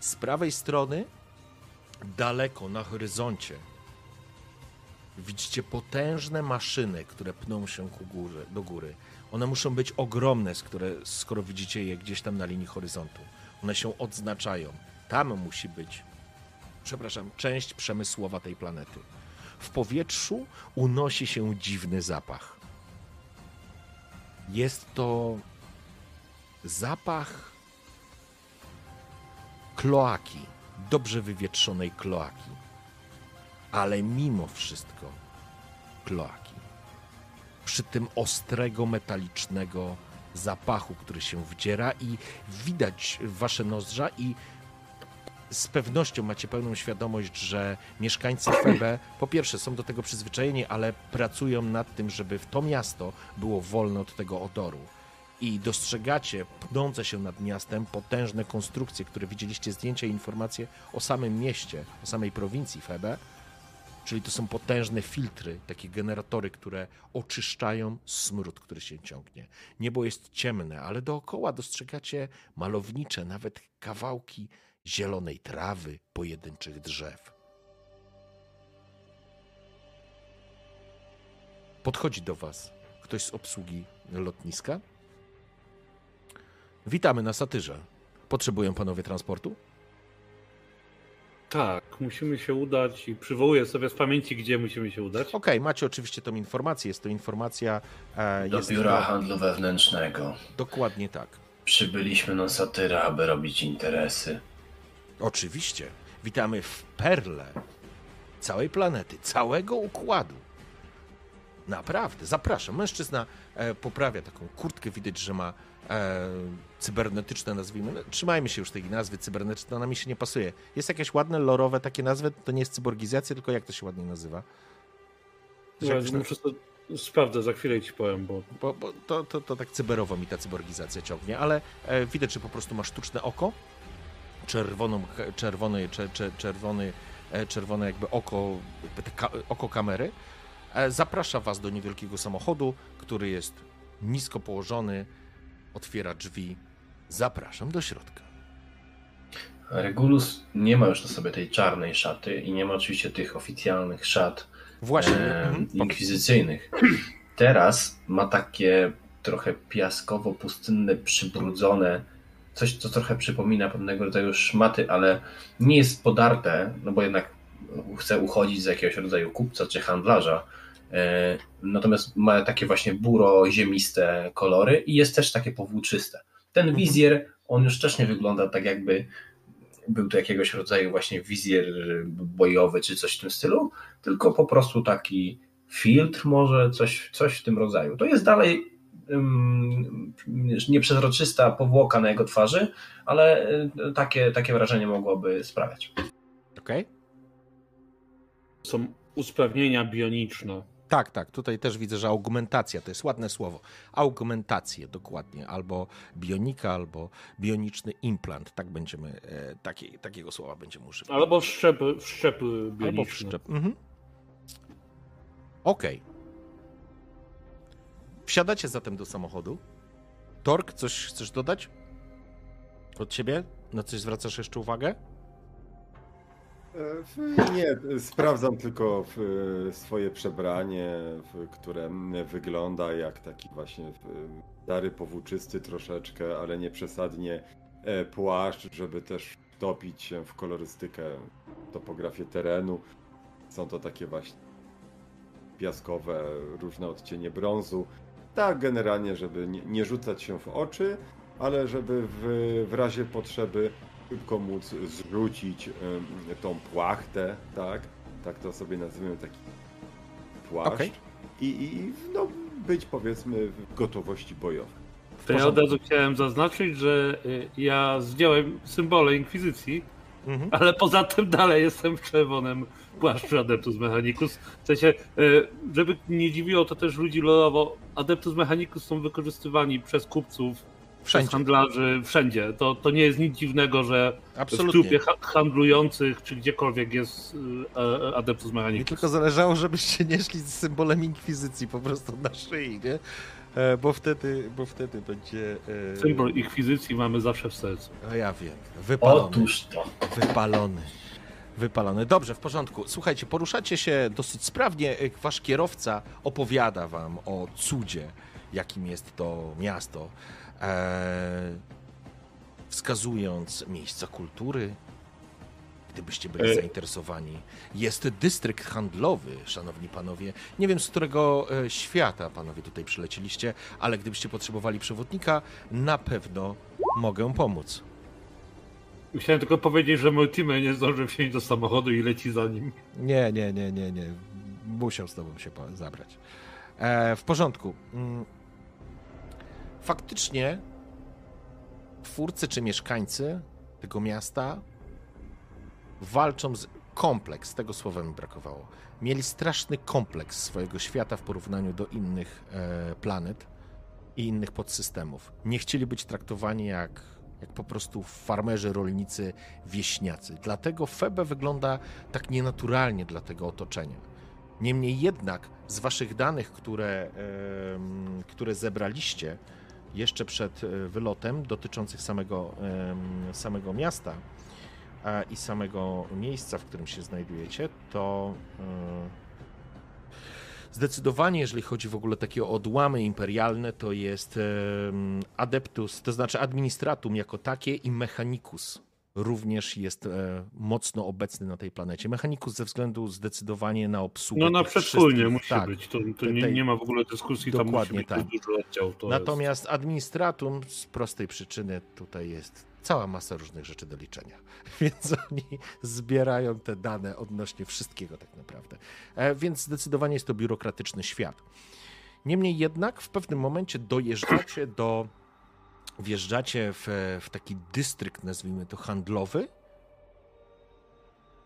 Z prawej strony, daleko na horyzoncie, widzicie potężne maszyny, które pną się do góry. One muszą być ogromne, skoro widzicie je gdzieś tam na linii horyzontu. One się odznaczają. Tam musi być, przepraszam, część przemysłowa tej planety. W powietrzu unosi się dziwny zapach. Jest to zapach kloaki, dobrze wywietrzonej kloaki. Ale mimo wszystko kloaki. Przy tym ostrego, metalicznego zapachu, który się wdziera i widać wasze nozdrza i z pewnością macie pełną świadomość, że mieszkańcy Febe, po pierwsze, są do tego przyzwyczajeni, ale pracują nad tym, żeby to miasto było wolne od tego odoru. I dostrzegacie pnące się nad miastem potężne konstrukcje, które widzieliście zdjęcia i informacje o samym mieście, o samej prowincji Febe. Czyli to są potężne filtry, takie generatory, które oczyszczają smród, który się ciągnie. Niebo jest ciemne, ale dookoła dostrzegacie malownicze, nawet kawałki zielonej trawy, pojedynczych drzew. Podchodzi do was ktoś z obsługi lotniska. Witamy na Satyrze. Potrzebują panowie transportu? Tak, musimy się udać i przywołuję sobie z pamięci, gdzie musimy się udać. Okej, macie oczywiście tą informację. Jest to informacja... Do biura handlu wewnętrznego. Dokładnie tak. Przybyliśmy na Satyrę, aby robić interesy. Oczywiście. Witamy w perle całej planety, całego układu. Naprawdę, zapraszam. Mężczyzna poprawia taką kurtkę, widać, że ma cybernetyczne, nazwijmy. No, trzymajmy się już tej nazwy, cybernetyczna, ona mi się nie pasuje. Jest jakieś ładne, lorowe takie nazwy, to nie jest cyborgizacja, tylko jak to się ładnie nazywa? Sprawdzę, za chwilę ci powiem, bo to tak cyberowo mi ta cyborgizacja ciągnie, ale widać, że po prostu ma sztuczne oko, czerwone jakby oko, oko kamery. Zaprasza was do niewielkiego samochodu, który jest nisko położony, otwiera drzwi. Zapraszam do środka. Regulus nie ma już na sobie tej czarnej szaty i nie ma oczywiście tych oficjalnych szat inkwizycyjnych. Teraz ma takie trochę piaskowo-pustynne, przybrudzone, coś, co trochę przypomina pewnego rodzaju szmaty, ale nie jest podarte, no bo jednak chce uchodzić za jakiegoś rodzaju kupca czy handlarza. Natomiast ma takie właśnie buro-ziemiste kolory i jest też takie powłóczyste. Ten wizjer, on już też nie wygląda tak, jakby był to jakiegoś rodzaju właśnie wizjer bojowy czy coś w tym stylu, tylko po prostu taki filtr może, coś w tym rodzaju. To jest dalej nieprzezroczysta powłoka na jego twarzy, ale takie wrażenie mogłoby sprawiać. Okej. Są usprawnienia bioniczne. Tak. Tutaj też widzę, że augmentacja to jest ładne słowo. Augmentacje dokładnie. Albo bionika, albo bioniczny implant. Tak będziemy, takiego słowa będziemy używać. Albo wszczepy bioniczne. Albo wszczep. Okej. Wsiadacie zatem do samochodu. Torg, coś chcesz dodać? Od siebie? Na coś zwracasz jeszcze uwagę? Nie, sprawdzam tylko swoje przebranie, które wygląda jak taki właśnie stary powłóczysty troszeczkę, ale nie przesadnie płaszcz, żeby też wtopić się w kolorystykę, topografię terenu. Są to takie właśnie piaskowe, różne odcienie brązu. Tak generalnie, żeby nie rzucać się w oczy, ale żeby w razie potrzeby szybko móc zrzucić tą płachtę, tak? Tak to sobie nazywamy, taki płaszcz. Okay. I no, być powiedzmy w gotowości bojowej. To ja od razu chciałem zaznaczyć, że ja zdjąłem symbole inkwizycji, ale poza tym dalej jestem w czerwonym płaszczu Adeptus Mechanicus. W sensie, żeby nie dziwiło to też ludzi lorowo, Adeptus Mechanicus są wykorzystywani przez kupców, wszędzie. Handlarzy, wszędzie. To nie jest nic dziwnego, że absolutnie w klubie handlujących czy gdziekolwiek jest Adeptus Mechanicus. Mi tylko zależało, żebyście nie szli z symbolem inkwizycji po prostu na szyi, nie? Bo wtedy będzie... Symbol inkwizycji mamy zawsze w sercu. A ja wiem. Wypalony. Otóż to. Wypalony. Dobrze, w porządku. Słuchajcie, poruszacie się dosyć sprawnie. Wasz kierowca opowiada wam o cudzie, jakim jest to miasto, wskazując miejsca kultury, gdybyście byli zainteresowani. Jest dystrykt handlowy, szanowni panowie. Nie wiem, z którego świata panowie tutaj przylecieliście, ale gdybyście potrzebowali przewodnika, na pewno mogę pomóc. Musiałem tylko powiedzieć, że Mortimer nie zdążył wsiąść do samochodu i leci za nim. Nie. Musiał z tobą się zabrać. W porządku. Faktycznie twórcy czy mieszkańcy tego miasta walczą z... kompleks, tego słowa mi brakowało. Mieli straszny kompleks swojego świata w porównaniu do innych planet i innych podsystemów. Nie chcieli być traktowani jak po prostu farmerzy, rolnicy, wieśniacy. Dlatego Febe wygląda tak nienaturalnie dla tego otoczenia. Niemniej jednak z waszych danych, które zebraliście jeszcze przed wylotem, dotyczących samego miasta i samego miejsca, w którym się znajdujecie, to zdecydowanie, jeżeli chodzi w ogóle takie odłamy imperialne, to jest Adeptus, to znaczy Administratum jako takie i Mechanicus również jest mocno obecny na tej planecie. Mechanikus ze względu zdecydowanie na obsługę. No na przedszkolnie musi być. Nie ma w ogóle dyskusji. Tam musi być dużo oddział. Natomiast Administratum z prostej przyczyny tutaj jest cała masa różnych rzeczy do liczenia. Więc oni zbierają te dane odnośnie wszystkiego tak naprawdę. Więc zdecydowanie jest to biurokratyczny świat. Niemniej jednak w pewnym momencie dojeżdżacie do... Wjeżdżacie w taki dystrykt, nazwijmy to, handlowy.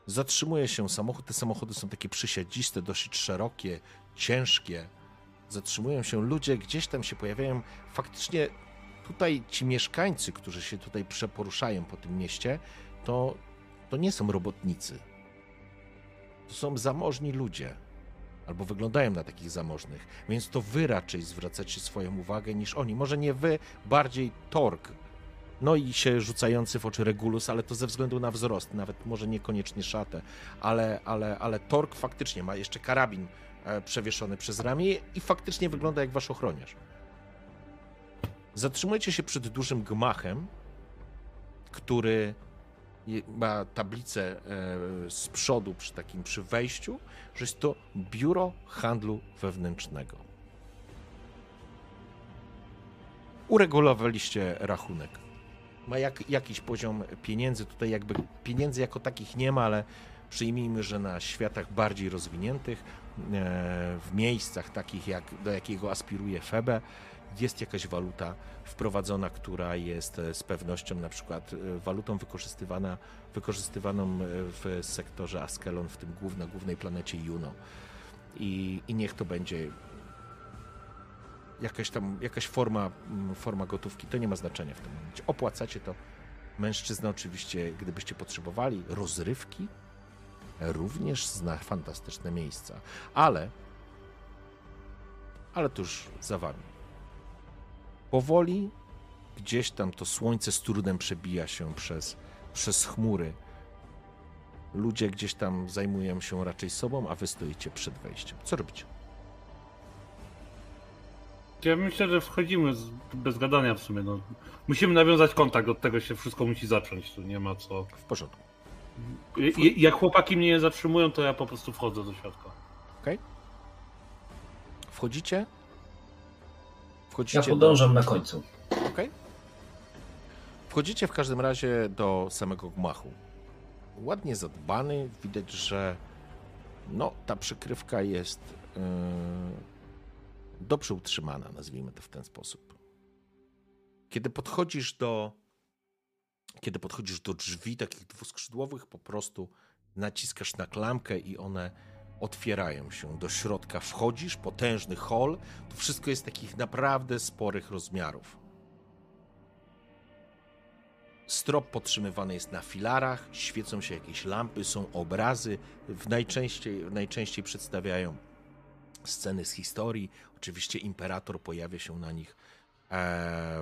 Zatrzymuje się samochód. Te samochody są takie przysiadziste, dosyć szerokie, ciężkie. Zatrzymują się ludzie, gdzieś tam się pojawiają. Faktycznie tutaj ci mieszkańcy, którzy się tutaj przeporuszają po tym mieście, to nie są robotnicy. To są zamożni ludzie. Albo wyglądają na takich zamożnych, więc to wy raczej zwracacie swoją uwagę niż oni. Może nie wy, bardziej Torg. No i się rzucający w oczy Regulus, ale to ze względu na wzrost, nawet może niekoniecznie szatę, ale Torg faktycznie ma jeszcze karabin przewieszony przez ramię i faktycznie wygląda jak wasz ochroniarz. Zatrzymujecie się przed dużym gmachem, który... ma tablicę z przodu przy wejściu, że jest to biuro handlu wewnętrznego. Uregulowaliście rachunek. Ma jakiś poziom pieniędzy, tutaj jakby pieniędzy jako takich nie ma, ale przyjmijmy, że na światach bardziej rozwiniętych, w miejscach takich, do jakiego aspiruje Febe, jest jakaś waluta wprowadzona, która jest z pewnością na przykład walutą wykorzystywaną w sektorze Askelon, w tym na głównej planecie Juno. I niech to będzie jakaś forma gotówki, to nie ma znaczenia w tym momencie. Opłacacie to. Mężczyzna oczywiście, gdybyście potrzebowali rozrywki, również zna fantastyczne miejsca, ale tuż za wami. Powoli Gdzieś tam to słońce z trudem przebija się przez chmury. Ludzie gdzieś tam zajmują się raczej sobą, a wy stoicie przed wejściem. Co robicie? Ja myślę, że wchodzimy bez gadania w sumie. No. Musimy nawiązać kontakt, od tego się wszystko musi zacząć. Tu nie ma co... W porządku. Jak chłopaki mnie zatrzymują, to ja po prostu wchodzę do środka. Okej. Okay. Wchodzicie? Wchodzicie? Ja podążam na końcu. Okej. Okay. Wchodzicie w każdym razie do samego gmachu. Ładnie zadbany, widać, że no, ta przykrywka jest dobrze utrzymana, nazwijmy to w ten sposób. Kiedy podchodzisz do drzwi takich dwuskrzydłowych, po prostu naciskasz na klamkę i one otwierają się. Do środka wchodzisz, potężny hol, to wszystko jest takich naprawdę sporych rozmiarów. Strop podtrzymywany jest na filarach, świecą się jakieś lampy, są obrazy, najczęściej przedstawiają sceny z historii. Oczywiście Imperator pojawia się na nich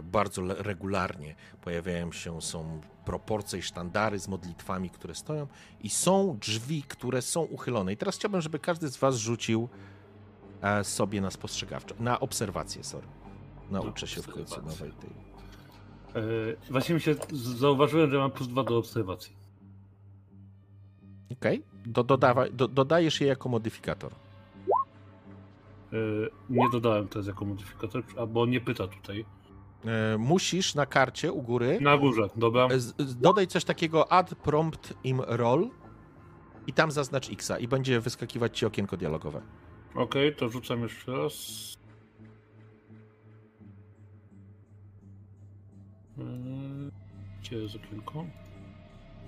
bardzo regularnie. Pojawiają się, są proporcje i sztandary z modlitwami, które stoją, i są drzwi, które są uchylone. I teraz chciałbym, żeby każdy z was rzucił sobie na spostrzegawczo, na obserwację, sorry. Nauczę się w końcu nowej tej. Właśnie mi się zauważyłem, że mam +2 do obserwacji. Okej. Dodajesz je jako modyfikator. Nie dodałem teraz jako modyfikator, albo nie pyta tutaj. Musisz na karcie u góry. Na górze, dobra. Dodaj coś takiego add prompt im roll i tam zaznacz X i będzie wyskakiwać ci okienko dialogowe. Okej, to rzucam jeszcze raz. Gdzie jest okienko?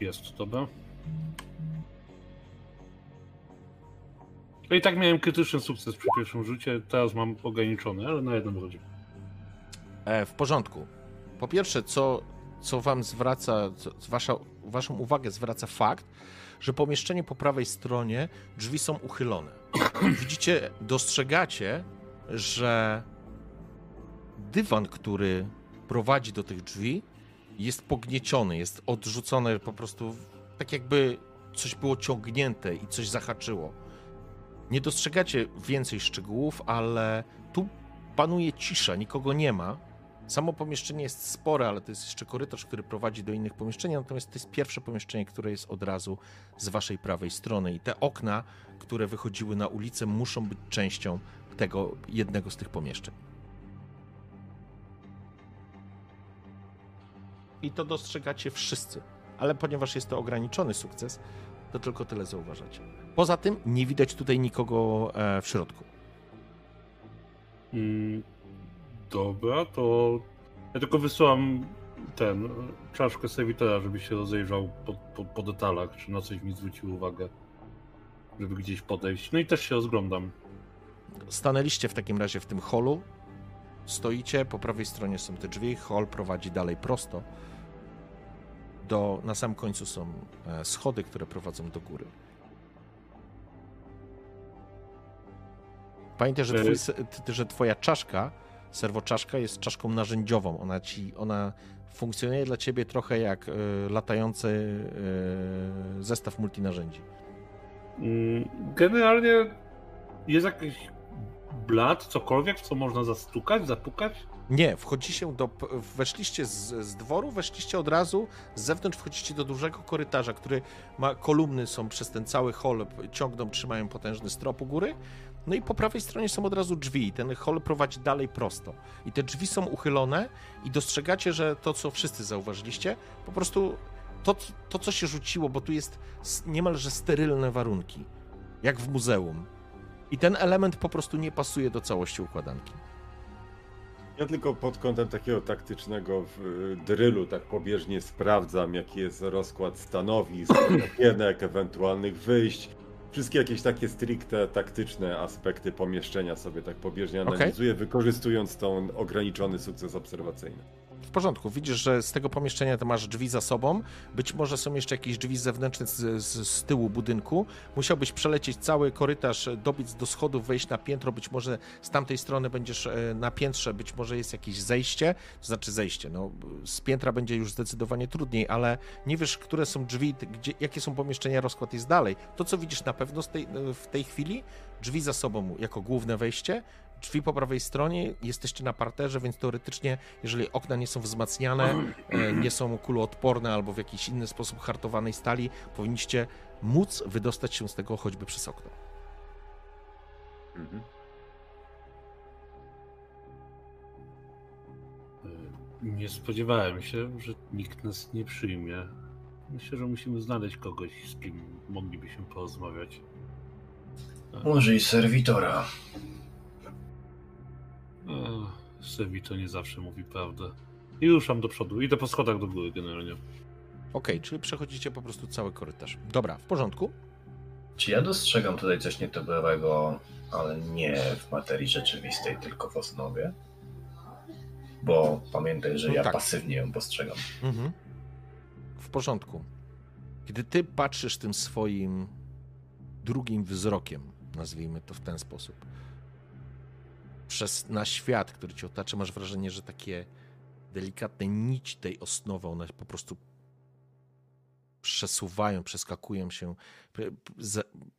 Jest, dobra. I tak miałem krytyczny sukces przy pierwszym rzucie, teraz mam ograniczony, ale na jednym chodzi. W porządku. Po pierwsze, co wam zwraca, waszą uwagę zwraca fakt, że pomieszczenie po prawej stronie, drzwi są uchylone. Widzicie, dostrzegacie, że dywan, który prowadzi do tych drzwi, jest pognieciony, jest odrzucony po prostu, tak jakby coś było ciągnięte i coś zahaczyło. Nie dostrzegacie więcej szczegółów, ale tu panuje cisza, nikogo nie ma. Samo pomieszczenie jest spore, ale to jest jeszcze korytarz, który prowadzi do innych pomieszczeń, natomiast to jest pierwsze pomieszczenie, które jest od razu z waszej prawej strony i te okna, które wychodziły na ulicę, muszą być częścią tego jednego z tych pomieszczeń. I to dostrzegacie wszyscy, ale ponieważ jest to ograniczony sukces, to tylko tyle zauważacie. Poza tym nie widać tutaj nikogo w środku. Dobra, to ja tylko wysyłam czaszkę serwitora, żeby się rozejrzał po detalach, czy na coś mi zwrócił uwagę, żeby gdzieś podejść. No i też się rozglądam. Stanęliście w takim razie w tym holu, stoicie, po prawej stronie są te drzwi, hol prowadzi dalej prosto. Na samym końcu są schody, które prowadzą do góry. Pamiętaj, że twoja czaszka, serwoczaszka, jest czaszką narzędziową. Ona funkcjonuje dla ciebie trochę jak latający zestaw multinarzędzi. Generalnie jest jakiś blat, cokolwiek, w co można zastukać, zapukać? Nie, weszliście z dworu, weszliście od razu, z zewnątrz wchodzicie do dużego korytarza, który ma kolumny, są przez ten cały hol, ciągną, trzymają potężny strop u góry, no i po prawej stronie są od razu drzwi i ten hol prowadzi dalej prosto. I te drzwi są uchylone i dostrzegacie, że to, co wszyscy zauważyliście, po prostu to co się rzuciło, bo tu jest niemalże sterylne warunki, jak w muzeum. I ten element po prostu nie pasuje do całości układanki. Ja tylko pod kątem takiego taktycznego drylu tak pobieżnie sprawdzam, jaki jest rozkład stanowisk, okienek, ewentualnych wyjść. Wszystkie jakieś takie stricte taktyczne aspekty pomieszczenia sobie tak pobieżnie analizuję, wykorzystując ten ograniczony sukces obserwacyjny. W porządku. Widzisz, że z tego pomieszczenia to masz drzwi za sobą. Być może są jeszcze jakieś drzwi zewnętrzne z tyłu budynku. Musiałbyś przelecieć cały korytarz, dobiec do schodów, wejść na piętro. Być może z tamtej strony będziesz na piętrze, być może jest jakieś zejście. To znaczy zejście, no z piętra będzie już zdecydowanie trudniej, ale nie wiesz, które są drzwi, gdzie, jakie są pomieszczenia, rozkład jest dalej. To, co widzisz na pewno w tej chwili, drzwi za sobą jako główne wejście, drzwi po prawej stronie, jesteście na parterze, więc teoretycznie, jeżeli okna nie są wzmacniane, nie są kuloodporne albo w jakiś inny sposób hartowanej stali, powinniście móc wydostać się z tego choćby przez okno. Nie spodziewałem się, że nikt nas nie przyjmie. Myślę, że musimy znaleźć kogoś, z kim moglibyśmy porozmawiać. Może i serwitora. Serwitor nie zawsze mówi prawdę. I ruszam do przodu. Idę po schodach do góry generalnie. Okej, czyli przechodzicie po prostu cały korytarz. Dobra, w porządku. Czy ja dostrzegam tutaj coś nietypowego, ale nie w materii rzeczywistej, tylko w osnowie? Bo pamiętaj, że ja pasywnie ją postrzegam. W porządku. Gdy ty patrzysz tym swoim drugim wzrokiem, nazwijmy to w ten sposób, na świat, który cię otacza, masz wrażenie, że takie delikatne nici tej osnowy, one po prostu przesuwają, przeskakują się,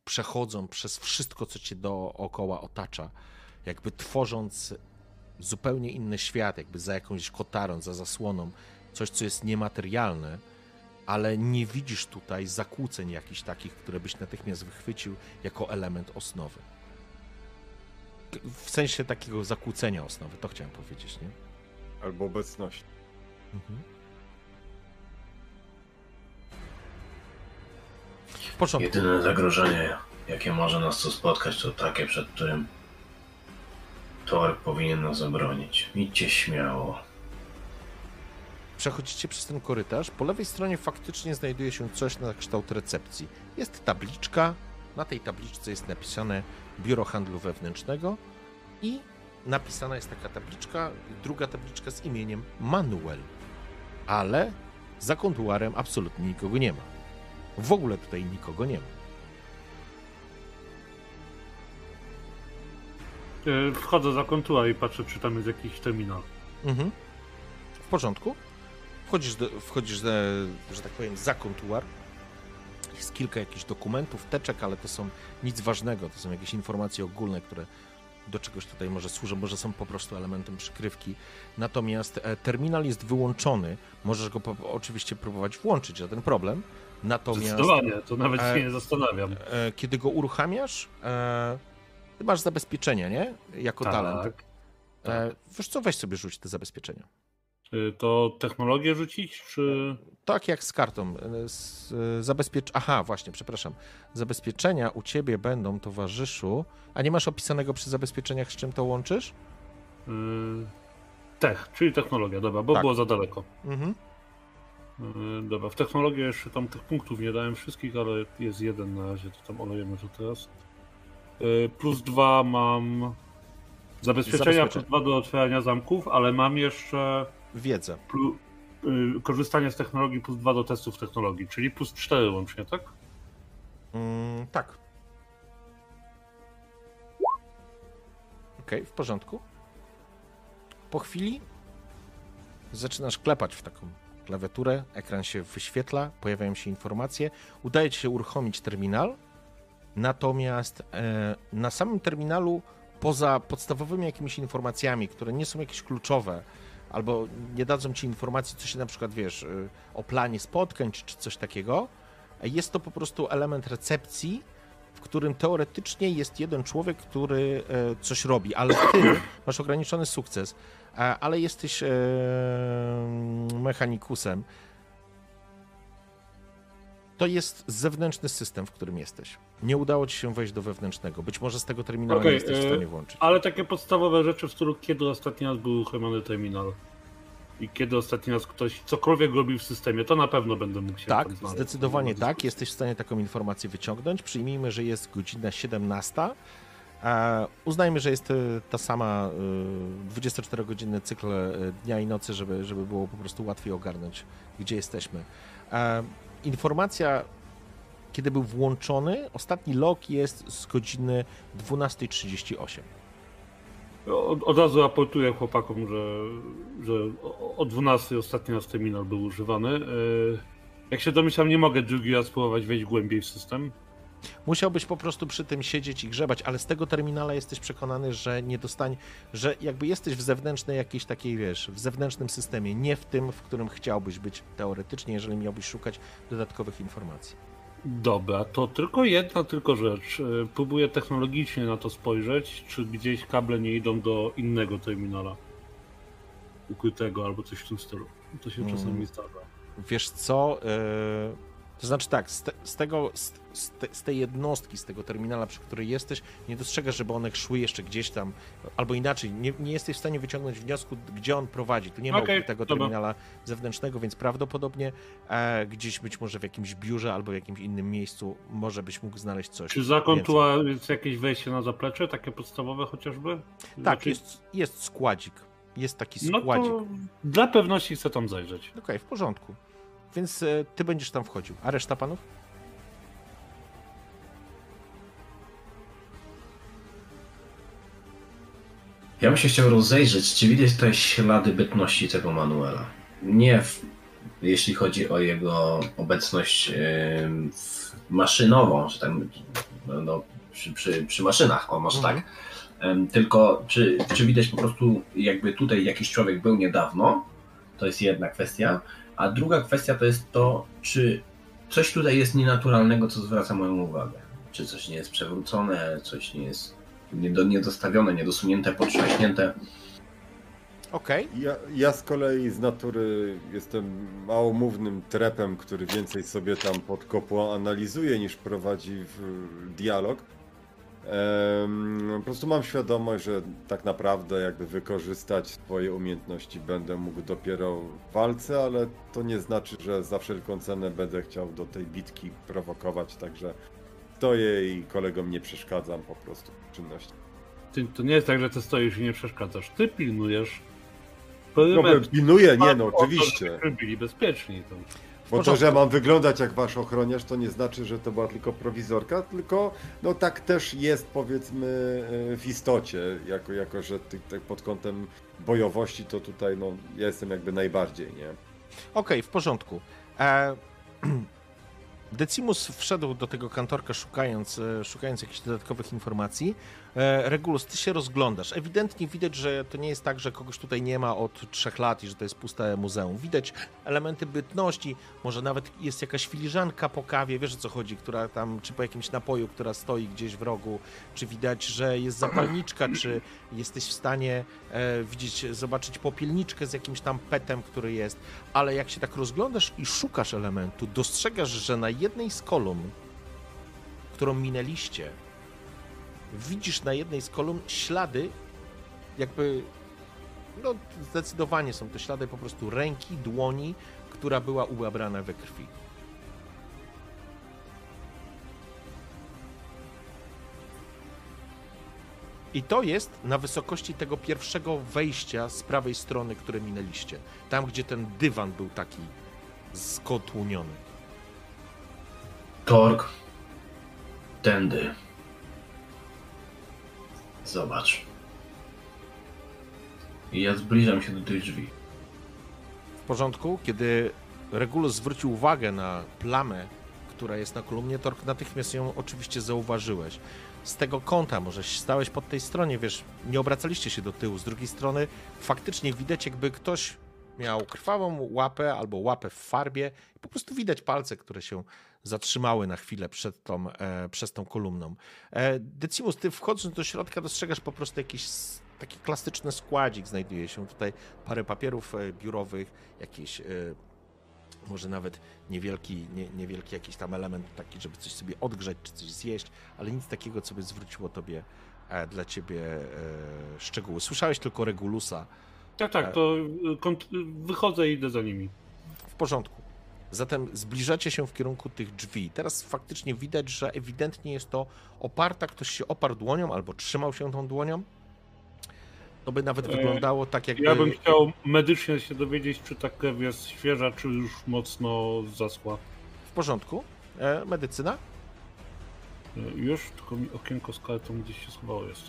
przechodzą przez wszystko, co cię dookoła otacza, jakby tworząc zupełnie inny świat, jakby za jakąś kotarą, za zasłoną, coś, co jest niematerialne, ale nie widzisz tutaj zakłóceń jakichś takich, które byś natychmiast wychwycił jako element osnowy. W sensie takiego zakłócenia osnowy, to chciałem powiedzieć, nie? Albo obecności. Jedyne zagrożenie, jakie może nas tu spotkać, to takie, przed którym Torg powinien nas obronić. Idźcie śmiało. Przechodzicie przez ten korytarz. Po lewej stronie faktycznie znajduje się coś na kształt recepcji. Jest tabliczka. Na tej tabliczce jest napisane Biuro Handlu Wewnętrznego i napisana jest taka tabliczka, druga tabliczka z imieniem Manuel, ale za kontuarem absolutnie nikogo nie ma. W ogóle tutaj nikogo nie ma. Wchodzę za kontuar i patrzę, czy tam jest jakiś terminal. W porządku. Wchodzisz, że tak powiem, za kontuar. Jest kilka jakichś dokumentów, teczek, ale to są nic ważnego, to są jakieś informacje ogólne, które do czegoś tutaj może służą, może są po prostu elementem przykrywki. Natomiast terminal jest wyłączony, możesz go oczywiście próbować włączyć, żaden problem. Natomiast zdecydowanie, to nawet się nie zastanawiam. Kiedy go uruchamiasz, ty masz zabezpieczenia, nie? Jako talent. Tak. Wiesz co, weź sobie rzuć te zabezpieczenia. Czy to technologię rzucić, czy... Tak, jak z kartą. Aha, właśnie, przepraszam. Zabezpieczenia u ciebie będą, towarzyszu... A nie masz opisanego przy zabezpieczeniach, z czym to łączysz? Tech, czyli technologia, dobra, bo było za daleko. Dobra, w technologię jeszcze tam tych punktów nie dałem wszystkich, ale jest jeden na razie, to tam olejemy to teraz. +2 mam... Zabezpieczenia +2 do otwierania zamków, ale mam jeszcze... Wiedzę. Korzystanie z technologii +2 do testów technologii, czyli +4 łącznie, tak? Tak. Okej, w porządku. Po chwili zaczynasz klepać w taką klawiaturę, ekran się wyświetla, pojawiają się informacje, udaje ci się uruchomić terminal, natomiast na samym terminalu poza podstawowymi jakimiś informacjami, które nie są jakieś kluczowe, albo nie dadzą ci informacji, co się na przykład, wiesz, o planie spotkań, czy coś takiego. Jest to po prostu element recepcji, w którym teoretycznie jest jeden człowiek, który coś robi, ale ty masz ograniczony sukces, ale jesteś mechanikusem. To jest zewnętrzny system, w którym jesteś. Nie udało ci się wejść do wewnętrznego. Być może z tego terminala nie jesteś w stanie włączyć. Ale takie podstawowe rzeczy, w których kiedy ostatni raz był uruchomiony terminal i kiedy ostatni raz ktoś cokolwiek robił w systemie, to na pewno będę mógł się... Tak, zdecydowanie tak. Jesteś w stanie taką informację wyciągnąć. Przyjmijmy, że jest godzina 17. A uznajmy, że jest ta sama 24-godzinny cykl dnia i nocy, żeby było po prostu łatwiej ogarnąć, gdzie jesteśmy. Informacja, kiedy był włączony, ostatni log jest z godziny 12:38. Od razu raportuję chłopakom, że o 12 ostatni raz terminal był używany. Jak się domyślam, nie mogę drugi raz próbować wejść głębiej w system. Musiałbyś po prostu przy tym siedzieć i grzebać, ale z tego terminala jesteś przekonany, że nie dostanie, że jakby jesteś w zewnętrznej jakiejś takiej, wiesz, w zewnętrznym systemie, nie w tym, w którym chciałbyś być teoretycznie, jeżeli miałbyś szukać dodatkowych informacji. Dobra, to tylko jedna rzecz. Próbuję technologicznie na to spojrzeć, czy gdzieś kable nie idą do innego terminala ukrytego albo coś w tym stylu. To się czasami zdarza. Wiesz co? To znaczy tak, z tej jednostki, z tego terminala, przy której jesteś, nie dostrzegasz, żeby one szły jeszcze gdzieś tam, albo inaczej, nie jesteś w stanie wyciągnąć wniosku, gdzie on prowadzi. Tu nie ma tego terminala zewnętrznego, więc prawdopodobnie gdzieś być może w jakimś biurze albo w jakimś innym miejscu może byś mógł znaleźć coś. Czy za kontuar jest jakieś wejście na zaplecze, takie podstawowe chociażby? Tak, znaczy... jest składzik. Jest taki składzik. No to dla pewności chcę tam zajrzeć. Okej, w porządku. Więc ty będziesz tam wchodził. A reszta panów? Ja bym się chciał rozejrzeć, czy widać tutaj ślady bytności tego Manuela. Nie jeśli chodzi o jego obecność maszynową, czy tam no, przy maszynach, o może tak. Tylko czy widać po prostu, jakby tutaj jakiś człowiek był niedawno, to jest jedna kwestia. A druga kwestia to jest to, czy coś tutaj jest nienaturalnego, co zwraca moją uwagę. Czy coś nie jest przewrócone, coś nie jest niedostawione, niedosunięte, potrząśnięte. Okej. Okay. Ja z kolei z natury jestem małomównym trepem, który więcej sobie tam pod kopło analizuje niż prowadzi dialog. Po prostu mam świadomość, że tak naprawdę jakby wykorzystać swoje umiejętności będę mógł dopiero w walce, ale to nie znaczy, że za wszelką cenę będę chciał do tej bitki prowokować, także stoję i kolegom nie przeszkadzam po prostu w czynności. To nie jest tak, że ty stoisz i nie przeszkadzasz, ty pilnujesz. Pilnuję, nie no, oczywiście. Żeby byli bezpieczni. Bo to, że mam wyglądać jak wasz ochroniarz, to nie znaczy, że to była tylko prowizorka, tylko no tak też jest, powiedzmy, w istocie, jako że pod kątem bojowości to tutaj no, ja jestem jakby najbardziej, nie? Okej, w porządku. Decimus wszedł do tego kantorka szukając jakichś dodatkowych informacji. Regulus, ty się rozglądasz. Ewidentnie widać, że to nie jest tak, że kogoś tutaj nie ma od 3 lat i że to jest puste muzeum. Widać elementy bytności, może nawet jest jakaś filiżanka po kawie, wiesz o co chodzi, która tam, czy po jakimś napoju, która stoi gdzieś w rogu, czy widać, że jest zapalniczka, czy jesteś w stanie zobaczyć popielniczkę z jakimś tam petem, który jest. Ale jak się tak rozglądasz i szukasz elementu, dostrzegasz, że na jednej z kolumn, którą minęliście, widzisz na jednej z kolumn ślady, jakby, no zdecydowanie są to ślady po prostu ręki, dłoni, która była ubrana we krwi. I to jest na wysokości tego pierwszego wejścia z prawej strony, które minęliście. Tam, gdzie ten dywan był taki skotłuniony. Torg, tędy. Zobacz. I ja zbliżam się do tych drzwi. W porządku, kiedy Regulus zwrócił uwagę na plamę, która jest na kolumnie, Torg, natychmiast ją oczywiście zauważyłeś. Z tego kąta, może stałeś pod tej stronie, wiesz, nie obracaliście się do tyłu. Z drugiej strony faktycznie widać, jakby ktoś miał krwawą łapę albo łapę w farbie. Po prostu widać palce, które się zatrzymały na chwilę przez tą kolumną. Decimus, ty wchodząc do środka dostrzegasz po prostu jakiś taki klasyczny składzik. Znajduje się tutaj parę papierów biurowych, jakiś może nawet niewielki jakiś tam element taki, żeby coś sobie odgrzać czy coś zjeść, ale nic takiego, co by zwróciło tobie, dla ciebie szczegóły. Słyszałeś tylko Regulusa. Tak, to wychodzę i idę za nimi. W porządku. Zatem zbliżacie się w kierunku tych drzwi. Teraz faktycznie widać, że ewidentnie jest to oparta, ktoś się oparł dłonią albo trzymał się tą dłonią. To by nawet wyglądało tak jakby... Ja bym chciał medycznie się dowiedzieć, czy ta krew jest świeża, czy już mocno zaschła. W porządku. Medycyna? Już, tylko mi okienko z kartą gdzieś się schowało jest.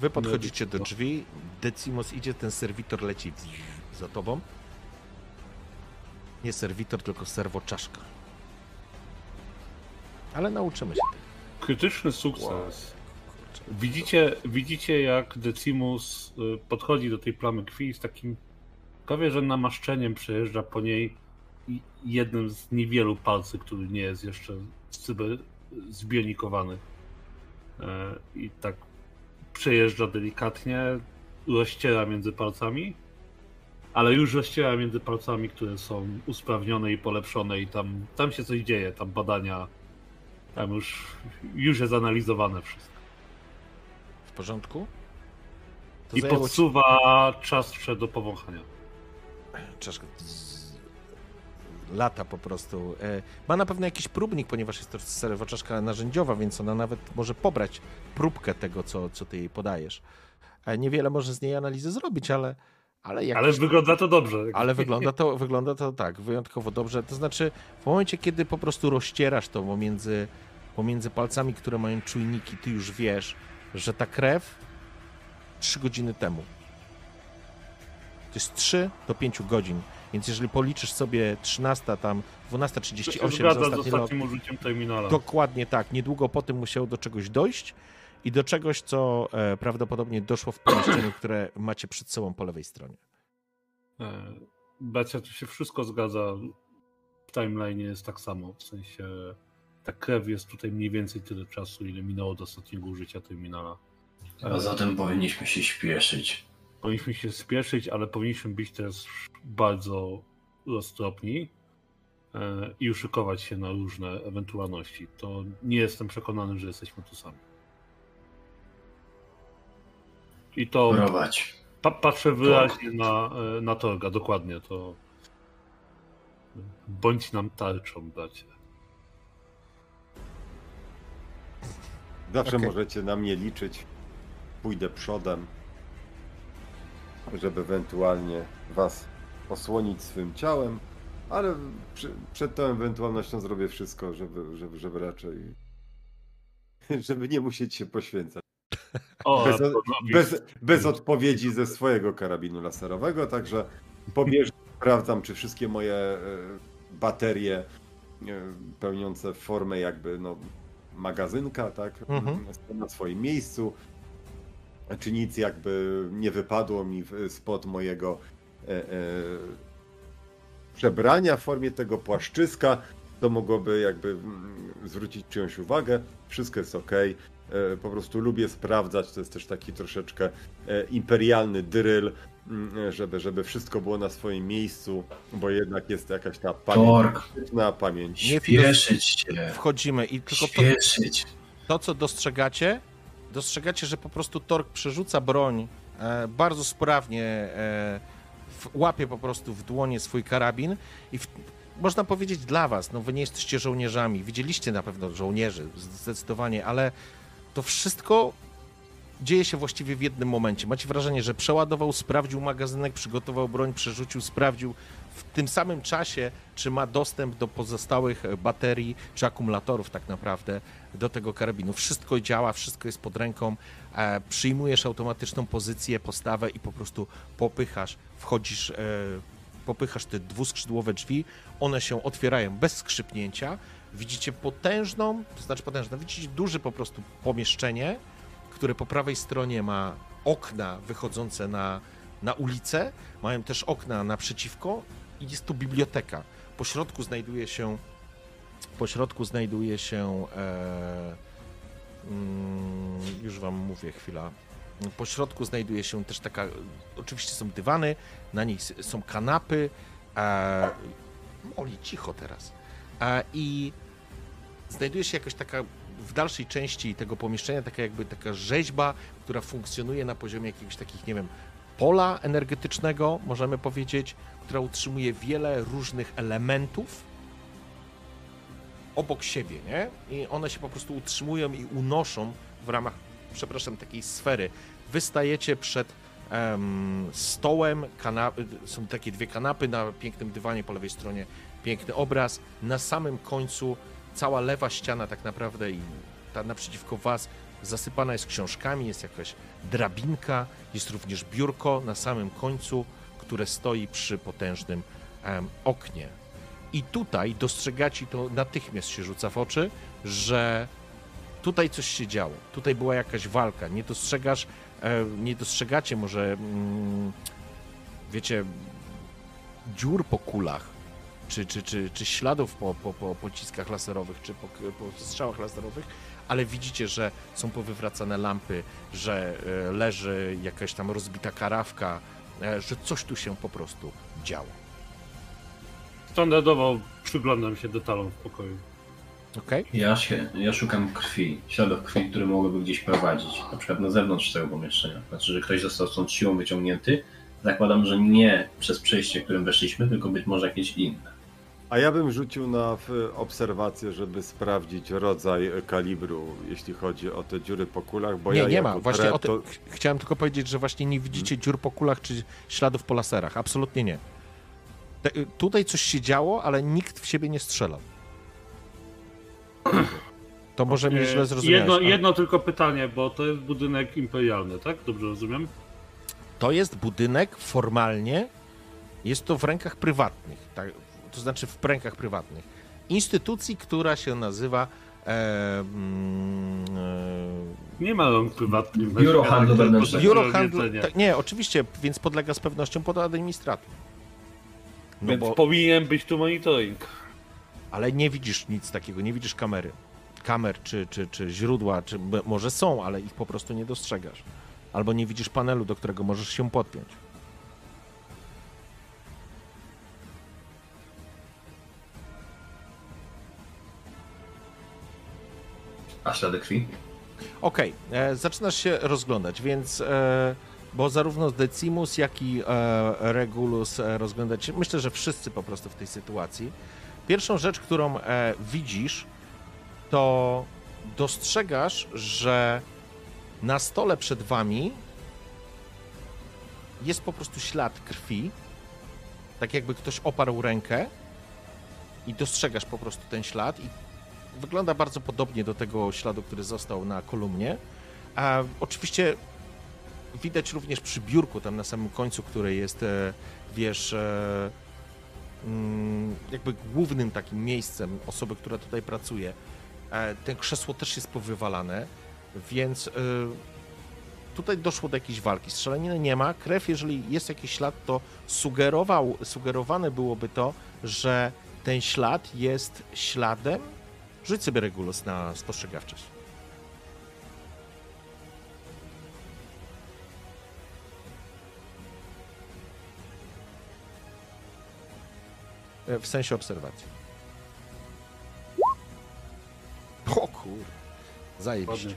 Wy podchodzicie do drzwi, Decimus idzie, ten serwitor leci za tobą. Nie serwitor, tylko serwoczaszka. Ale nauczymy się tego. Krytyczny sukces. Wow. Widzicie, jak Decimus podchodzi do tej plamy krwi i z takim prawie że namaszczeniem przejeżdża po niej i jednym z niewielu palcy, który nie jest jeszcze zbionikowany. I tak przejeżdża delikatnie, rozciera między palcami, ale już rozciera między palcami, które są usprawnione i polepszone i tam się coś dzieje, tam badania, tam już jest analizowane wszystko. W porządku? To i podsuwa czaszkę do powąchania. Czaszka lata po prostu. Ma na pewno jakiś próbnik, ponieważ jest to serowa czaszka narzędziowa, więc ona nawet może pobrać próbkę tego, co ty jej podajesz. Niewiele może z niej analizy zrobić, ale jakoś... Ale wygląda to dobrze. Ale wygląda to tak, wyjątkowo dobrze. To znaczy w momencie, kiedy po prostu rozcierasz to pomiędzy palcami, które mają czujniki, ty już wiesz, że ta krew 3 godziny temu. To jest 3 do 5 godzin. Więc jeżeli policzysz sobie 13, tam 12:38 za ostatnim użyciem terminala. Dokładnie tak. Niedługo po tym musiało do czegoś dojść i do czegoś, co prawdopodobnie doszło w pomieszczeniu, które macie przed sobą po lewej stronie. Bacia, tu się wszystko zgadza. W timeline jest tak samo. W sensie... Ta krew jest tutaj mniej więcej tyle czasu, ile minęło do ostatniego użycia terminala. A zatem powinniśmy się spieszyć. Powinniśmy się spieszyć, ale powinniśmy być też bardzo roztropni i uszykować się na różne ewentualności. To nie jestem przekonany, że jesteśmy tu sami. I to... Patrzę wyraźnie na Torga, dokładnie to... Bądź nam tarczą, bracie. Zawsze możecie na mnie liczyć, pójdę przodem, żeby ewentualnie was osłonić swym ciałem, ale przed tą ewentualnością zrobię wszystko, żeby raczej, żeby nie musieć się poświęcać. Bez odpowiedzi ze swojego karabinu laserowego, także pobieżę, sprawdzam, czy wszystkie moje baterie pełniące formę jakby, no, magazynka, tak, na swoim miejscu, czy nic jakby nie wypadło mi spod mojego przebrania w formie tego płaszczyska, to mogłoby jakby zwrócić czyjąś uwagę, wszystko jest ok. Po prostu lubię sprawdzać, to jest też taki troszeczkę imperialny dryl, żeby wszystko było na swoim miejscu, bo jednak jest jakaś ta pamięć. Nie spieszyć się. Wchodzimy i tylko to, co dostrzegacie, że po prostu Torg przerzuca broń bardzo sprawnie, łapie po prostu w dłonie swój karabin i można powiedzieć dla was, no wy nie jesteście żołnierzami, widzieliście na pewno żołnierzy, zdecydowanie, ale to wszystko dzieje się właściwie w jednym momencie. Macie wrażenie, że przeładował, sprawdził magazynek, przygotował broń, przerzucił, sprawdził w tym samym czasie, czy ma dostęp do pozostałych baterii czy akumulatorów tak naprawdę do tego karabinu. Wszystko działa, wszystko jest pod ręką, przyjmujesz automatyczną pozycję, postawę i po prostu popychasz, wchodzisz, popychasz te dwuskrzydłowe drzwi, one się otwierają bez skrzypnięcia. Widzicie widzicie duże po prostu pomieszczenie, które po prawej stronie ma okna wychodzące na ulicę, mają też okna naprzeciwko i jest tu biblioteka. Po środku znajduje się też taka, oczywiście są dywany, na nich są kanapy. Oli, cicho teraz. I znajduje się jakaś taka w dalszej części tego pomieszczenia taka rzeźba, która funkcjonuje na poziomie jakiegoś takich, nie wiem, pola energetycznego, możemy powiedzieć, która utrzymuje wiele różnych elementów obok siebie, nie? I one się po prostu utrzymują i unoszą w ramach, przepraszam, takiej sfery. Wystajecie przed stołem, są takie dwie kanapy na pięknym dywanie po lewej stronie, piękny obraz. Na samym końcu cała lewa ściana tak naprawdę i ta naprzeciwko was zasypana jest książkami, jest jakaś drabinka, jest również biurko na samym końcu, które stoi przy potężnym oknie. I tutaj dostrzegacie, to natychmiast się rzuca w oczy, że tutaj coś się działo, tutaj była jakaś walka, nie dostrzegacie może, wiecie, dziur po kulach, czy śladów po pociskach laserowych, czy po strzałach laserowych, ale widzicie, że są powywracane lampy, że leży jakaś tam rozbita karafka, że coś tu się po prostu działo. Standardowo przyglądam się detalom w pokoju. Okay. Ja szukam krwi, śladów krwi, które mogłyby gdzieś prowadzić, na przykład na zewnątrz tego pomieszczenia. Znaczy, że ktoś został stąd siłą wyciągnięty. Zakładam, że nie przez przejście, którym weszliśmy, tylko być może jakieś inne. A ja bym rzucił na obserwację, żeby sprawdzić rodzaj kalibru, jeśli chodzi o te dziury po kulach, bo chciałem tylko powiedzieć, że właśnie nie widzicie dziur po kulach czy śladów po laserach, absolutnie nie. Tutaj coś się działo, ale nikt w siebie nie strzelał. To może mnie źle zrozumiałeś. Jedno tylko pytanie, bo to jest budynek imperialny, tak? Dobrze rozumiem? To jest budynek formalnie, jest to w rękach prywatnych, tak? To znaczy w rękach prywatnych. Instytucji, która się nazywa... nie ma on prywatnych. Biuro handlu wewnętrznego. Nie, oczywiście, więc podlega z pewnością pod administrator. No więc powinien być tu monitoring. Ale nie widzisz nic takiego, nie widzisz kamery. Kamer czy źródła, czy może są, ale ich po prostu nie dostrzegasz. Albo nie widzisz panelu, do którego możesz się podpiąć. A ślady krwi? Okej, zaczynasz się rozglądać, więc... bo zarówno Decimus, jak i Regulus rozglądacie. Myślę, że wszyscy po prostu w tej sytuacji. Pierwszą rzecz, którą widzisz, to dostrzegasz, że na stole przed wami jest po prostu ślad krwi, tak jakby ktoś oparł rękę i dostrzegasz po prostu ten ślad i wygląda bardzo podobnie do tego śladu, który został na kolumnie. A oczywiście widać również przy biurku tam na samym końcu, które jest, wiesz... jakby głównym takim miejscem osoby, która tutaj pracuje. Ten krzesło też jest powywalane, więc tutaj doszło do jakiejś walki. Strzelaniny nie ma. Krew, jeżeli jest jakiś ślad, to sugerowane byłoby to, że ten ślad jest śladem. Rzuć sobie Regulus na spostrzegawczość. W sensie obserwacji. O kur... Zajebiście.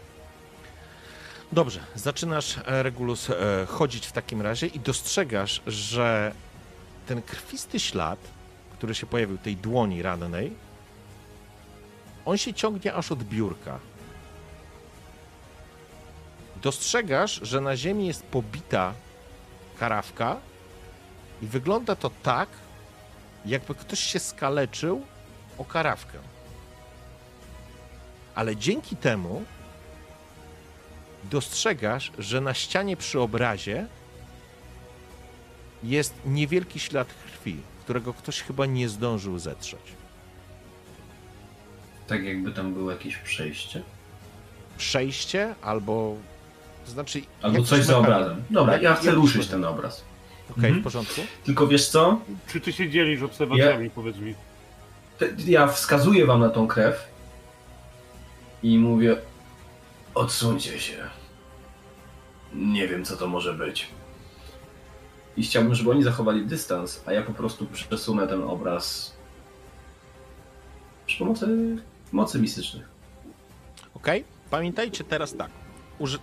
Dobrze, zaczynasz, Regulus, chodzić w takim razie i dostrzegasz, że ten krwisty ślad, który się pojawił tej dłoni rannej, on się ciągnie aż od biurka. Dostrzegasz, że na ziemi jest pobita karafka i wygląda to tak, jakby ktoś się skaleczył o karawkę. Ale dzięki temu dostrzegasz, że na ścianie przy obrazie jest niewielki ślad krwi, którego ktoś chyba nie zdążył zetrzeć. Tak jakby tam było jakieś przejście. Przejście albo... To znaczy... Albo coś za obrazem. Dobra, ja chcę ruszyć ten obraz. Okej, w porządku. Tylko wiesz co? Czy ty się dzielisz obserwacjami, powiedz mi? Ja wskazuję wam na tą krew i mówię: odsuńcie się. Nie wiem, co to może być. I chciałbym, żeby oni zachowali dystans, a ja po prostu przesunę ten obraz przy pomocy mocy mistycznych. Okej, pamiętajcie teraz tak.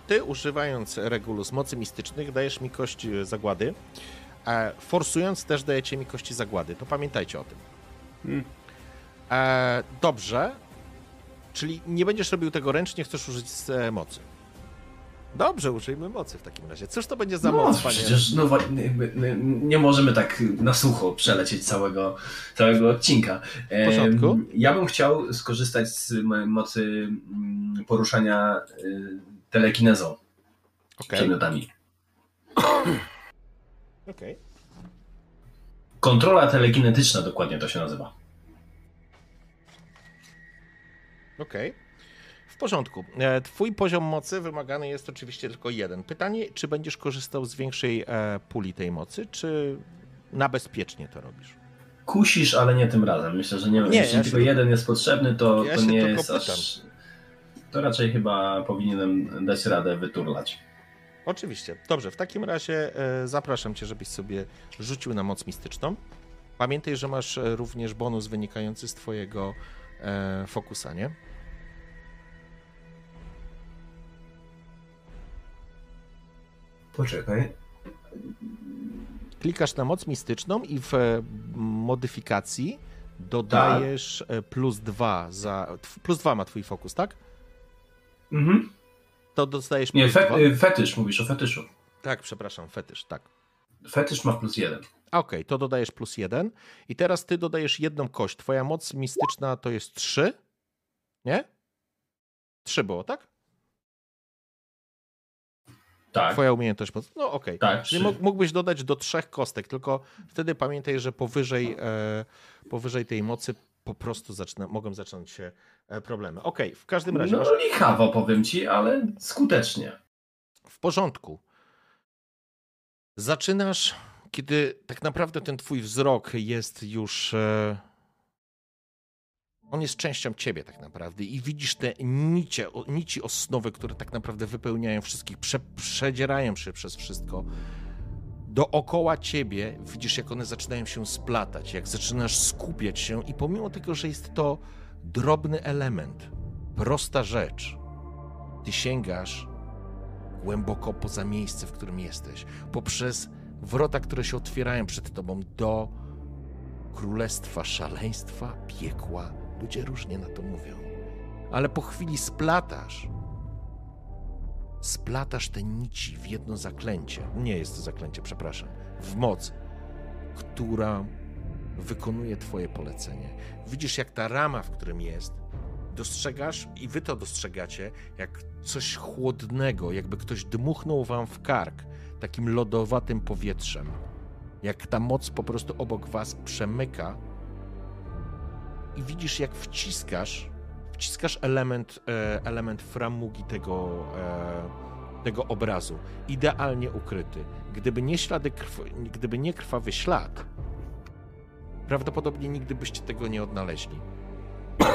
Ty, używając Regulus mocy mistycznych, dajesz mi kość zagłady. Forsując też dajecie mi kości zagłady. To pamiętajcie o tym. Dobrze. Czyli nie będziesz robił tego ręcznie, chcesz użyć mocy. Dobrze, użyjmy mocy w takim razie. Cóż to będzie za moc, panie? Przecież no, nie możemy tak na sucho przelecieć całego odcinka. W porządku. Ja bym chciał skorzystać z mocy poruszania telekinezą przedmiotami. Okay. Kontrola telekinetyczna, dokładnie to się nazywa. Okej. Okay. W porządku. Twój poziom mocy wymagany jest oczywiście tylko jeden. Pytanie, czy będziesz korzystał z większej puli tej mocy, czy na bezpiecznie to robisz? Kusisz, ale nie tym razem. Myślę, że nie. Jeśli ja tylko jeden jest potrzebny, to, ja to nie jest aż... To raczej chyba powinienem dać radę wyturlać. Oczywiście. Dobrze, w takim razie zapraszam cię, żebyś sobie rzucił na moc mistyczną. Pamiętaj, że masz również bonus wynikający z twojego fokusa, nie? Poczekaj. Klikasz na moc mistyczną i w modyfikacji dodajesz +2 za... +2 ma twój fokus, tak? Mhm. To dostajesz... Nie, fetysz, mówisz o fetyszu. Tak, przepraszam, fetysz, tak. Fetysz ma +1. Okej, to dodajesz +1 i teraz ty dodajesz jedną kość. Twoja moc mistyczna to jest 3, nie? 3 było, tak? Tak. Twoja umiejętność... No okej. Tak, czyli mógłbyś dodać do 3 kostek, tylko wtedy pamiętaj, że powyżej tej mocy po prostu mogą zacząć się problemy. Okej, w każdym razie... No lichawo powiem ci, ale skutecznie. W porządku. Zaczynasz, kiedy tak naprawdę ten twój wzrok jest już... On jest częścią ciebie tak naprawdę i widzisz te nici osnowy, które tak naprawdę wypełniają wszystkich, przedzierają się przez wszystko. Dookoła ciebie widzisz, jak one zaczynają się splatać, jak zaczynasz skupiać się i pomimo tego, że jest to drobny element, prosta rzecz, ty sięgasz głęboko poza miejsce, w którym jesteś, poprzez wrota, które się otwierają przed tobą do królestwa szaleństwa, piekła. Ludzie różnie na to mówią, ale po chwili splatasz te nici w jedno zaklęcie, nie jest to zaklęcie, przepraszam, w moc, która wykonuje twoje polecenie. Widzisz, jak ta rama, w którym jest, dostrzegasz i wy to dostrzegacie, jak coś chłodnego, jakby ktoś dmuchnął wam w kark takim lodowatym powietrzem, jak ta moc po prostu obok was przemyka. I widzisz, jak wciskasz element framugi tego obrazu, idealnie ukryty. Gdyby nie krwawy ślad, prawdopodobnie nigdy byście tego nie odnaleźli.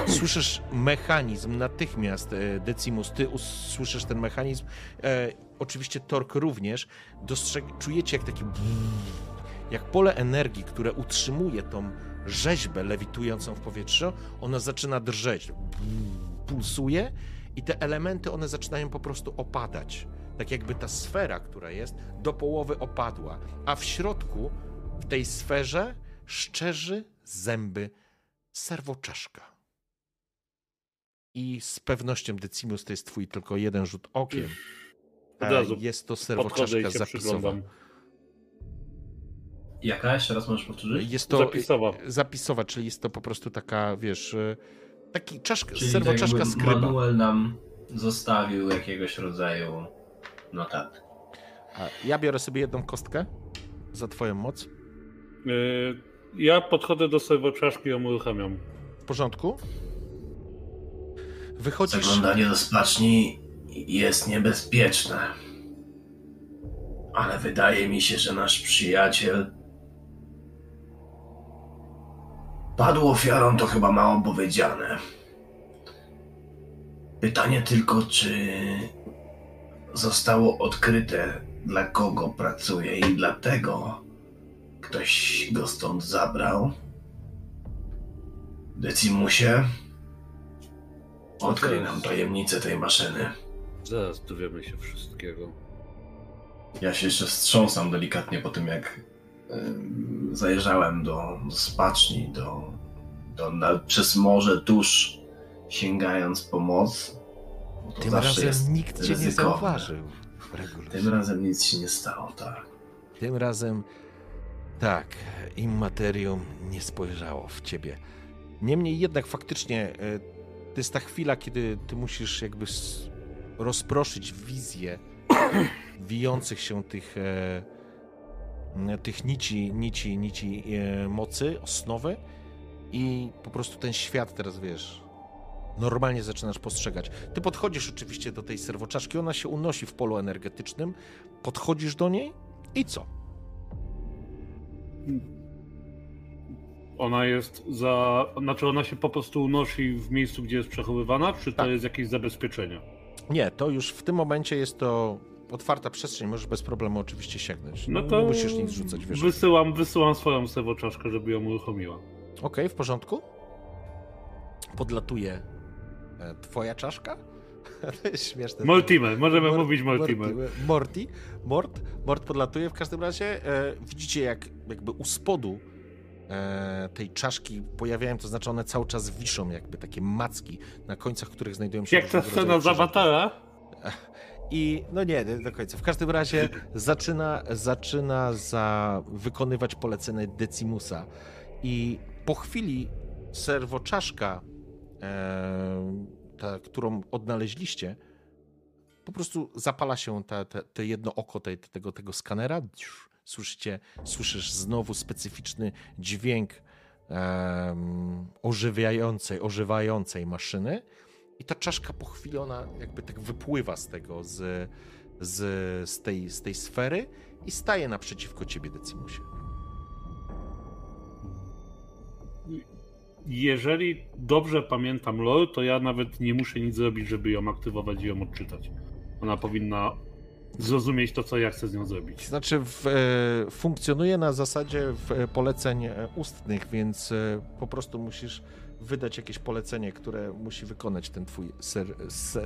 Słyszysz mechanizm natychmiast, Decimus, ty słyszysz ten mechanizm, oczywiście Torg również, czujecie jak taki... Jak pole energii, które utrzymuje tą rzeźbę lewitującą w powietrzu, ona zaczyna drżeć, pulsuje i te elementy, one zaczynają po prostu opadać. Tak jakby ta sfera, która jest, do połowy opadła, a w środku, w tej sferze, szczerzy zęby serwoczaszka. I z pewnością, Decimus, to jest twój tylko jeden rzut okiem. Od razu jest to serwoczaszka zapisowa. Jaka? Jeszcze raz możesz powtórzyć? Jest to zapisowa, czyli jest to po prostu taka, wiesz, taki czaszka, serwoczaszka tak skryba. Manuel nam zostawił jakiegoś rodzaju notatki. Ja biorę sobie jedną kostkę za twoją moc. Ja podchodzę do serwoczaszki i ją uruchamiam. W porządku? Wychodzisz... Zaglądanie do spaczni jest niebezpieczne. Ale wydaje mi się, że nasz przyjaciel padł ofiarą, to chyba mało powiedziane. Pytanie tylko, czy zostało odkryte, dla kogo pracuje i dlatego ktoś go stąd zabrał. Decimusie, odkryj nam tajemnicę tej maszyny. Zaraz dowiemy się wszystkiego. Ja się jeszcze wstrząsam delikatnie po tym, jak zajeżdżałem do spaczni, do przez morze dusz sięgając pomocy. Tym razem nikt cię nie zauważył. Regulus. Tym razem nic się nie stało, tak. Tym razem tak, immaterium nie spojrzało w ciebie. Niemniej jednak faktycznie to jest ta chwila, kiedy ty musisz jakby rozproszyć wizję wijących się tych nici mocy, osnowy i po prostu ten świat teraz, wiesz, normalnie zaczynasz postrzegać. Ty podchodzisz oczywiście do tej serwoczaszki, ona się unosi w polu energetycznym, podchodzisz do niej i co? Ona jest znaczy ona się po prostu unosi w miejscu, gdzie jest przechowywana, czy to jest jakieś zabezpieczenie? Nie, to już w tym momencie jest to otwarta przestrzeń, możesz bez problemu oczywiście sięgnąć. No to nie musisz nic rzucać, wiesz. Wysyłam swoją serwoczaszkę, żeby ją uruchomiła. Okej, w porządku. Podlatuje twoja czaszka? To jest śmieszne. Mortimer, możemy mówić Mortimer. Mort podlatuje. W każdym razie widzicie, jak jakby u spodu tej czaszki pojawiają, to znaczy one cały czas wiszą jakby takie macki, na końcach których znajdują się... Jak ta scena z Awatara? I no nie, do końca. W każdym razie zaczyna wykonywać polecenie Decimusa i po chwili serwoczaszka, ta, którą odnaleźliście, po prostu zapala się te jedno oko tego skanera. Słyszysz znowu specyficzny dźwięk ożywającej maszyny i ta czaszka po chwili ona jakby tak wypływa z tej sfery i staje naprzeciwko ciebie, Decimusie. Jeżeli dobrze pamiętam lore, to ja nawet nie muszę nic zrobić, żeby ją aktywować i ją odczytać. Ona powinna zrozumieć to, co ja chcę z nią zrobić. Znaczy funkcjonuje na zasadzie poleceń ustnych, więc po prostu musisz wydać jakieś polecenie, które musi wykonać ten twój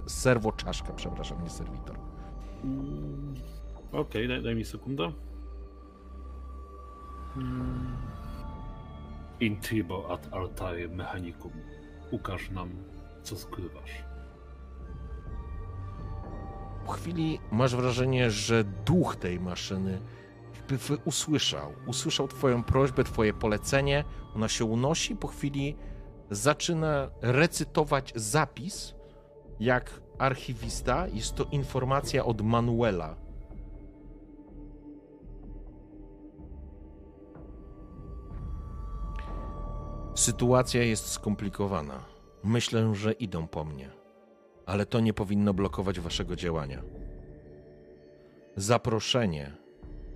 serwoczaszka, przepraszam, nie serwitor. Okej, daj mi sekundę. Intribo ad altare mechanicum. Ukaż nam, co skrywasz. Po chwili masz wrażenie, że duch tej maszyny jakby usłyszał twoją prośbę, twoje polecenie, ona się unosi, po chwili zaczyna recytować zapis jak archiwista, jest to informacja od Manuela. Sytuacja jest skomplikowana. Myślę, że idą po mnie. Ale to nie powinno blokować waszego działania. Zaproszenie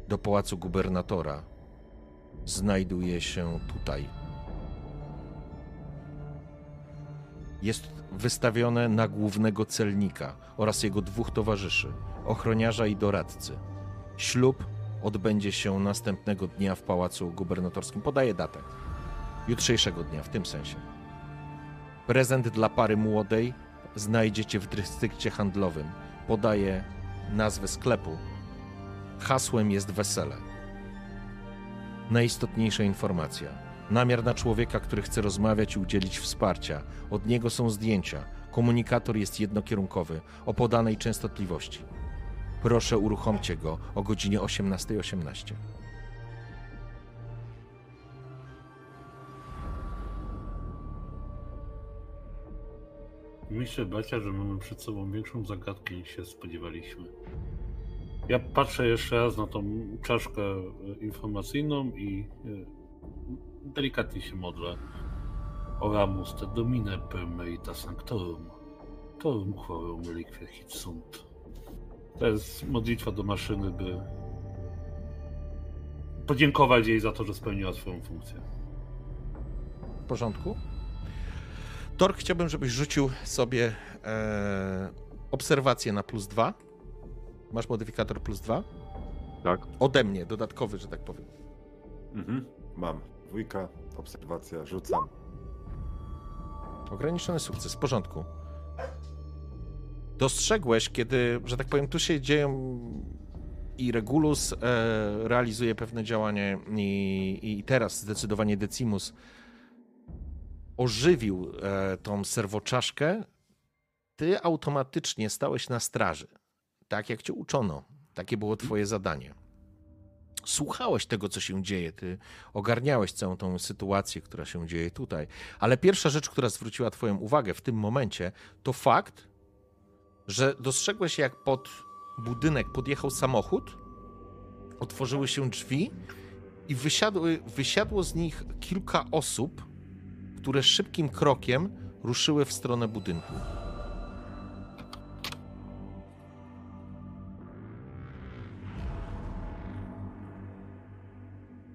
do pałacu gubernatora znajduje się tutaj. Jest wystawione na głównego celnika oraz jego dwóch towarzyszy, ochroniarza i doradcy. Ślub odbędzie się następnego dnia w pałacu gubernatorskim. Podaję datę. Jutrzejszego dnia, w tym sensie. Prezent dla pary młodej znajdziecie w dystrykcie handlowym. Podaję nazwę sklepu. Hasłem jest wesele. Najistotniejsza informacja. Namiar na człowieka, który chce rozmawiać i udzielić wsparcia. Od niego są zdjęcia. Komunikator jest jednokierunkowy, o podanej częstotliwości. Proszę uruchomcie go o godzinie 18:18. Myślę, bracia, że mamy przed sobą większą zagadkę, niż się spodziewaliśmy. Ja patrzę jeszcze raz na tą czaszkę informacyjną i delikatnie się modlę. Oramus te domine per merita sanctorum, torum quorum reliquia hic sunt. To jest modlitwa do maszyny, by podziękować jej za to, że spełniła swoją funkcję. W porządku? Torg, chciałbym, żebyś rzucił sobie obserwację na +2. Masz modyfikator +2? Tak. Ode mnie, dodatkowy, że tak powiem. Mhm. Mam. 2, obserwacja, rzucam. Ograniczony sukces, w porządku. Dostrzegłeś, kiedy, że tak powiem, tu się dzieją i Regulus realizuje pewne działanie i teraz zdecydowanie Decimus. ożywił tą serwoczaszkę, ty automatycznie stałeś na straży. Tak jak cię uczono. Takie było twoje zadanie. Słuchałeś tego, co się dzieje. Ty ogarniałeś całą tą sytuację, która się dzieje tutaj. Ale pierwsza rzecz, która zwróciła twoją uwagę w tym momencie, to fakt, że dostrzegłeś, jak pod budynek podjechał samochód, otworzyły się drzwi i wysiadło z nich kilka osób, które szybkim krokiem ruszyły w stronę budynku.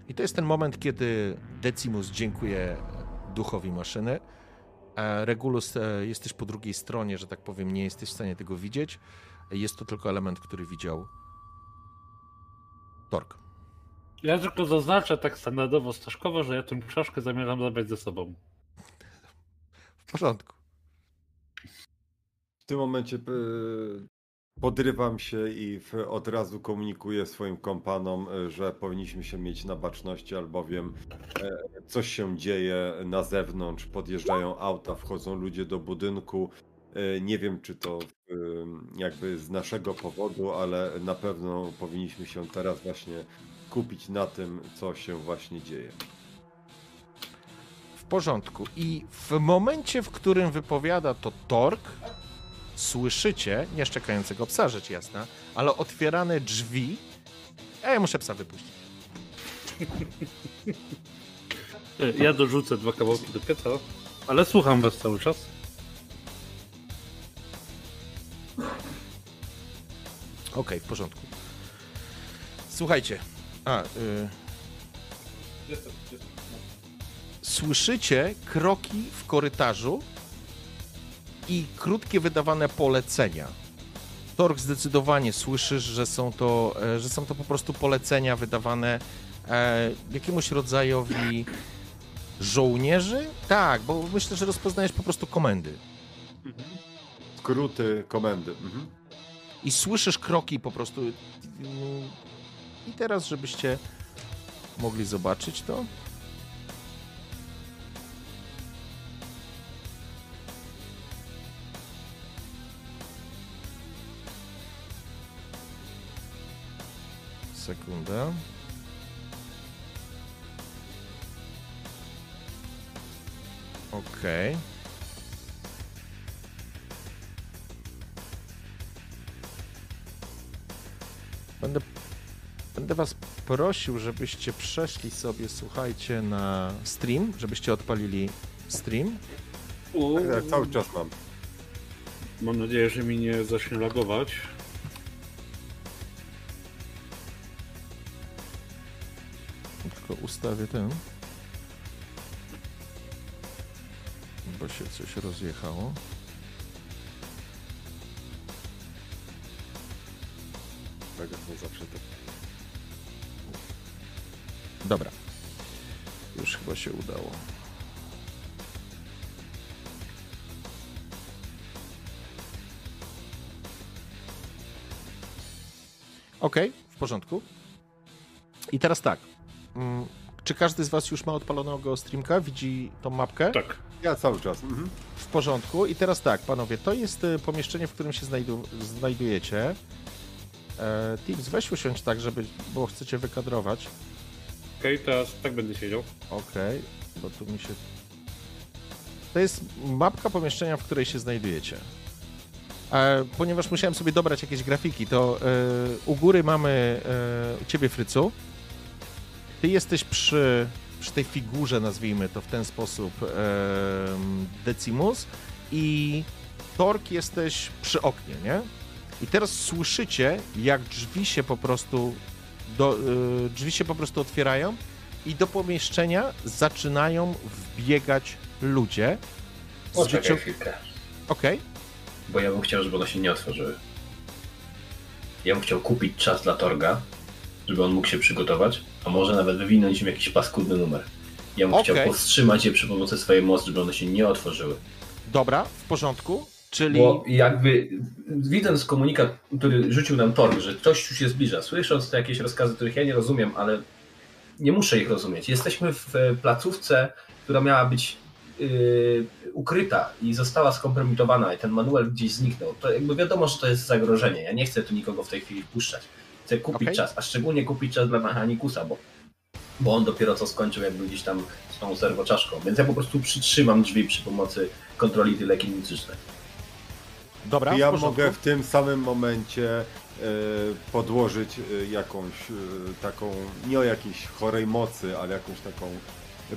I to jest ten moment, kiedy Decimus dziękuje duchowi maszyny. Regulus, jesteś po drugiej stronie, że tak powiem, nie jesteś w stanie tego widzieć. Jest to tylko element, który widział Torg. Ja tylko zaznaczę tak standardowo-staszkowo, że ja tę książkę zamierzam zabrać ze sobą. W porządku. W tym momencie podrywam się i od razu komunikuję swoim kompanom, że powinniśmy się mieć na baczności, albowiem coś się dzieje na zewnątrz, podjeżdżają auta, wchodzą ludzie do budynku. Nie wiem, czy to jakby z naszego powodu, ale na pewno powinniśmy się teraz właśnie kupić na tym, co się właśnie dzieje. W porządku. I w momencie, w którym wypowiada to Torg, słyszycie nie szczekającego psa, rzecz jasna, ale otwierane drzwi. Ja muszę psa wypuścić. Ja dorzucę 2 kawałki do pieca, ale słucham was cały czas. Okej, w porządku. Słuchajcie. Słyszycie kroki w korytarzu i krótkie wydawane polecenia. Torg zdecydowanie słyszysz, że są to po prostu polecenia wydawane jakiemuś rodzajowi żołnierzy? Tak, bo myślę, że rozpoznajesz po prostu komendy. Skróty komendy. Mhm. I słyszysz kroki po prostu. I teraz, żebyście mogli zobaczyć to. Sekunda. Okej. Będę was prosił, żebyście przeszli sobie, słuchajcie, na stream, żebyście odpalili stream. Tak, cały czas mam. Mam nadzieję, że mi nie zacznie lagować. Tylko ustawię ten. Bo się coś rozjechało. Tak, to zawsze tak. Dobra. Już chyba się udało. Okej, w porządku. I teraz tak. Czy każdy z was już ma odpalonego streamka? Widzi tą mapkę? Tak. Ja cały czas. Mhm. W porządku. I teraz tak, panowie. To jest pomieszczenie, w którym się znajdujecie. Teams, weź usiądź tak, żeby, bo chcecie wykadrować. Okej, teraz tak będę siedział. Okej, bo tu mi się... To jest mapka pomieszczenia, w której się znajdujecie. Ponieważ musiałem sobie dobrać jakieś grafiki, to u góry mamy ciebie, Frycu. Ty jesteś przy tej figurze, nazwijmy to w ten sposób, Decimus. I Torg jesteś przy oknie, nie? I teraz słyszycie, jak drzwi się po prostu... drzwi się po prostu otwierają i do pomieszczenia zaczynają wbiegać ludzie. Chwilkę. Okej. Bo ja bym chciał, żeby one się nie otworzyły. Ja bym chciał kupić czas dla Torga, żeby on mógł się przygotować, a może nawet wywinąć im jakiś paskudny numer. Ja bym chciał powstrzymać je przy pomocy swojej mocy, żeby one się nie otworzyły. Dobra, w porządku. Czyli... Bo jakby widząc komunikat, który rzucił nam Torg, że ktoś już się zbliża, słysząc te jakieś rozkazy, których ja nie rozumiem, ale nie muszę ich rozumieć. Jesteśmy w placówce, która miała być ukryta i została skompromitowana i ten Manuel gdzieś zniknął, to jakby wiadomo, że to jest zagrożenie. Ja nie chcę tu nikogo w tej chwili wpuszczać. Chcę kupić czas, a szczególnie kupić czas dla Mechanicusa, bo on dopiero co skończył jakby gdzieś tam z tą serwoczaszką, więc ja po prostu przytrzymam drzwi przy pomocy kontroli telekinetycznej. Dobra, ja mogę w tym samym momencie podłożyć jakąś taką, nie o jakiejś chorej mocy, ale jakąś taką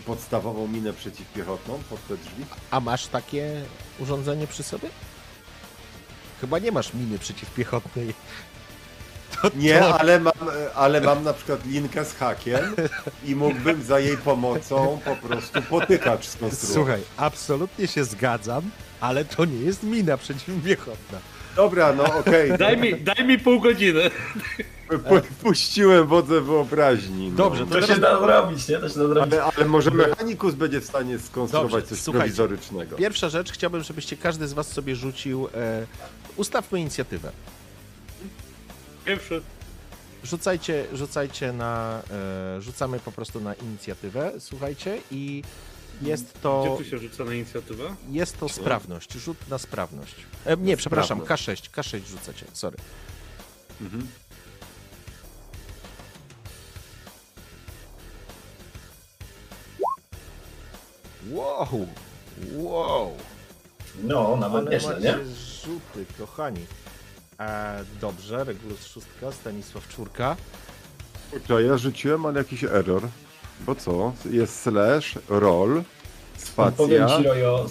podstawową minę przeciwpiechotną pod te drzwi. A masz takie urządzenie przy sobie? Chyba nie masz miny przeciwpiechotnej. Nie, ale mam na przykład linkę z hakiem i mógłbym za jej pomocą po prostu potykacz skonstruować. Słuchaj, absolutnie się zgadzam, ale to nie jest mina przeciwpiechotna. Dobra, no okej. Daj mi pół godziny. Puściłem wodze wyobraźni. No. Dobrze, to się da zrobić, nie? To się da zrobić. Ale może Mechanicus będzie w stanie skonstruować coś prowizorycznego. Pierwsza rzecz, chciałbym, żebyście każdy z was sobie rzucił... Ustawmy inicjatywę. Pierwszy. Rzucajcie na... Rzucamy po prostu na inicjatywę, słuchajcie, i jest to... Gdzie tu się rzuca na inicjatywę? Jest to sprawność, rzut na sprawność. Nie, przepraszam, K6 rzucacie, sorry. Mhm. Wow. No, nawet nieźle, nie? Rzuty, kochani. Dobrze, Regulus 6, Stanisław 4. Ja rzuciłem, ale jakiś error. Bo co? Jest slash, roll, spacja, powiem ci, Rojo,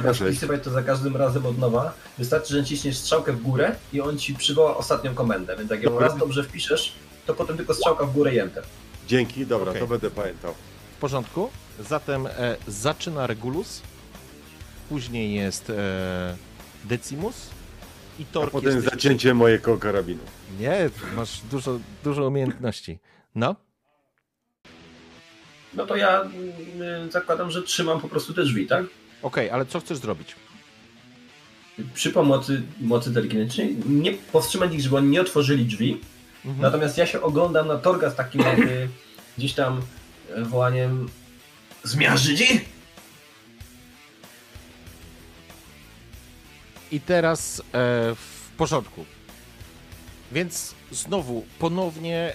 słuchaj, sobie to za każdym razem od nowa. Wystarczy, że ciśniesz strzałkę w górę i on ci przywoła ostatnią komendę. Więc jak ją raz dobrze wpiszesz, to potem tylko strzałka w górę i enter. Dzięki, dobra, to będę pamiętał. W porządku. Zatem zaczyna Regulus. Później jest Decimus. I Torg. A potem jest zacięcie mojego karabinu. Nie, masz dużo umiejętności. No? No to ja zakładam, że trzymam po prostu te drzwi, tak? Okej, ale co chcesz zrobić? Przy pomocy mocy telekinetycznej nie powstrzymać ich, żeby oni nie otworzyli drzwi. Mhm. Natomiast ja się oglądam na Torga z takim gdzieś tam wołaniem zmiażdżydzi? I teraz w porządku. Więc znowu ponownie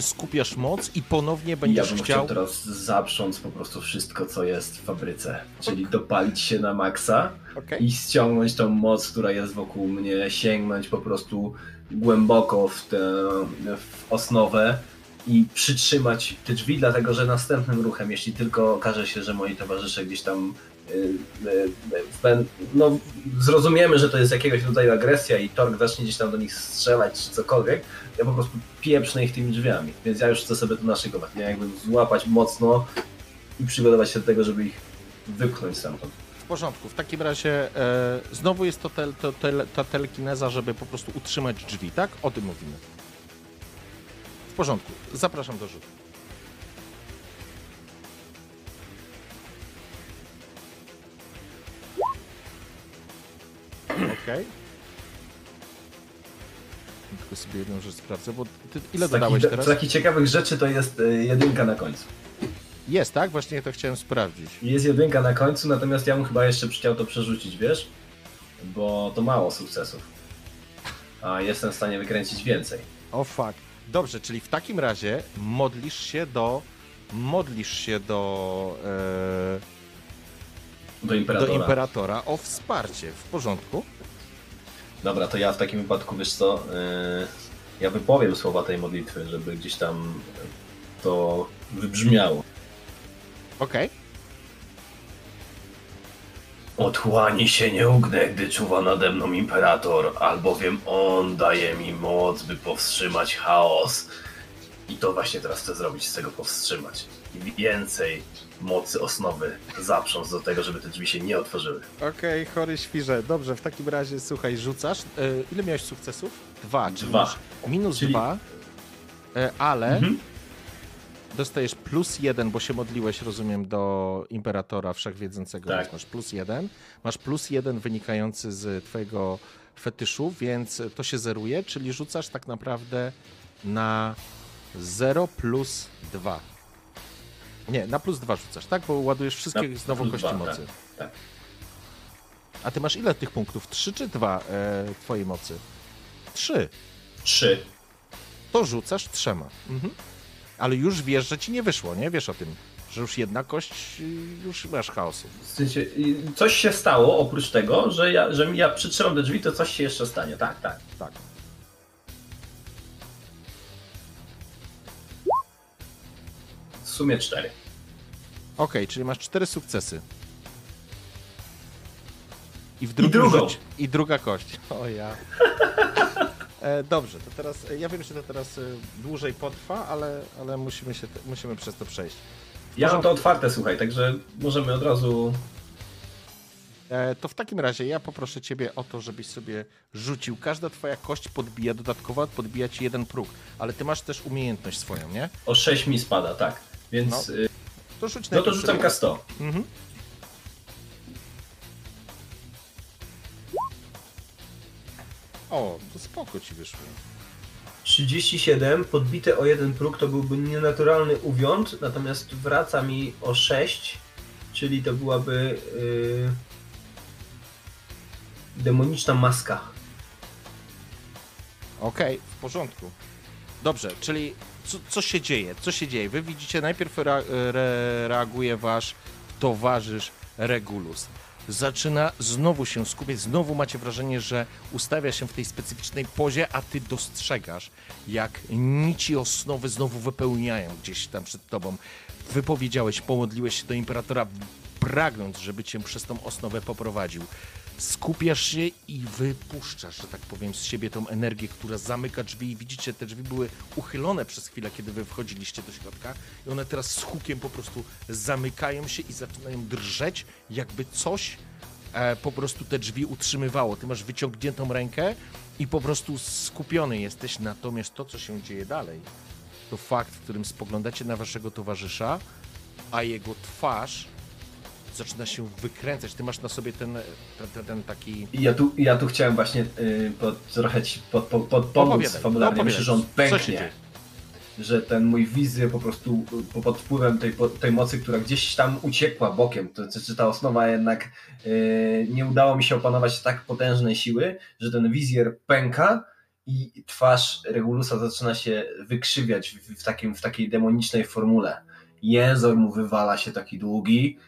skupiasz moc i ponownie będziesz chciał teraz zaprząc po prostu wszystko, co jest w fabryce. Czyli dopalić się na maksa i ściągnąć tą moc, która jest wokół mnie, sięgnąć po prostu głęboko w osnowę i przytrzymać te drzwi, dlatego że następnym ruchem, jeśli tylko okaże się, że moi towarzysze gdzieś tam zrozumiemy, że to jest jakiegoś rodzaju agresja i Torg zacznie gdzieś tam do nich strzelać czy cokolwiek, ja po prostu pieprzę ich tymi drzwiami, więc ja już chcę sobie to naszykować, nie? Jakby złapać mocno i przygotować się do tego, żeby ich wypchnąć stamtąd. W porządku, w takim razie znowu jest to ta telekineza, żeby po prostu utrzymać drzwi, tak? O tym mówimy. W porządku, zapraszam do rzutu. Okej. Tylko sobie jedną rzecz sprawdzę, bo ty ile dodałeś teraz? Z takich ciekawych rzeczy to jest jedynka na końcu. Jest, tak? Właśnie to chciałem sprawdzić. Jest jedynka na końcu, natomiast ja mu chyba jeszcze chciał to przerzucić, wiesz? Bo to mało sukcesów. A jestem w stanie wykręcić więcej. O fuck. Dobrze, czyli w takim razie do Imperatora o wsparcie. W porządku? Dobra, to ja w takim wypadku, wiesz co, ja wypowiem słowa tej modlitwy, żeby gdzieś tam to wybrzmiało. Okej. Otchłani się nie ugnę, gdy czuwa nade mną Imperator, albowiem on daje mi moc, by powstrzymać chaos. I to właśnie teraz chcę zrobić, z tego powstrzymać. I więcej mocy osnowy zaprząc do tego, żeby te drzwi się nie otworzyły. Okej, chory świrze. Dobrze, w takim razie, słuchaj, rzucasz. Ile miałeś sukcesów? Dwa. Minus czyli... dwa, ale dostajesz +1, bo się modliłeś, rozumiem, do Imperatora Wszechwiedzącego. Tak. Masz +1. Masz +1 wynikający z twojego fetyszu, więc to się zeruje, czyli rzucasz tak naprawdę na 0 + 2. Nie, na +2 rzucasz, tak? Bo ładujesz wszystkie na, znowu kości mocy. Tak. A ty masz ile tych punktów? 3 czy 2 twojej mocy? 3. 3. To rzucasz 3. Mhm. Ale już wiesz, że ci nie wyszło, nie? Wiesz o tym, że już jedna kość, już masz chaosu. W sensie, coś się stało, oprócz tego, że ja przytrzymam do drzwi, to coś się jeszcze stanie. Tak, tak. Tak. W sumie 4. Okej, czyli masz 4 sukcesy. I druga kość. O ja. Dobrze, to teraz, ja wiem, że to teraz dłużej potrwa, ale musimy przez to przejść. Ja mam to otwarte, słuchaj, także możemy od razu... To w takim razie ja poproszę ciebie o to, żebyś sobie rzucił. Każda twoja kość podbija, dodatkowo podbija ci jeden próg, ale ty masz też umiejętność swoją, nie? O 6 mi spada, tak, więc... No to, to rzucam K100. Mhm. O, to spoko ci wyszło. 37, podbite o jeden próg to byłby nienaturalny uwiąd, natomiast wraca mi o 6, czyli to byłaby demoniczna maska. Okej, w porządku. Dobrze, czyli co się dzieje? Co się dzieje? Wy widzicie, najpierw reaguje wasz towarzysz Regulus. Zaczyna znowu się skupiać, znowu macie wrażenie, że ustawia się w tej specyficznej pozie, a ty dostrzegasz, jak nici osnowy znowu wypełniają gdzieś tam przed tobą. Wypowiedziałeś, pomodliłeś się do Imperatora, pragnąc, żeby cię przez tą osnowę poprowadził. Skupiasz się i wypuszczasz, że tak powiem, z siebie tą energię, która zamyka drzwi i widzicie, te drzwi były uchylone przez chwilę, kiedy wy wchodziliście do środka i one teraz z hukiem po prostu zamykają się i zaczynają drżeć, jakby coś po prostu te drzwi utrzymywało. Ty masz wyciągniętą rękę i po prostu skupiony jesteś, natomiast to, co się dzieje dalej, to fakt, w którym spoglądacie na waszego towarzysza, a jego twarz zaczyna się wykręcać. Ty masz na sobie ten taki... Ja tu chciałem właśnie trochę ci pomóc fabularnie. Myślę, że on pęknie. Że ten mój wizjer po prostu pod wpływem tej mocy, która gdzieś tam uciekła bokiem, czy ta osnowa jednak nie udało mi się opanować tak potężnej siły, że ten wizjer pęka i twarz Regulusa zaczyna się wykrzywiać w takiej demonicznej formule. Język mu wywala się taki długi,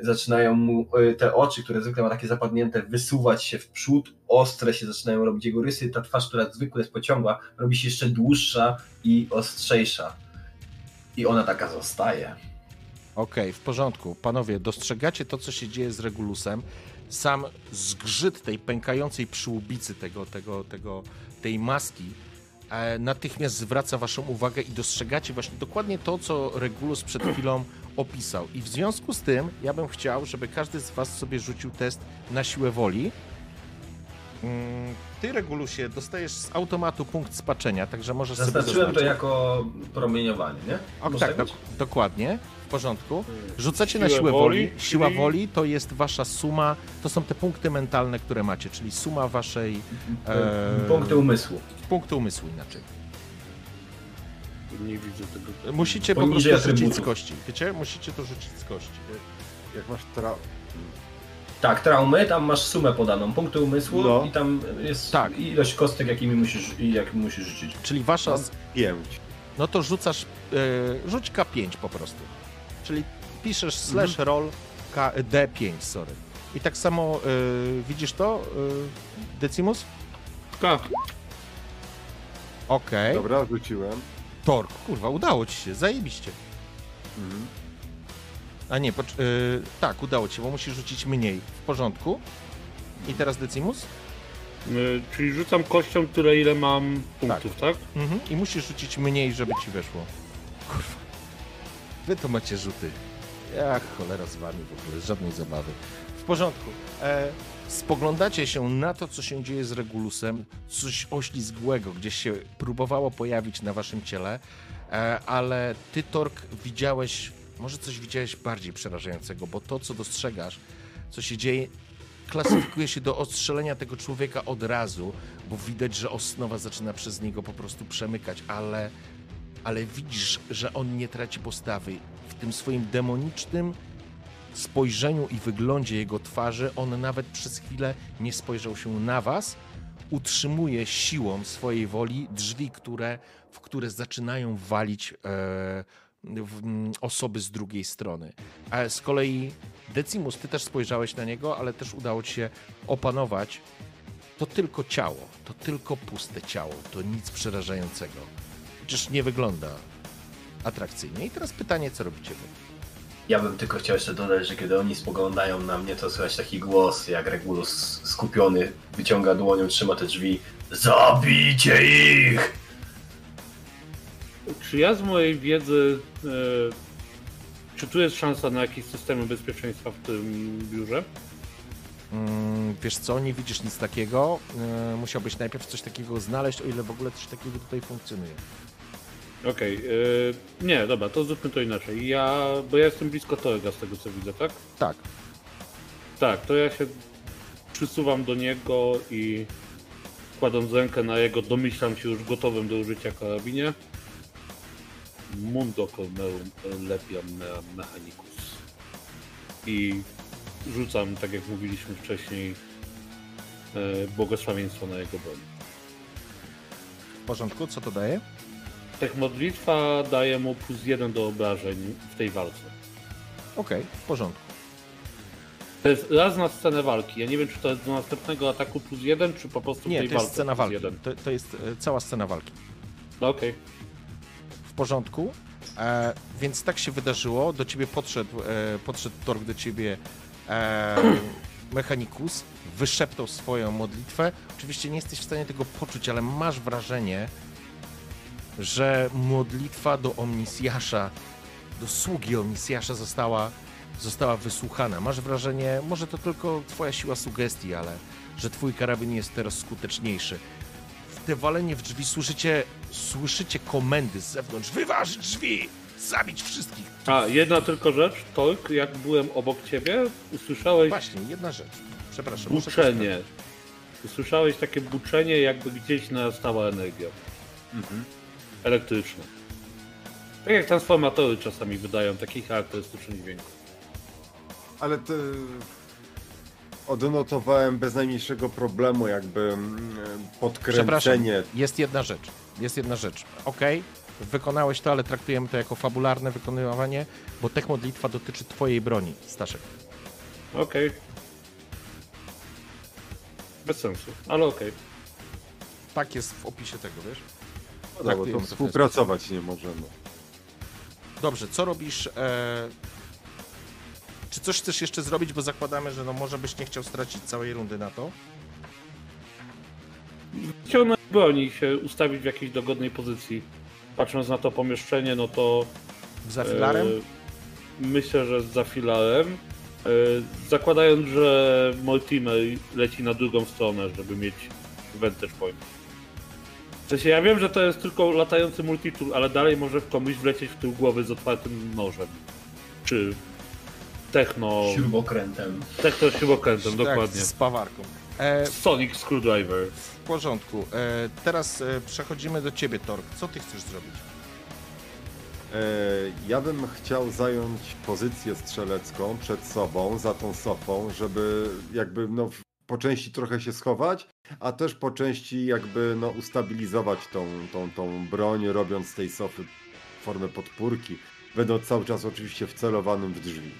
zaczynają mu te oczy, które zwykle ma takie zapadnięte, wysuwać się w przód, ostre się zaczynają robić jego rysy, ta twarz, która zwykle jest pociągła, robi się jeszcze dłuższa i ostrzejsza. I ona taka zostaje. Okej, w porządku. Panowie, dostrzegacie to, co się dzieje z Regulusem. Sam zgrzyt tej pękającej przyłbicy tej maski natychmiast zwraca waszą uwagę i dostrzegacie właśnie dokładnie to, co Regulus przed chwilą opisał. I w związku z tym ja bym chciał, żeby każdy z was sobie rzucił test na siłę woli. Ty, Regulusie, dostajesz z automatu punkt spaczenia, także możesz sobie to jako promieniowanie, nie? O, tak, dokładnie. W porządku. Rzucacie na siłę woli. Siła woli to jest wasza suma, to są te punkty mentalne, które macie, czyli suma waszej... Punkty umysłu. Punkty umysłu inaczej. Nie widzę tego. Musicie po prostu rzucić z kości. Wiecie? Musicie to rzucić z kości. Jak masz traumy, tam masz sumę podaną, punkty umysłu i tam jest ilość kostek, jakimi musisz rzucić. Czyli wasza... K5. No to rzucasz... Rzuć K5 po prostu. Czyli piszesz /roll D5, sorry. I tak samo widzisz to, Decimus? Tak. Okej. Dobra, rzuciłem. Torg, kurwa, udało ci się, zajebiście. A nie, tak, udało ci się, bo musisz rzucić mniej. W porządku. I teraz Decimus? Czyli rzucam kością tyle, ile mam punktów, tak? I musisz rzucić mniej, żeby ci weszło. Kurwa. Wy to macie rzuty. Ja cholera z wami w ogóle, żadnej zabawy. W porządku. Spoglądacie się na to, co się dzieje z Regulusem, coś oślizgłego, gdzieś się próbowało pojawić na waszym ciele, ale ty, Torg, widziałeś, może coś widziałeś bardziej przerażającego, bo to, co dostrzegasz, co się dzieje, klasyfikuje się do odstrzelenia tego człowieka od razu, bo widać, że osnowa zaczyna przez niego po prostu przemykać, ale widzisz, że on nie traci postawy. w tym swoim demonicznym spojrzeniu i wyglądzie jego twarzy on nawet przez chwilę nie spojrzał się na was. Utrzymuje siłą swojej woli drzwi, w które zaczynają walić osoby z drugiej strony. A z kolei Decimus, ty też spojrzałeś na niego, ale też udało ci się opanować. To tylko ciało, to tylko puste ciało, to nic przerażającego. Przecież nie wygląda atrakcyjnie. I teraz pytanie, co robicie wy? Ja bym tylko chciał jeszcze dodać, że kiedy oni spoglądają na mnie, to słychać taki głos, jak Regulus skupiony wyciąga dłonią, trzyma te drzwi. Zabijcie ich! Czy ja z mojej wiedzy, czy tu jest szansa na jakieś systemy bezpieczeństwa w tym biurze? Wiesz co, nie widzisz nic takiego. Musiałbyś najpierw coś takiego znaleźć, o ile w ogóle coś takiego tutaj funkcjonuje. Okej, nie, dobra, to zróbmy to inaczej. Bo ja jestem blisko Torga z tego co widzę, tak? Tak. Tak, to ja się przysuwam do niego i kładąc rękę na jego, domyślam się już gotowym do użycia karabinie. Mundo corneum lepiam mechanicus. I rzucam, tak jak mówiliśmy wcześniej, błogosławieństwo na jego broń. W porządku, co to daje? Tech modlitwa daje mu +1 do obrażeń w tej walce. Okej, w porządku. To jest raz na scenę walki. Ja nie wiem, czy to jest do następnego ataku +1, czy po prostu nie, w tej walce. Nie, to jest scena walki. To jest cała scena walki. Okej. W porządku. Więc tak się wydarzyło. Do ciebie podszedł Torg, do ciebie Mechanicus. Wyszeptał swoją modlitwę. Oczywiście nie jesteś w stanie tego poczuć, ale masz wrażenie, że modlitwa do Omnisjasza, do sługi Omnisjasza została wysłuchana. Masz wrażenie, może to tylko twoja siła sugestii, ale że twój karabin jest teraz skuteczniejszy. W te walenie w drzwi słyszycie komendy z zewnątrz. Wyważyć drzwi! Zabić wszystkich! A, jedna tylko rzecz, Torg, jak byłem obok ciebie, usłyszałeś... Właśnie, jedna rzecz. Przepraszam. Buczenie. Usłyszałeś takie buczenie, jakby gdzieś narastała energia. Mhm. Elektryczne. Tak jak transformatory czasami wydają taki charakterystyczny dźwięk. Ale to odnotowałem bez najmniejszego problemu jakby podkręcenie. Jest jedna rzecz. Okej, wykonałeś to, ale traktujemy to jako fabularne wykonywanie, bo tech modlitwa dotyczy twojej broni, Staszek. Okej. Bez sensu, ale okej. Tak jest w opisie tego, wiesz? No, bo to współpracować nie możemy. Dobrze, co robisz? Czy coś chcesz jeszcze zrobić? Bo zakładamy, że no może byś nie chciał stracić całej rundy na to. Chciałbym broni się ustawić w jakiejś dogodnej pozycji. Patrząc na to pomieszczenie, no to... Za filarem? Myślę, że za filarem. Zakładając, że Mortimer leci na drugą stronę, żeby mieć vantage point. W sensie, ja wiem, że to jest tylko latający multitool, ale dalej może komuś wlecieć w tył głowy z otwartym nożem. Czy śrubokrętem. Śrubokrętem, dokładnie. Tak, z pawarką. Sonic Screwdriver. W porządku. Teraz przechodzimy do ciebie, Torg. Co ty chcesz zrobić? Ja bym chciał zająć pozycję strzelecką przed sobą, za tą sofą, żeby jakby po części trochę się schować, a też po części jakby ustabilizować tą broń, robiąc z tej sofy formę podpórki, będąc cały czas oczywiście wcelowanym w drzwi.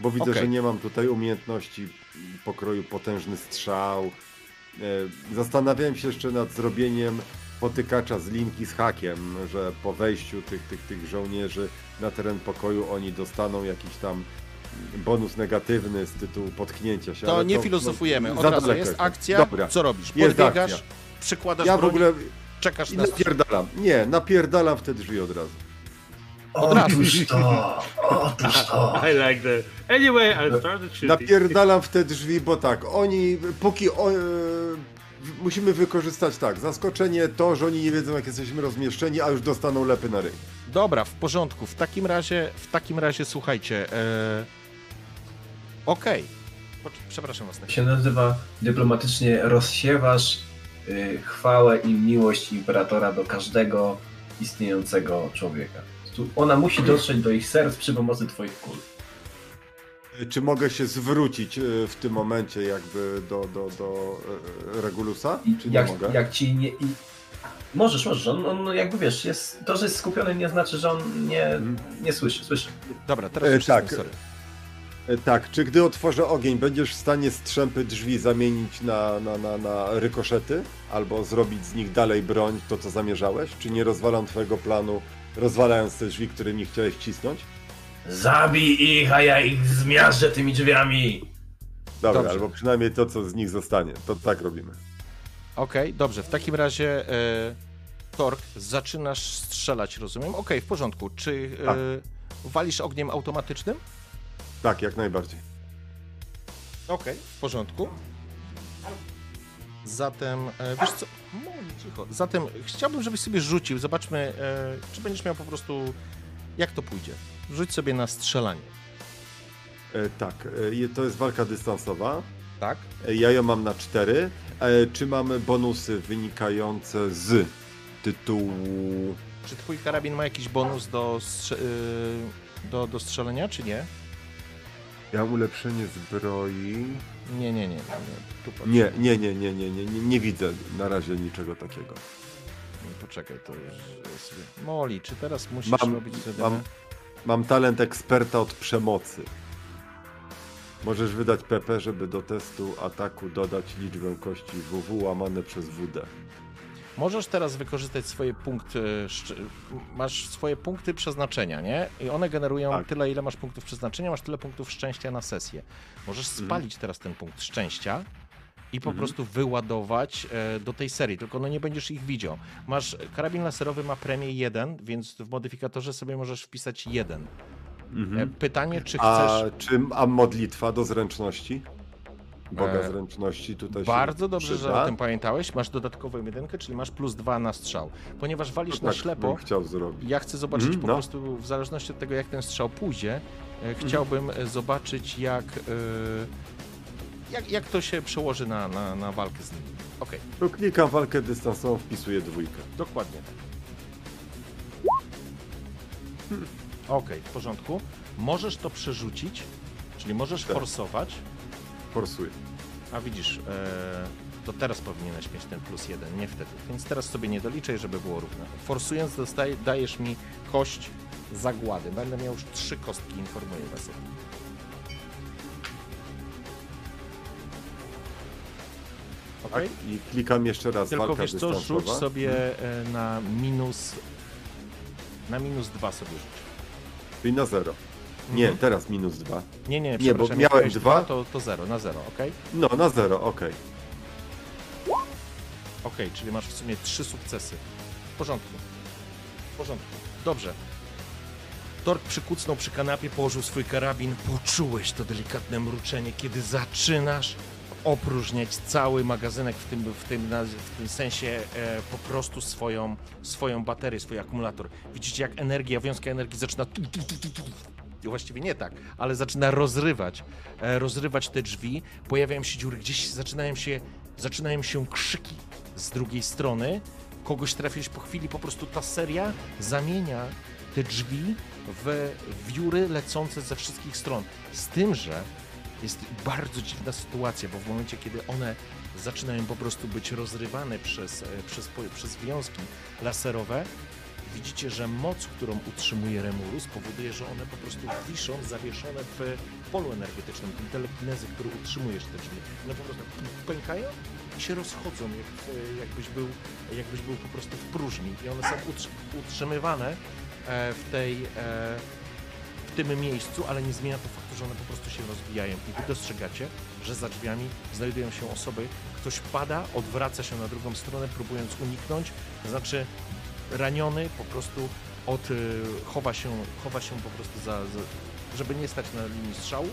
Bo widzę, że nie mam tutaj umiejętności pokroju potężny strzał. Zastanawiałem się jeszcze nad zrobieniem potykacza z linki z hakiem, że po wejściu tych żołnierzy na teren pokoju oni dostaną jakiś tam bonus negatywny z tytułu potknięcia się. To nie filozofujemy, od razu jest akcja, dobra. Co robisz? Podbiegasz, przykładasz broń, w ogóle czekasz na... Napierdalam w te drzwi od razu. Otóż to! I like that. Anyway, I started shooting. Napierdalam w te drzwi, bo tak, oni, musimy wykorzystać zaskoczenie, to, że oni nie wiedzą jak jesteśmy rozmieszczeni, a już dostaną lepy na ryj. Dobra, w porządku, w takim razie słuchajcie, Przepraszam was. To się nazywa dyplomatycznie rozsiewasz chwałę i miłość imperatora do każdego istniejącego człowieka. Ona musi dotrzeć do ich serc przy pomocy twoich kul. Czy mogę się zwrócić w tym momencie jakby do Regulusa? Czy jak, nie mogę? Jak ci nie... Możesz, on jakby wiesz, jest, to, że jest skupiony nie znaczy, że on nie słyszy. Dobra, teraz już tak. Tak, czy gdy otworzę ogień, będziesz w stanie strzępy drzwi zamienić na rykoszety? Albo zrobić z nich dalej broń, to co zamierzałeś? Czy nie rozwalam twojego planu, rozwalając te drzwi, którymi chciałeś cisnąć? Zabij ich, a ja ich zmiażdżę tymi drzwiami! Dobra, dobrze. Albo przynajmniej to, co z nich zostanie. To tak robimy. Okej, dobrze. W takim razie Torg, zaczynasz strzelać, rozumiem? Okej, w porządku. Czy walisz ogniem automatycznym? Tak, jak najbardziej. Okej, w porządku. Zatem, wiesz co? Cicho. Zatem chciałbym, żebyś sobie rzucił. Zobaczmy, czy będziesz miał po prostu... Jak to pójdzie? Rzuć sobie na strzelanie. Tak, to jest walka dystansowa. Tak. Ja ją mam na 4. Czy mamy bonusy wynikające z tytułu... Czy twój karabin ma jakiś bonus do strzelenia, czy nie? Ja ulepszenie zbroi... Nie widzę na razie niczego takiego. Poczekaj, to już sobie... Moli, czy teraz musisz robić... Mam talent eksperta od przemocy. Możesz wydać PP, żeby do testu ataku dodać liczbę kości WW łamane przez WD. Możesz teraz wykorzystać swoje punkty... Masz swoje punkty przeznaczenia, nie? I one generują tyle, ile masz punktów przeznaczenia, masz tyle punktów szczęścia na sesję. Możesz spalić teraz ten punkt szczęścia i po prostu wyładować do tej serii, tylko no nie będziesz ich widział. Masz, karabin laserowy ma premię 1, więc w modyfikatorze sobie możesz wpisać 1. Pytanie, czy chcesz... A modlitwa do zręczności? Boga zręczności tutaj bardzo się dobrze, przyda. Że o tym pamiętałeś. Masz dodatkową 1, czyli masz +2 na strzał. Ponieważ walisz na ślepo, ja chcę zobaczyć po prostu, w zależności od tego, jak ten strzał pójdzie, chciałbym zobaczyć, jak to się przełoży na walkę z nim. Okej. To klikam walkę dystansową, wpisuję 2. Dokładnie tak. Okej, w porządku. Możesz to przerzucić, czyli możesz forsować. Forsuję. A widzisz, to teraz powinieneś mieć ten +1, nie wtedy. Więc teraz sobie nie doliczaj, żeby było równe. Forsując dajesz mi kość zagłady. Będę miał już 3 kostki, informuję was. Okay. I klikam jeszcze raz. Tylko wiesz co, rzuć sobie na minus... Na -2 sobie rzuć. Czyli na 0. Nie, teraz -2. Nie, bo miałem 2. To 0, na 0, okej? No, na 0, okej. Okej, czyli masz w sumie 3 sukcesy. W porządku. Dobrze. Torg przykucnął przy kanapie, położył swój karabin. Poczułeś to delikatne mruczenie, kiedy zaczynasz opróżniać cały magazynek, w tym sensie po prostu swoją baterię, swój akumulator. Widzicie, jak energia, wiązka energii zaczyna właściwie nie tak, ale zaczyna rozrywać te drzwi, pojawiają się dziury, gdzieś zaczynają się krzyki z drugiej strony, kogoś trafiłeś po chwili, po prostu ta seria zamienia te drzwi w wióry lecące ze wszystkich stron, z tym, że jest bardzo dziwna sytuacja, bo w momencie, kiedy one zaczynają po prostu być rozrywane przez wiązki laserowe, widzicie, że moc, którą utrzymuje Remulus, powoduje, że one po prostu wiszą zawieszone w polu energetycznym, tej telekinezy, który utrzymujesz te drzwi. One po prostu pękają i się rozchodzą, jakbyś był po prostu w próżni. I one są utrzymywane w tym miejscu, ale nie zmienia to faktu, że one po prostu się rozwijają. I wy dostrzegacie, że za drzwiami znajdują się osoby, ktoś pada, odwraca się na drugą stronę, próbując uniknąć, to znaczy raniony po prostu chowa się po prostu żeby nie stać na linii strzału,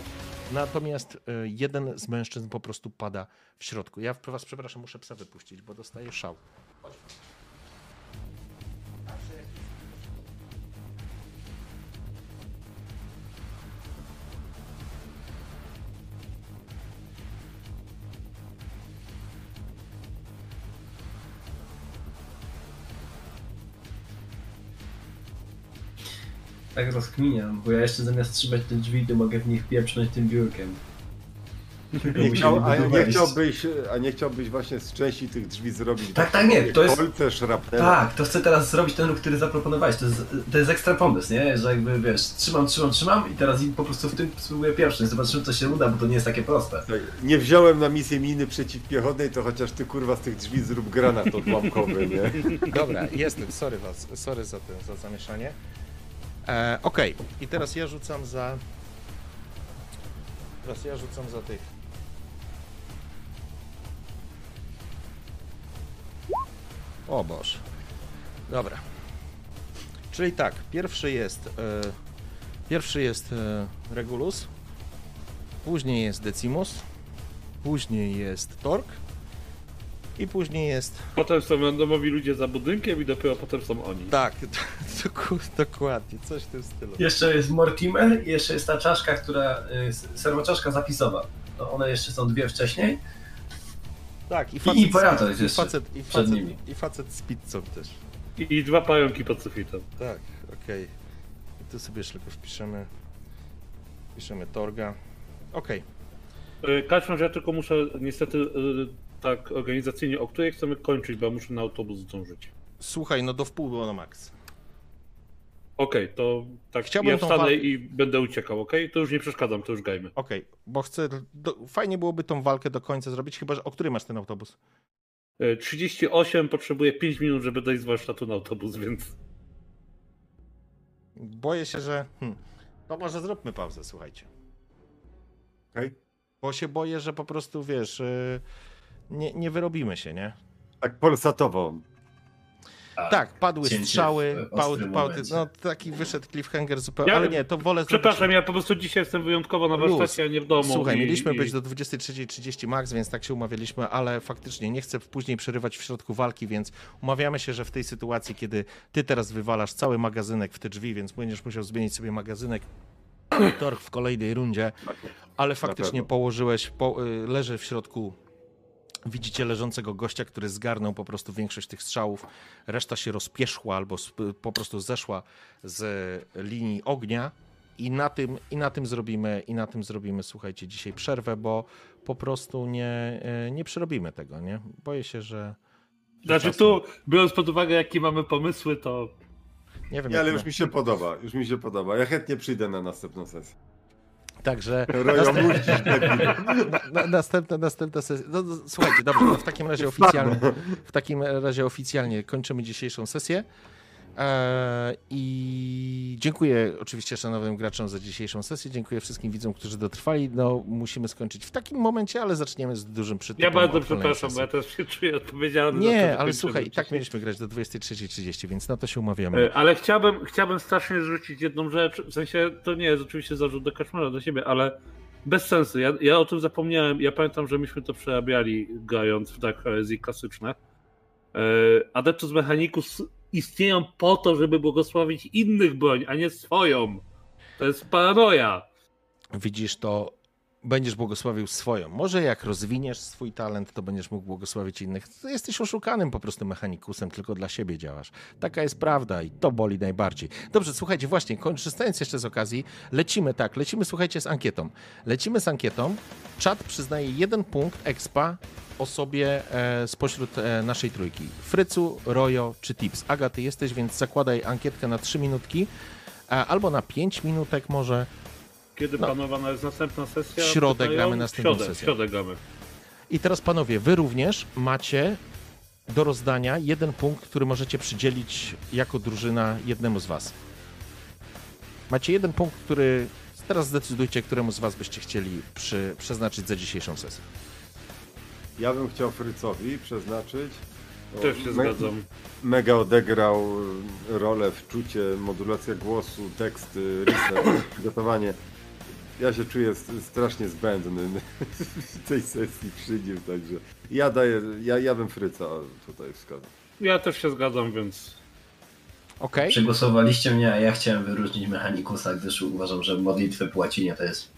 natomiast jeden z mężczyzn po prostu pada w środku. Ja was przepraszam, muszę psa wypuścić, bo dostaję szał. Chodź. tak rozkminiam, bo ja jeszcze zamiast trzymać te drzwi, to mogę w nich pieprznąć tym biurkiem. A nie chciałbyś właśnie z części tych drzwi zrobić tak, to chcę teraz zrobić ten ruch, który zaproponowałeś. To jest ekstra pomysł, nie? Że jakby wiesz, trzymam i teraz im po prostu w tym spróbuję pierwszy. Zobaczymy, co się uda, bo to nie jest takie proste. Tak, nie wziąłem na misję miny przeciwpiechotnej, to chociaż ty kurwa z tych drzwi zrób granat odłamkowy, nie? Dobra, jestem, sorry za zamieszanie. Okej, i teraz ja rzucam za... tych. O Boże. Dobra. Czyli tak, pierwszy jest Regulus, później jest Decimus, później jest Torg i później jest... Potem są randomowi ludzie za budynkiem i dopiero potem są oni. Tak, dokładnie, coś w tym stylu. Jeszcze jest Mortimer i jeszcze jest ta czaszka, która... serwoczaszka zapisowa. No one jeszcze są dwie wcześniej. Tak, i Imperator jest jeszcze przed nimi. I facet z pizzą też. I dwa pająki pod sufitem. Tak, okej. I tu sobie szybko wpiszemy Torga. Okej. Karczmarz, ja tylko muszę niestety... Tak, organizacyjnie, o której chcemy kończyć, bo muszę na autobus zdążyć. Słuchaj, no do wpół było na maks. Okej, to tak, chciałbym ja wstanę i będę uciekał, okej? To już nie przeszkadzam, to już gajmy. Okej, bo chcę, fajnie byłoby tą walkę do końca zrobić, chyba że o której masz ten autobus? 38, potrzebuję 5 minut, żeby dojść z warsztatu na autobus, więc... Boję się, że... To może zróbmy pauzę, słuchajcie. Okej. Bo się boję, że po prostu, wiesz... Nie wyrobimy się, nie? Tak polsatowo. Tak, padły strzały, no taki wyszedł cliffhanger zupełnie, ale nie, to wolę... Przepraszam, ja po prostu dzisiaj jestem wyjątkowo na warsztacie, a nie w domu. Słuchaj, mieliśmy być do 23:30 max, więc tak się umawialiśmy, ale faktycznie nie chcę później przerywać w środku walki, więc umawiamy się, że w tej sytuacji, kiedy ty teraz wywalasz cały magazynek w te drzwi, więc będziesz musiał zmienić sobie magazynek, Torg w kolejnej rundzie, ale faktycznie położyłeś, leży w środku. Widzicie leżącego gościa, który zgarnął po prostu większość tych strzałów. Reszta się rozpieszła albo po prostu zeszła z linii ognia. I na tym zrobimy, słuchajcie, dzisiaj przerwę, bo po prostu nie przerobimy tego, nie? Boję się, że... Znaczy tu, biorąc pod uwagę, jakie mamy pomysły, to... Nie wiem, ale już mi się podoba. Ja chętnie przyjdę na następną sesję. Także następna sesja. No, słuchajcie, dobrze, no w takim razie oficjalnie kończymy dzisiejszą sesję. I dziękuję oczywiście szanownym graczom za dzisiejszą sesję. Dziękuję wszystkim widzom, którzy dotrwali. No, musimy skończyć w takim momencie, ale zaczniemy z dużym przytupem. Ja bardzo przepraszam, bo ja też się czuję odpowiedzialny. Nie, ale słuchaj, i tak mieliśmy grać do 23:30, więc na to się umawiamy. Ale chciałbym strasznie zwrócić jedną rzecz. W sensie, to nie jest oczywiście zarzut do Karczmarza, do siebie, ale bez sensu. Ja o tym zapomniałem. Ja pamiętam, że myśmy to przerabiali, grając w Dark Heresy klasyczne. Adeptus Mechanicus istnieją po to, żeby błogosławić innych broń, a nie swoją. To jest paranoja. Widzisz, to będziesz błogosławił swoją. Może jak rozwiniesz swój talent, to będziesz mógł błogosławić innych. Jesteś oszukanym po prostu mechanikusem, tylko dla siebie działasz. Taka jest prawda i to boli najbardziej. Dobrze, słuchajcie, właśnie, korzystając jeszcze z okazji, lecimy, słuchajcie, z ankietą. Czat przyznaje 1 punkt expa osobie spośród naszej trójki. Frycu, Rojo czy Tips. Aga, ty jesteś, więc zakładaj ankietkę na 3 minutki albo na 5 minutek może. Kiedy planowana jest następna sesja? W środę gramy następną sesję. I teraz panowie, wy również macie do rozdania 1 punkt, który możecie przydzielić jako drużyna jednemu z was. Macie 1 punkt, który... Teraz zdecydujcie, któremu z was byście chcieli przeznaczyć za dzisiejszą sesję. Ja bym chciał Frycowi przeznaczyć. Też się zgadzam. Mega odegrał rolę w czucie, modulacja głosu, teksty, research, przygotowanie. Ja się czuję strasznie zbędny w tej sesji przy nim, także ja bym Fryca tutaj wskazał. Ja też się zgadzam, więc... Okay. Przegłosowaliście mnie, a ja chciałem wyróżnić Mechanikusa, gdyż uważam, że modlitwy płacinie to jest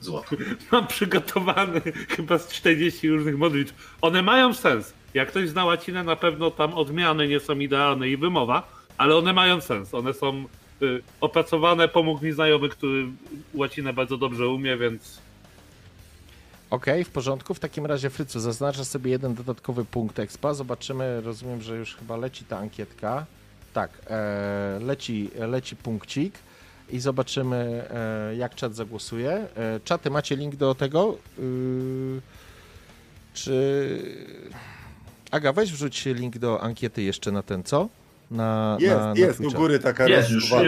złoto. Mam przygotowany chyba z 40 różnych modlitw. One mają sens. Jak ktoś zna łacinę, na pewno tam odmiany nie są idealne i wymowa, ale one mają sens. One są opracowane, pomógł mi znajomy, który łacinę bardzo dobrze umie, więc... Okej, w porządku. W takim razie, Frycu, zaznaczasz sobie jeden dodatkowy punkt expa. Zobaczymy, rozumiem, że już chyba leci ta ankietka. Tak, leci punkcik i zobaczymy, jak czat zagłosuje. Czaty, macie link do tego? Aga, weź wrzuć link do ankiety jeszcze na ten, co? Jest u góry taka rozmowa.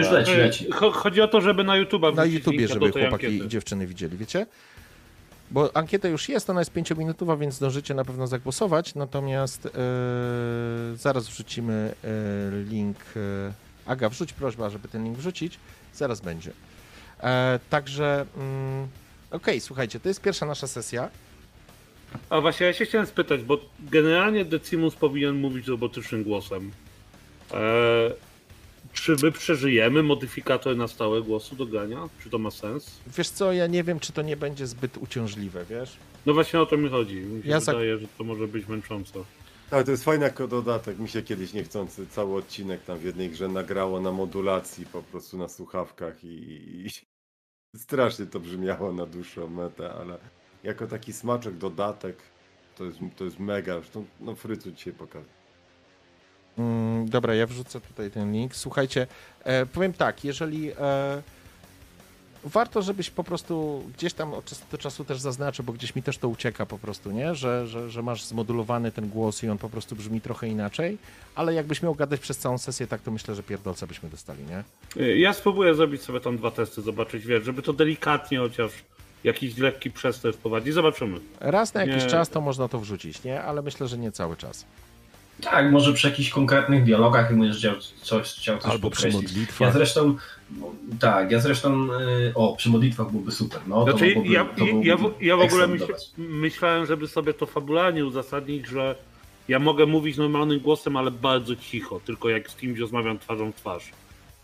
Chodzi o to, żeby na YouTube'a wrzucić. Na YouTubie, żeby chłopaki i dziewczyny widzieli, wiecie? Bo ankieta już jest, ona jest 5-minutowa, więc zdążycie na pewno zagłosować, natomiast zaraz wrzucimy link. Aga, wrzuć prośba, żeby ten link wrzucić, zaraz będzie. Także, okej, słuchajcie, to jest pierwsza nasza sesja. A właśnie, ja się chciałem spytać, bo generalnie Decimus powinien mówić robotycznym głosem. Czy my przeżyjemy modyfikator na stałe głosu do grania? Czy to ma sens? Wiesz co, ja nie wiem, czy to nie będzie zbyt uciążliwe, wiesz? No właśnie o to mi chodzi. Mi się wydaje, że to może być męczące. Tak, to jest fajny jako dodatek. Mi się kiedyś niechcący cały odcinek tam w jednej grze nagrało na modulacji po prostu na słuchawkach i strasznie to brzmiało na dłuższą metę, ale jako taki smaczek, dodatek to jest mega. Zresztą, no Frycu dzisiaj pokazał. Dobra, ja wrzucę tutaj ten link. Słuchajcie, powiem tak, jeżeli warto, żebyś po prostu gdzieś tam od czasu do czasu też zaznaczył, bo gdzieś mi też to ucieka po prostu, nie? Że masz zmodulowany ten głos i on po prostu brzmi trochę inaczej, ale jakbyś miał gadać przez całą sesję tak, to myślę, że pierdolca byśmy dostali, nie? Ja spróbuję zrobić sobie tam 2 testy, zobaczyć, wiesz, żeby to delikatnie chociaż jakiś lekki przestęp wprowadzić, zobaczymy. Raz na jakiś czas to można to wrzucić, nie? Ale myślę, że nie cały czas. Tak, może przy jakichś konkretnych dialogach będziesz chciał coś albo pokreślić. Przy modlitwach. Ja zresztą... przy modlitwach byłby super. No, znaczy, ja w ogóle myślałem, żeby sobie to fabularnie uzasadnić, że ja mogę mówić normalnym głosem, ale bardzo cicho, tylko jak z kimś rozmawiam twarzą w twarz.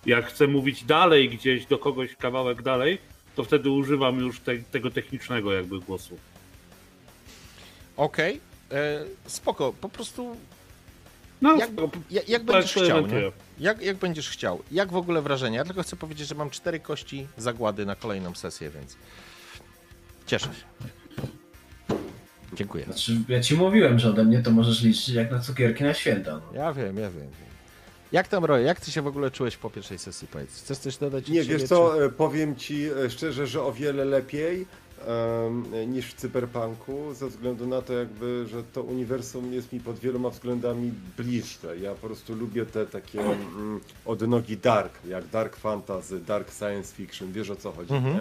Jak chcę mówić dalej gdzieś, do kogoś kawałek dalej, to wtedy używam już tego technicznego jakby głosu. Okej, spoko, po prostu... No, jak będziesz chciał, nie? Jak będziesz chciał. Jak w ogóle wrażenia? Ja tylko chcę powiedzieć, że mam 4 kości zagłady na kolejną sesję, więc cieszę się. Dziękuję. Znaczy, ja ci mówiłem, że ode mnie to możesz liczyć jak na cukierki na święta. No. Ja wiem. Jak tam, Roy, jak ty się w ogóle czułeś po pierwszej sesji? Powiedz. Chcesz coś dodać? Nie, wiesz co, powiem ci szczerze, że o wiele lepiej niż w Cyberpunku, ze względu na to jakby, że to uniwersum jest mi pod wieloma względami bliższe. Ja po prostu lubię te takie odnogi dark, jak dark fantasy, dark science fiction, wiesz o co chodzi, nie?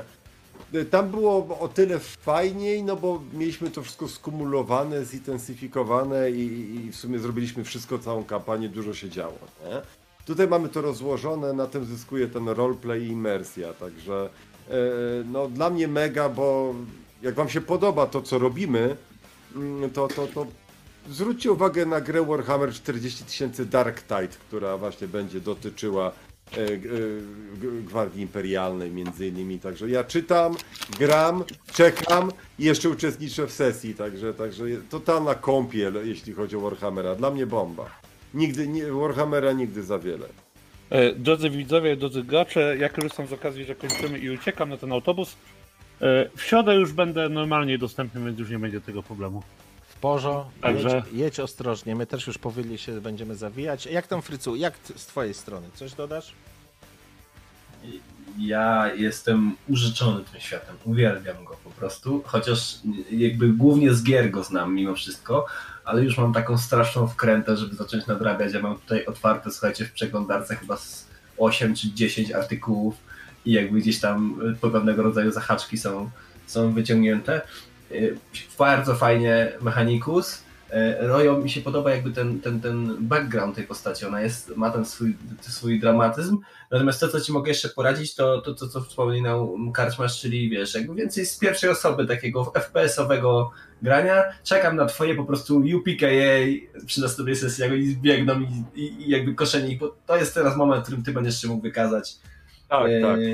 Tam było o tyle fajniej, no bo mieliśmy to wszystko skumulowane, zintensyfikowane i w sumie zrobiliśmy wszystko, całą kampanię, dużo się działo, nie? Tutaj mamy to rozłożone, na tym zyskuje ten roleplay i imersja, także no dla mnie mega, bo jak wam się podoba to, co robimy, to zwróćcie uwagę na grę Warhammer 40000 Dark Tide, która właśnie będzie dotyczyła Gwardii Imperialnej między innymi, także ja czytam, gram, czekam i jeszcze uczestniczę w sesji, także totalna kąpiel, jeśli chodzi o Warhammera, dla mnie bomba. Warhammera nigdy za wiele. Drodzy widzowie, drodzy gracze, ja korzystam z okazji, że kończymy i uciekam na ten autobus. W środę już będę normalnie dostępny, więc już nie będzie tego problemu. W porządku, także... jedź ostrożnie, my też już powoli się będziemy zawijać. Jak tam, Frycu, jak z twojej strony? Coś dodasz? Ja jestem użyczony tym światem, uwielbiam go po prostu, chociaż jakby głównie z gier go znam mimo wszystko, ale już mam taką straszną wkrętę, żeby zacząć nadrabiać. Ja mam tutaj otwarte, słuchajcie, w przeglądarce chyba 8 czy 10 artykułów i jakby gdzieś tam pewnego rodzaju zahaczki są wyciągnięte. Bardzo fajnie Mechanicus. Rojo mi się podoba jakby ten background tej postaci, ona ma ten swój dramatyzm, natomiast to, co ci mogę jeszcze poradzić, to co wspominał Karczmarz, czyli wiesz, jakby więcej z pierwszej osoby takiego FPS-owego grania, czekam na twoje po prostu UPKA przy następnej sesji, jak oni zbiegną i jakby koszenie, bo to jest teraz moment, w którym ty będziesz się mógł wykazać.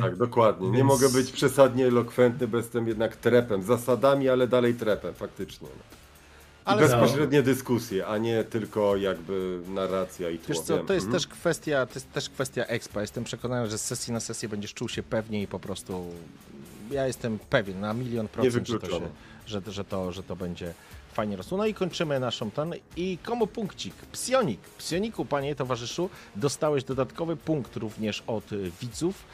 Tak, dokładnie. Więc... Nie mogę być przesadnie elokwentny, bo jestem jednak trepem, zasadami, ale dalej trepem, faktycznie. Ale bezpośrednie dyskusje, a nie tylko jakby narracja i tło. Wiesz co, to jest, też kwestia expa. Jestem przekonany, że z sesji na sesję będziesz czuł się pewniej i po prostu ja jestem pewien na 100%, że to będzie fajnie rosło. No i kończymy naszą ten. I komu punkcik? Psionik. Psioniku, panie towarzyszu, dostałeś dodatkowy punkt również od widzów.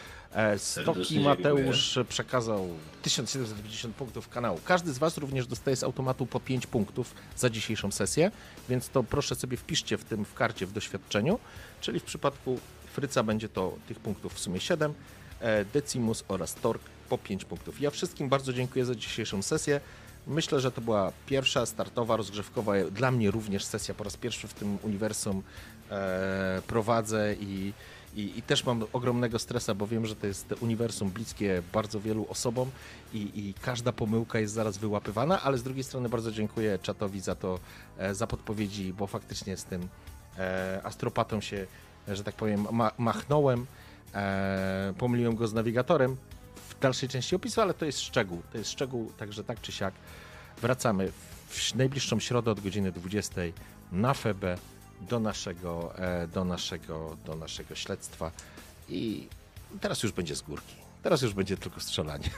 Stoki Mateusz przekazał 1750 punktów kanału. Każdy z was również dostaje z automatu po 5 punktów za dzisiejszą sesję, więc to proszę sobie wpiszcie w tym w karcie w doświadczeniu, czyli w przypadku Fryca będzie to tych punktów w sumie 7, Decimus oraz Torg po 5 punktów. Ja wszystkim bardzo dziękuję za dzisiejszą sesję. Myślę, że to była pierwsza startowa, rozgrzewkowa, dla mnie również sesja, po raz pierwszy w tym uniwersum prowadzę i też mam ogromnego stresa, bo wiem, że to jest uniwersum bliskie bardzo wielu osobom i każda pomyłka jest zaraz wyłapywana, ale z drugiej strony bardzo dziękuję czatowi za to, za podpowiedzi, bo faktycznie z tym astropatą się, że tak powiem, machnąłem, pomyliłem go z nawigatorem w dalszej części opisu, ale to jest szczegół, także tak czy siak wracamy w najbliższą środę od godziny 20 na Febę do naszego śledztwa i teraz już będzie z górki. Teraz już będzie tylko strzelanie.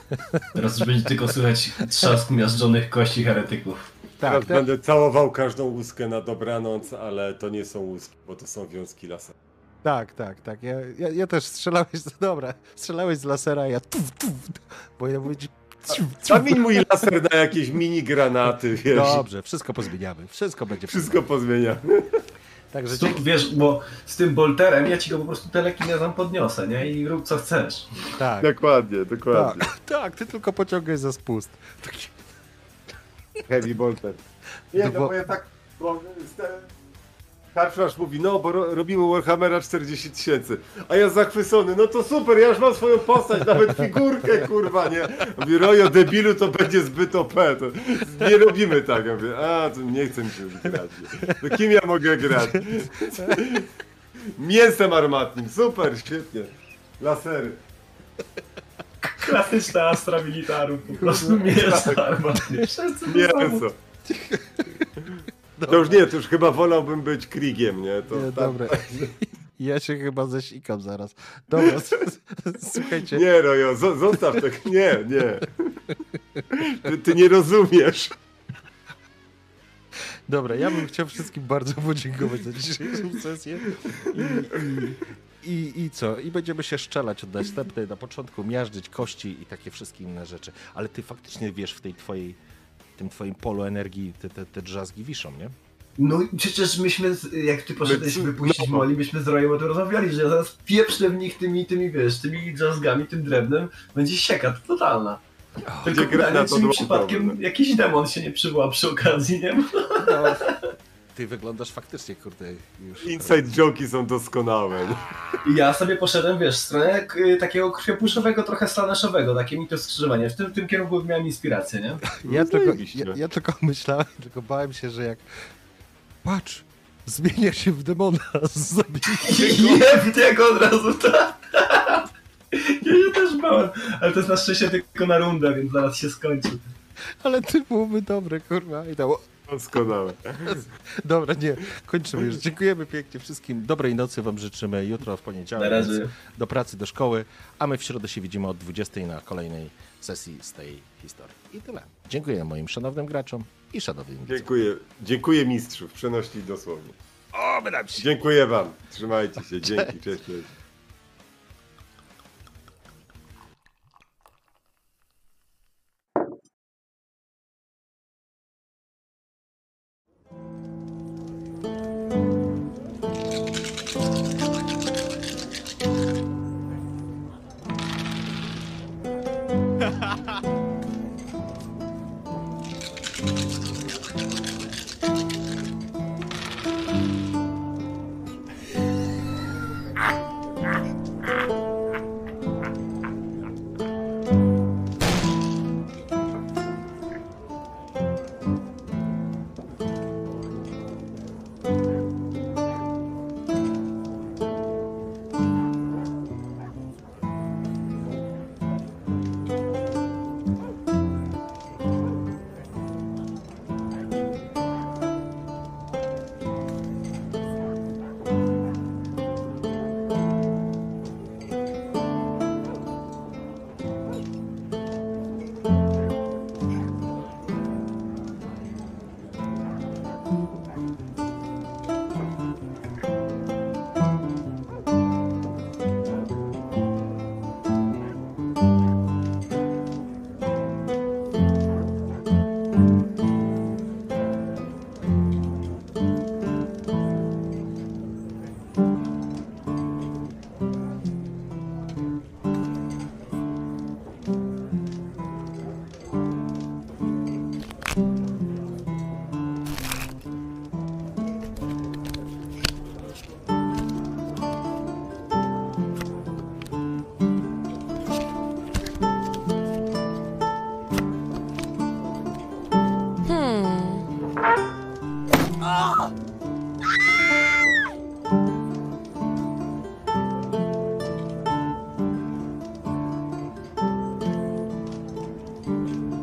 Teraz już będzie tylko słychać trzask miażdżonych kości heretyków. Tak, teraz będę całował każdą łuskę na dobranoc, ale to nie są łuski, bo to są wiązki lasera. Tak. Ja też strzelałeś z lasera, ja bo ja mówię, zamień mój laser na jakieś mini granaty, wiesz. Dobrze, wszystko pozmieniamy. Wszystko będzie. Wszystko pozmieniamy. Także dzięki. Wiesz, bo z tym bolterem ja ci go po prostu telekinezą podniosę, nie? I rób co chcesz. Tak. Dokładnie. Tak, ty tylko pociągaj za spust. Heavy bolter. Nie, no bo ja tak... Karczmarz mówi, no bo robimy Warhammera 40 000, a ja zachwycony, no to super, ja już mam swoją postać, nawet figurkę, kurwa, nie? Mówi, Rojo, debilu, to będzie zbyt OP, to nie robimy tak. Ja mówię, a, to nie chcę mi się grać. No kim ja mogę grać? Mięsem armatnim, super, świetnie. Lasery. Klasyczna Astra Militarum, po prostu mięso armatnie. Mięso. Dobra. To już nie, to już chyba wolałbym być Kriegiem, nie? To, nie, dobra. Ja się chyba zesikam zaraz. Dobra, słuchajcie. Nie, Rojo, zostaw to. Nie. Ty nie rozumiesz. Dobra, ja bym chciał wszystkim bardzo podziękować za dzisiejszą sesję. I co? I będziemy się szczelać od następnej, na początku miażdżyć kości i takie wszystkie inne rzeczy. Ale ty faktycznie wiesz w tej twoim polu energii te drzazgi wiszą, nie? No i przecież myśmy, jak ty poszedłeś wypuścić Moli, myśmy z Rojem o tym rozmawiali, że ja zaraz pieprzę w nich tymi drzazgami, tym drewnem, będzie sieka totalna. Oh, tylko pytanie, czy mi przypadkiem jakiś demon się nie przywoła przy okazji, nie? No, ty wyglądasz faktycznie, kurde, już... Inside joke'i są doskonałe. Ja sobie poszedłem, wiesz, w stronę takiego krwiopuszowego, trochę slaneszowego, takie mi to skrzyżowanie. W tym kierunku miałem inspirację, nie? Ja tylko myślałem, tylko bałem się, że jak... Patrz, zmienia się w demona, zabiję go. Jebnie go od razu, tak? Ja się też bałem, ale to jest na szczęście tylko na rundę, więc zaraz się skończy. Ale ty byłoby dobre, kurwa, i dało... Doskonałe. Dobra, nie, kończymy już. Dziękujemy pięknie wszystkim. Dobrej nocy wam życzymy. Jutro w poniedziałek do pracy, do szkoły, a my w środę się widzimy od 20 na kolejnej sesji z tej historii. I tyle. Dziękuję moim szanownym graczom i szanownym widzom. Dziękuję mistrzów, przenośni dosłownie. O, wydam się. Dziękuję wam. Trzymajcie się. Dzięki. Cześć.